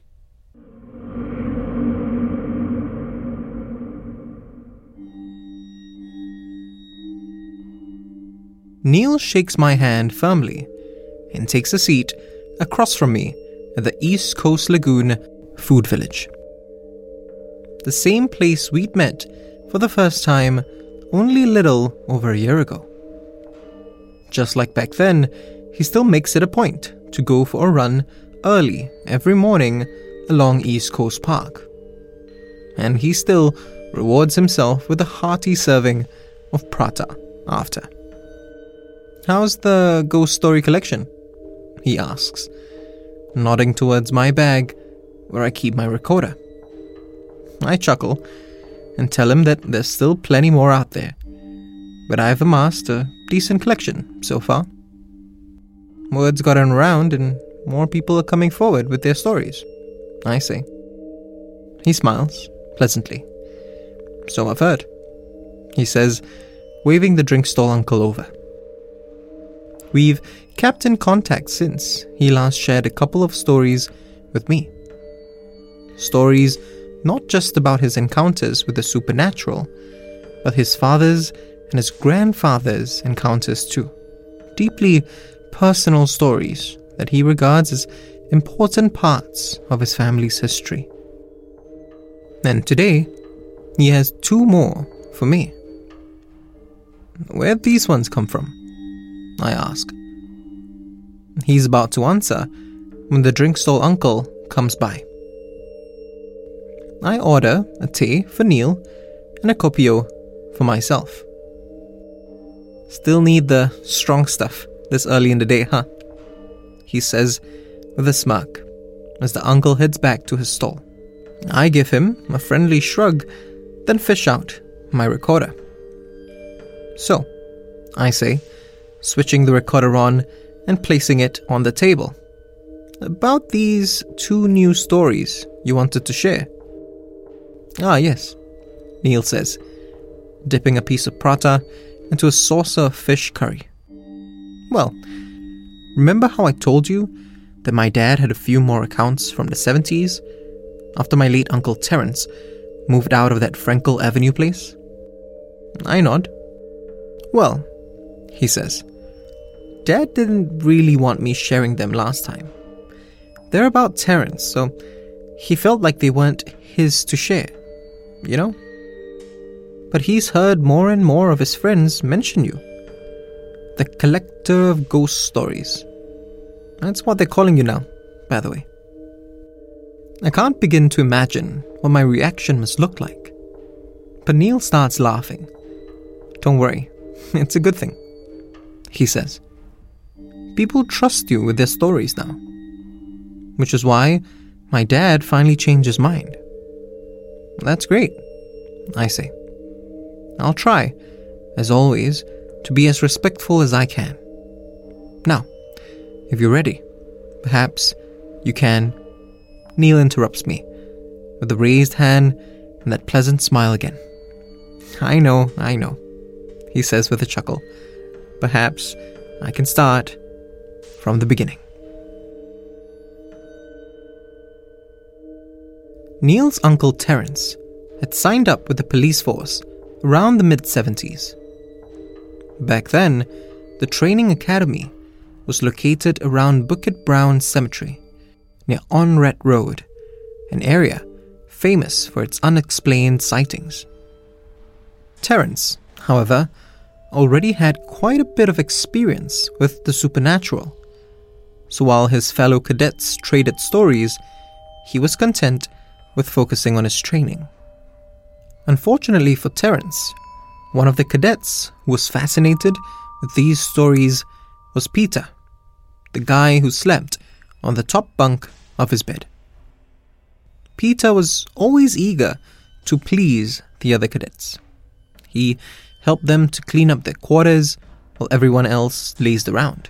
Neil shakes my hand firmly and takes a seat across from me at the East Coast Lagoon Food Village. The same place we'd met for the first time only a little over a year ago. Just like back then, he still makes it a point to go for a run early every morning along East Coast Park. And he still rewards himself with a hearty serving of prata after. "How's the ghost story collection?" he asks, nodding towards my bag where I keep my recorder. I chuckle and tell him that there's still plenty more out there, but I've amassed a decent collection so far. Word's gotten around and more people are coming forward with their stories, I say. He smiles pleasantly. "So I've heard," he says, waving the drink stall uncle over. We've kept in contact since he last shared a couple of stories with me. Stories not just about his encounters with the supernatural, but his father's and his grandfather's encounters too. Deeply personal stories that he regards as important parts of his family's history. And today, he has two more for me. "Where'd these ones come from?" I ask. He's about to answer when the drink stall uncle comes by. I order a teh for Neil and a kopio for myself. "Still need the strong stuff this early in the day, huh?" he says with a smirk as the uncle heads back to his stall. I give him a friendly shrug, then fish out my recorder. "So," I say, switching the recorder on and placing it on the table. "About these two new stories you wanted to share." "Ah, yes," Neil says, dipping a piece of prata into a saucer of fish curry. "Well, remember how I told you that my dad had a few more accounts from the 70s after my late uncle Terence moved out of that Frankel Avenue place?" I nod. "Well," he says, "Dad didn't really want me sharing them last time. They're about Terence, so he felt like they weren't his to share, you know? But he's heard more and more of his friends mention you. The collector of ghost stories. That's what they're calling you now, by the way." I can't begin to imagine what my reaction must look like. But Neil starts laughing. "Don't worry, it's a good thing," he says. "People trust you with their stories now. Which is why my dad finally changed his mind." "That's great," I say. "I'll try, as always, to be as respectful as I can. Now, if you're ready, perhaps you can..." Neil interrupts me, with a raised hand and that pleasant smile again. I know, he says with a chuckle. "Perhaps I can start from the beginning." Neil's uncle Terence had signed up with the police force around the mid-70s. Back then, the training academy was located around Bukit Brown Cemetery, near Onraet Road, an area famous for its unexplained sightings. Terence, however, already had quite a bit of experience with the supernatural, so while his fellow cadets traded stories, he was content with focusing on his training. Unfortunately for Terence, one of the cadets who was fascinated with these stories was Peter, the guy who slept on the top bunk of his bed. Peter was always eager to please the other cadets. He helped them to clean up their quarters while everyone else lazed around.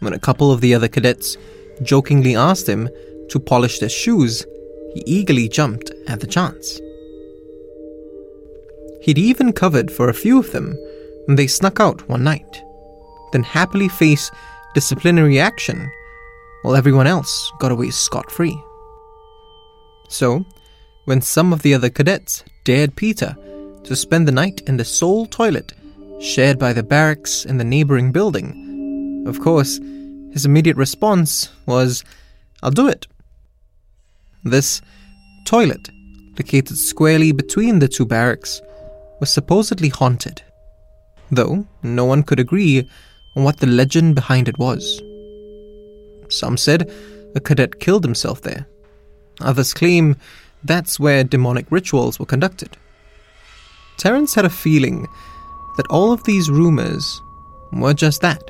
When a couple of the other cadets jokingly asked him to polish their shoes, he eagerly jumped at the chance. He'd even covered for a few of them when they snuck out one night, then happily faced disciplinary action while everyone else got away scot-free. So, when some of the other cadets dared Peter to spend the night in the sole toilet shared by the barracks in the neighbouring building, of course, his immediate response was, "I'll do it." This toilet, located squarely between the two barracks, was supposedly haunted, though no one could agree on what the legend behind it was. Some said a cadet killed himself there. Others claim that's where demonic rituals were conducted. Terence had a feeling that all of these rumors were just that,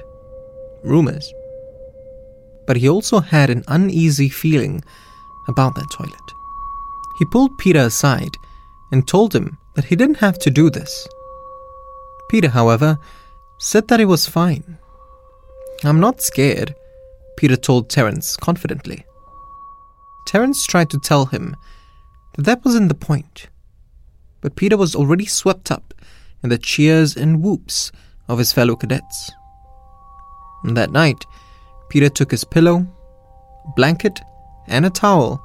rumors. But he also had an uneasy feeling about that toilet. He pulled Peter aside and told him that he didn't have to do this. Peter, however, said that it was fine. "I'm not scared," Peter told Terence confidently. Terence tried to tell him that wasn't the point, but Peter was already swept up in the cheers and whoops of his fellow cadets. And that night, Peter took his pillow, blanket, and a towel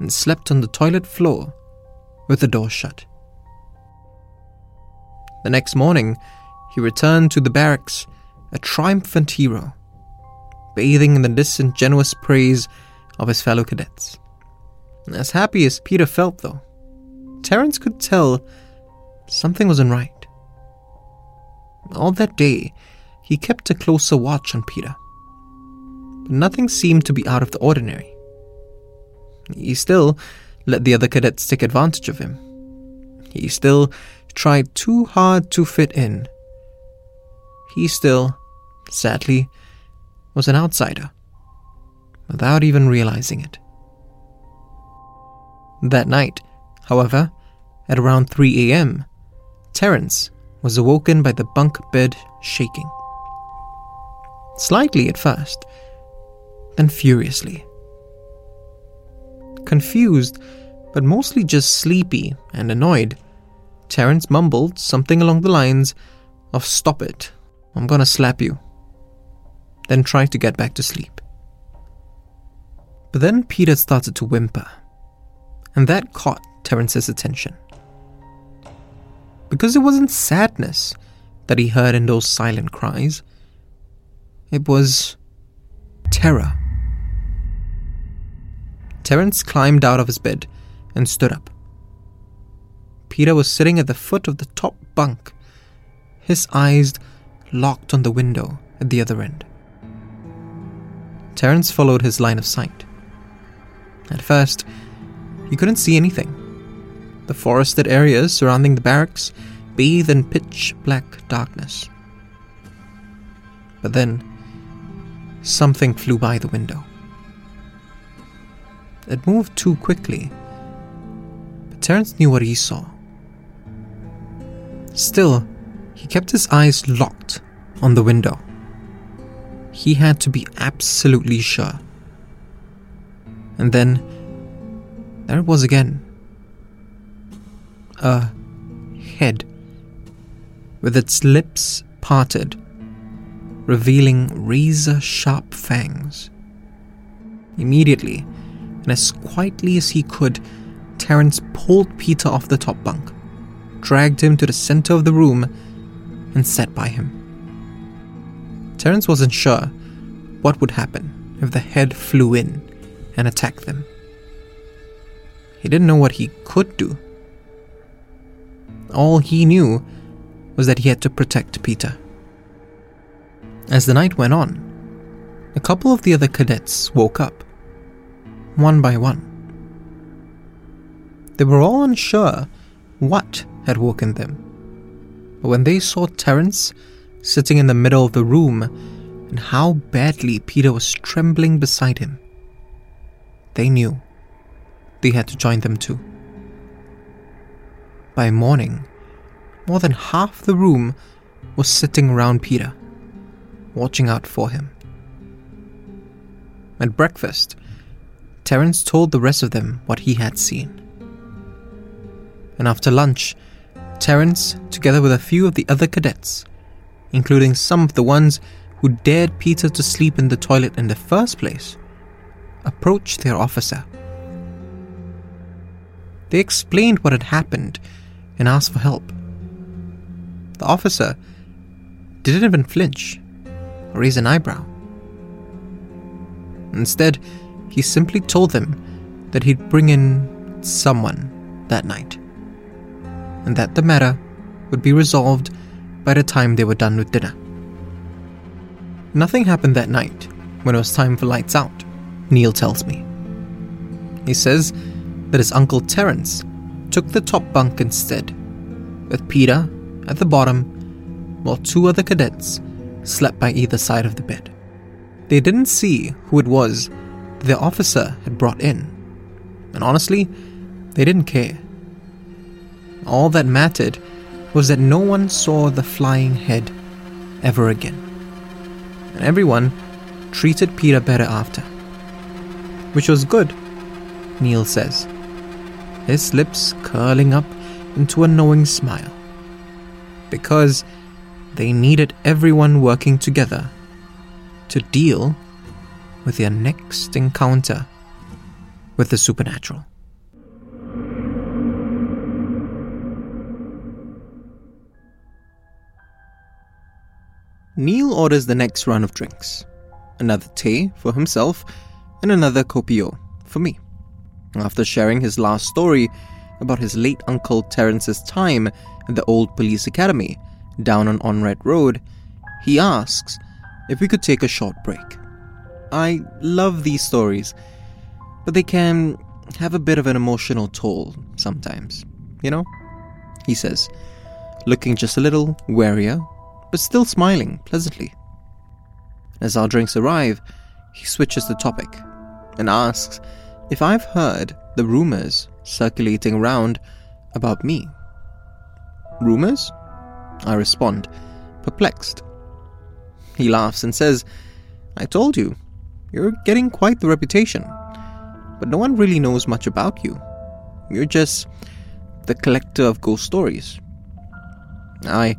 and slept on the toilet floor with the door shut. The next morning, he returned to the barracks, a triumphant hero, bathing in the disingenuous praise of his fellow cadets. As happy as Peter felt, though, Terence could tell something wasn't right. All that day, he kept a closer watch on Peter, but nothing seemed to be out of the ordinary. He still let the other cadets take advantage of him. He still tried too hard to fit in. He still, sadly, was an outsider, without even realizing it. That night, however, at around 3 a.m., Terence was awoken by the bunk bed shaking. Slightly at first, then furiously. Confused, but mostly just sleepy and annoyed, Terence mumbled something along the lines of "Stop it, I'm gonna slap you," then tried to get back to sleep. But then Peter started to whimper, and that caught Terence's attention. Because it wasn't sadness that he heard in those silent cries, it was terror. Terence climbed out of his bed and stood up. Peter was sitting at the foot of the top bunk, his eyes locked on the window at the other end. Terence followed his line of sight. At first, he couldn't see anything. The forested areas surrounding the barracks bathed in pitch-black darkness. But then, something flew by the window. It moved too quickly, but Terence knew what he saw. Still, he kept his eyes locked on the window. He had to be absolutely sure. And then, there it was again. A head, with its lips parted, revealing razor-sharp fangs. Immediately, and as quietly as he could, Terence pulled Peter off the top bunk, dragged him to the center of the room, and sat by him. Terence wasn't sure what would happen if the head flew in and attacked them. He didn't know what he could do. All he knew was that he had to protect Peter. As the night went on, a couple of the other cadets woke up, one by one. They were all unsure what had woken them, but when they saw Terence sitting in the middle of the room and how badly Peter was trembling beside him, they knew they had to join them too. By morning, more than half the room was sitting around Peter, watching out for him. At breakfast, Terence told the rest of them what he had seen. And after lunch, Terence, together with a few of the other cadets, including some of the ones who dared Peter to sleep in the toilet in the first place, approached their officer. They explained what had happened and asked for help. The officer didn't even flinch or raise an eyebrow. Instead, he simply told them that he'd bring in someone that night, and that the matter would be resolved by the time they were done with dinner. Nothing happened that night when it was time for lights out, Neil tells me. He says that his uncle Terence took the top bunk instead, with Peter at the bottom while two other cadets slept by either side of the bed. They didn't see who it was that their officer had brought in, and honestly, they didn't care. All that mattered was that no one saw the flying head ever again, and everyone treated Peter better after. Which was good, Neil says, his lips curling up into a knowing smile, because they needed everyone working together to deal with their next encounter with the supernatural. Neil orders the next run of drinks, another teh for himself and another kopio for me. After sharing his last story about his late uncle Terence's time at the old police academy down on Onraet Road, he asks if we could take a short break. I love these stories, but they can have a bit of an emotional toll sometimes, you know? He says, looking just a little warier, but still smiling pleasantly. As our drinks arrive, he switches the topic and asks if I've heard the rumors circulating around about me. Rumors? I respond, perplexed. He laughs and says, I told you, you're getting quite the reputation, but no one really knows much about you. You're just the collector of ghost stories. I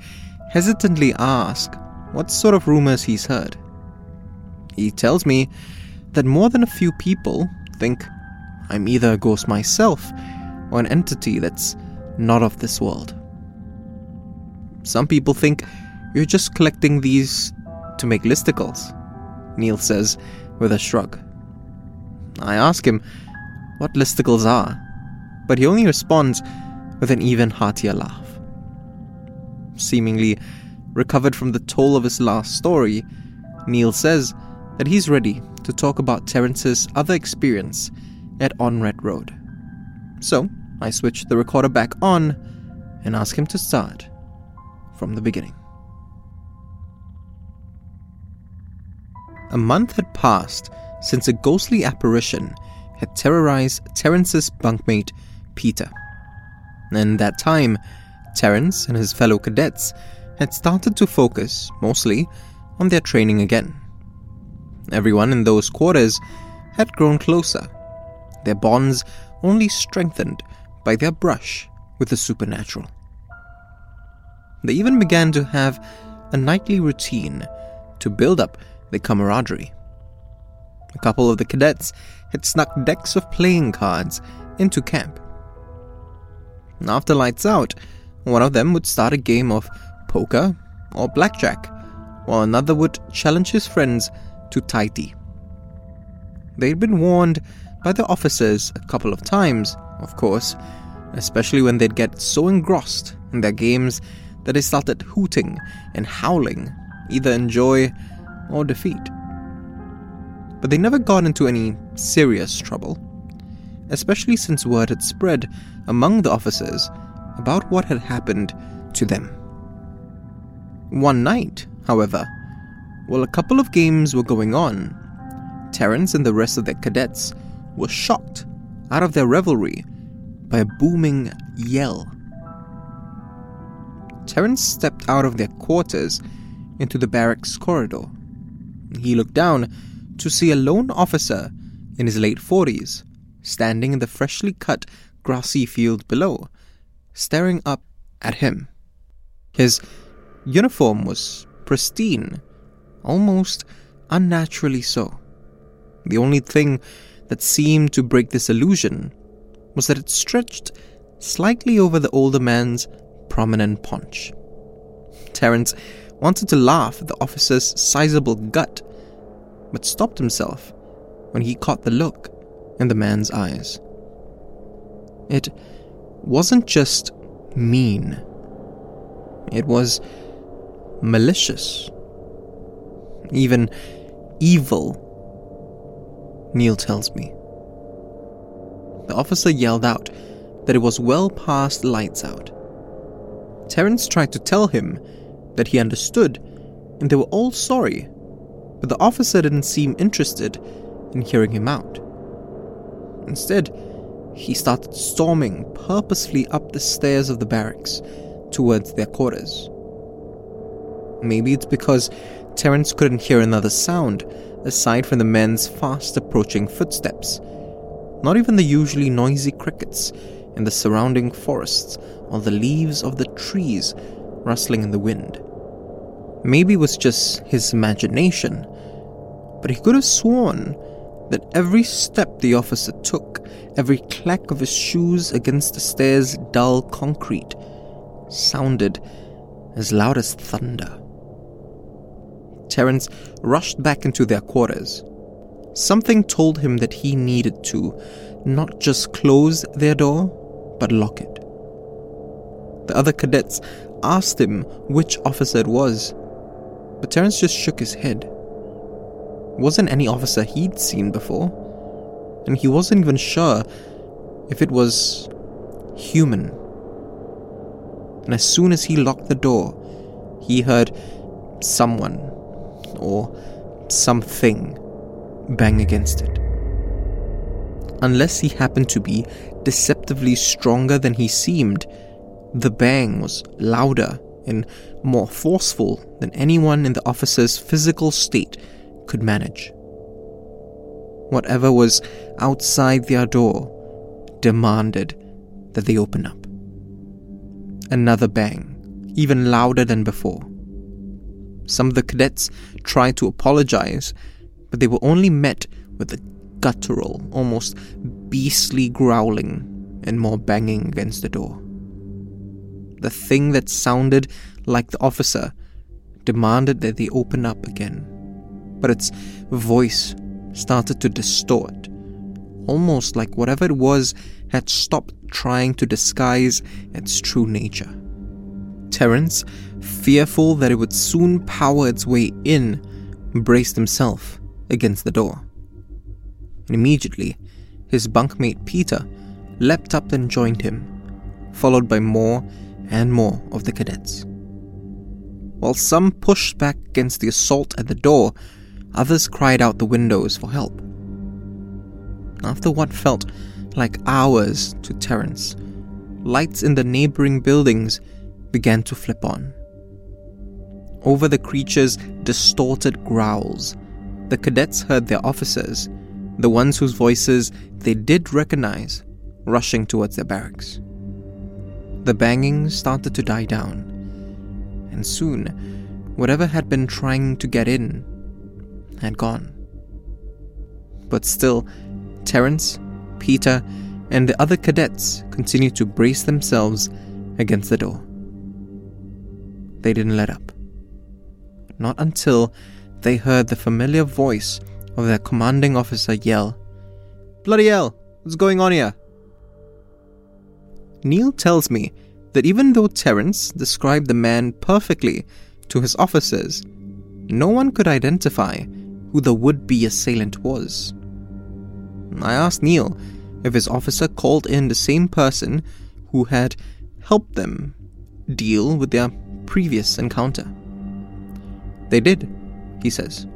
hesitantly ask what sort of rumors he's heard. He tells me that more than a few people think I'm either a ghost myself or an entity that's not of this world. Some people think you're just collecting these to make listicles, Neil says with a shrug. I ask him what listicles are, but he only responds with an even heartier laugh. Seemingly recovered from the toll of his last story, Neil says that he's ready to talk about Terence's other experience at Onraet Road. So I switch the recorder back on and ask him to start from the beginning. A month had passed since a ghostly apparition had terrorized Terence's bunkmate, Peter. In that time, Terence and his fellow cadets had started to focus, mostly, on their training again. Everyone in those quarters had grown closer, their bonds only strengthened by their brush with the supernatural. They even began to have a nightly routine to build up their camaraderie. A couple of the cadets had snuck decks of playing cards into camp. After lights out, one of them would start a game of poker or blackjack, while another would challenge his friends to tai ti. They'd been warned by the officers a couple of times, of course, especially when they'd get so engrossed in their games that they started hooting and howling, either in joy or defeat. But they never got into any serious trouble, especially since word had spread among the officers about what had happened to them. One night, however, while a couple of games were going on, Terence and the rest of their cadets were shocked out of their revelry by a booming yell. Terence stepped out of their quarters into the barracks corridor. He looked down to see a lone officer in his late 40s standing in the freshly cut grassy field below, staring up at him. His uniform was pristine, almost unnaturally so. The only thing that seemed to break this illusion was that it stretched slightly over the older man's prominent paunch. Terence wanted to laugh at the officer's sizable gut, but stopped himself when he caught the look in the man's eyes. It wasn't just mean. It was malicious. Even evil, Neil tells me. The officer yelled out that it was well past lights out. Terence tried to tell him that he understood and they were all sorry, but the officer didn't seem interested in hearing him out. Instead, he started storming purposefully up the stairs of the barracks towards their quarters. Maybe it's because Terence couldn't hear another sound aside from the men's fast-approaching footsteps, not even the usually noisy crickets in the surrounding forests or the leaves of the trees rustling in the wind. Maybe it was just his imagination, but he could have sworn that every step the officer took, every clack of his shoes against the stairs' dull concrete, sounded as loud as thunder. Terence rushed back into their quarters. Something told him that he needed to not just close their door, but lock it. The other cadets asked him which officer it was, but Terence just shook his head. Wasn't any officer he'd seen before, and he wasn't even sure if it was human. And as soon as he locked the door, he heard someone or something bang against it. Unless he happened to be deceptively stronger than he seemed, the bang was louder and more forceful than anyone in the officer's physical state could manage. Whatever was outside their door demanded that they open up. Another bang, even louder than before. Some of the cadets tried to apologize, but they were only met with a guttural, almost beastly growling and more banging against the door. The thing that sounded like the officer demanded that they open up again, but its voice started to distort, almost like whatever it was had stopped trying to disguise its true nature. Terence, fearful that it would soon power its way in, braced himself against the door. And immediately, his bunkmate Peter leapt up and joined him, followed by more and more of the cadets. While some pushed back against the assault at the door, others cried out the windows for help. After what felt like hours to Terence, lights in the neighboring buildings began to flip on. Over the creature's distorted growls, the cadets heard their officers, the ones whose voices they did recognize, rushing towards their barracks. The banging started to die down, and soon, whatever had been trying to get in had gone. But still, Terence, Peter, and the other cadets continued to brace themselves against the door. They didn't let up. Not until they heard the familiar voice of their commanding officer yell, "Bloody hell, what's going on here?" Neil tells me that even though Terence described the man perfectly to his officers, no one could identify who the would-be assailant was. I asked Neil if his officer called in the same person who had helped them deal with their previous encounter. They did, he says.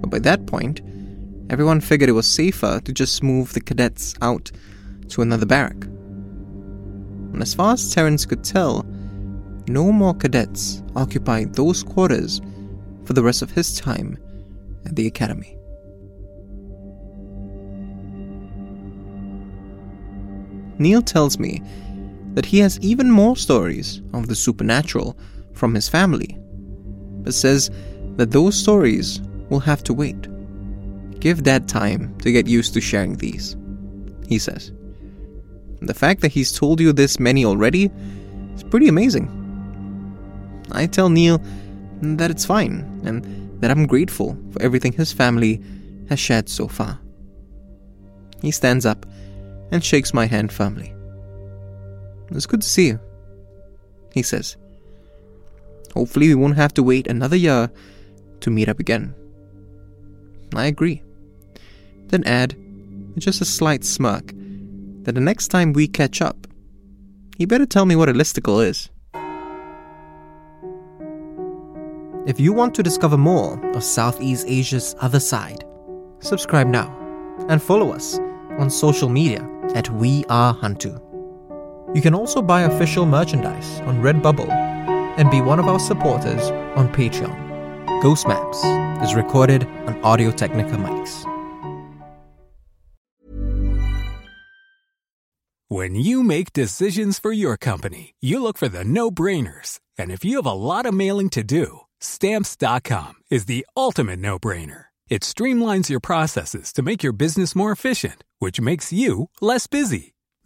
But by that point, everyone figured it was safer to just move the cadets out to another barrack. And as far as Terence could tell, no more cadets occupied those quarters for the rest of his time at the academy. Neil tells me that he has even more stories of the supernatural from his family, but says that those stories will have to wait. Give Dad time to get used to sharing these, he says. The fact that he's told you this many already is pretty amazing. I tell Neil that it's fine and that I'm grateful for everything his family has shared so far. He stands up and shakes my hand firmly. "It's good to see you," he says. Hopefully we won't have to wait another year to meet up again. I agree. Then add, with just a slight smirk, that the next time we catch up, you better tell me what a listicle is. If you want to discover more of Southeast Asia's other side, subscribe now and follow us on social media at We Are Hantu. You can also buy official merchandise on Redbubble and be one of our supporters on Patreon. Ghost Maps is recorded on Audio Technica mics. When you make decisions for your company, you look for the no-brainers. And if you have a lot of mailing to do, Stamps.com is the ultimate no-brainer. It streamlines your processes to make your business more efficient, which makes you less busy.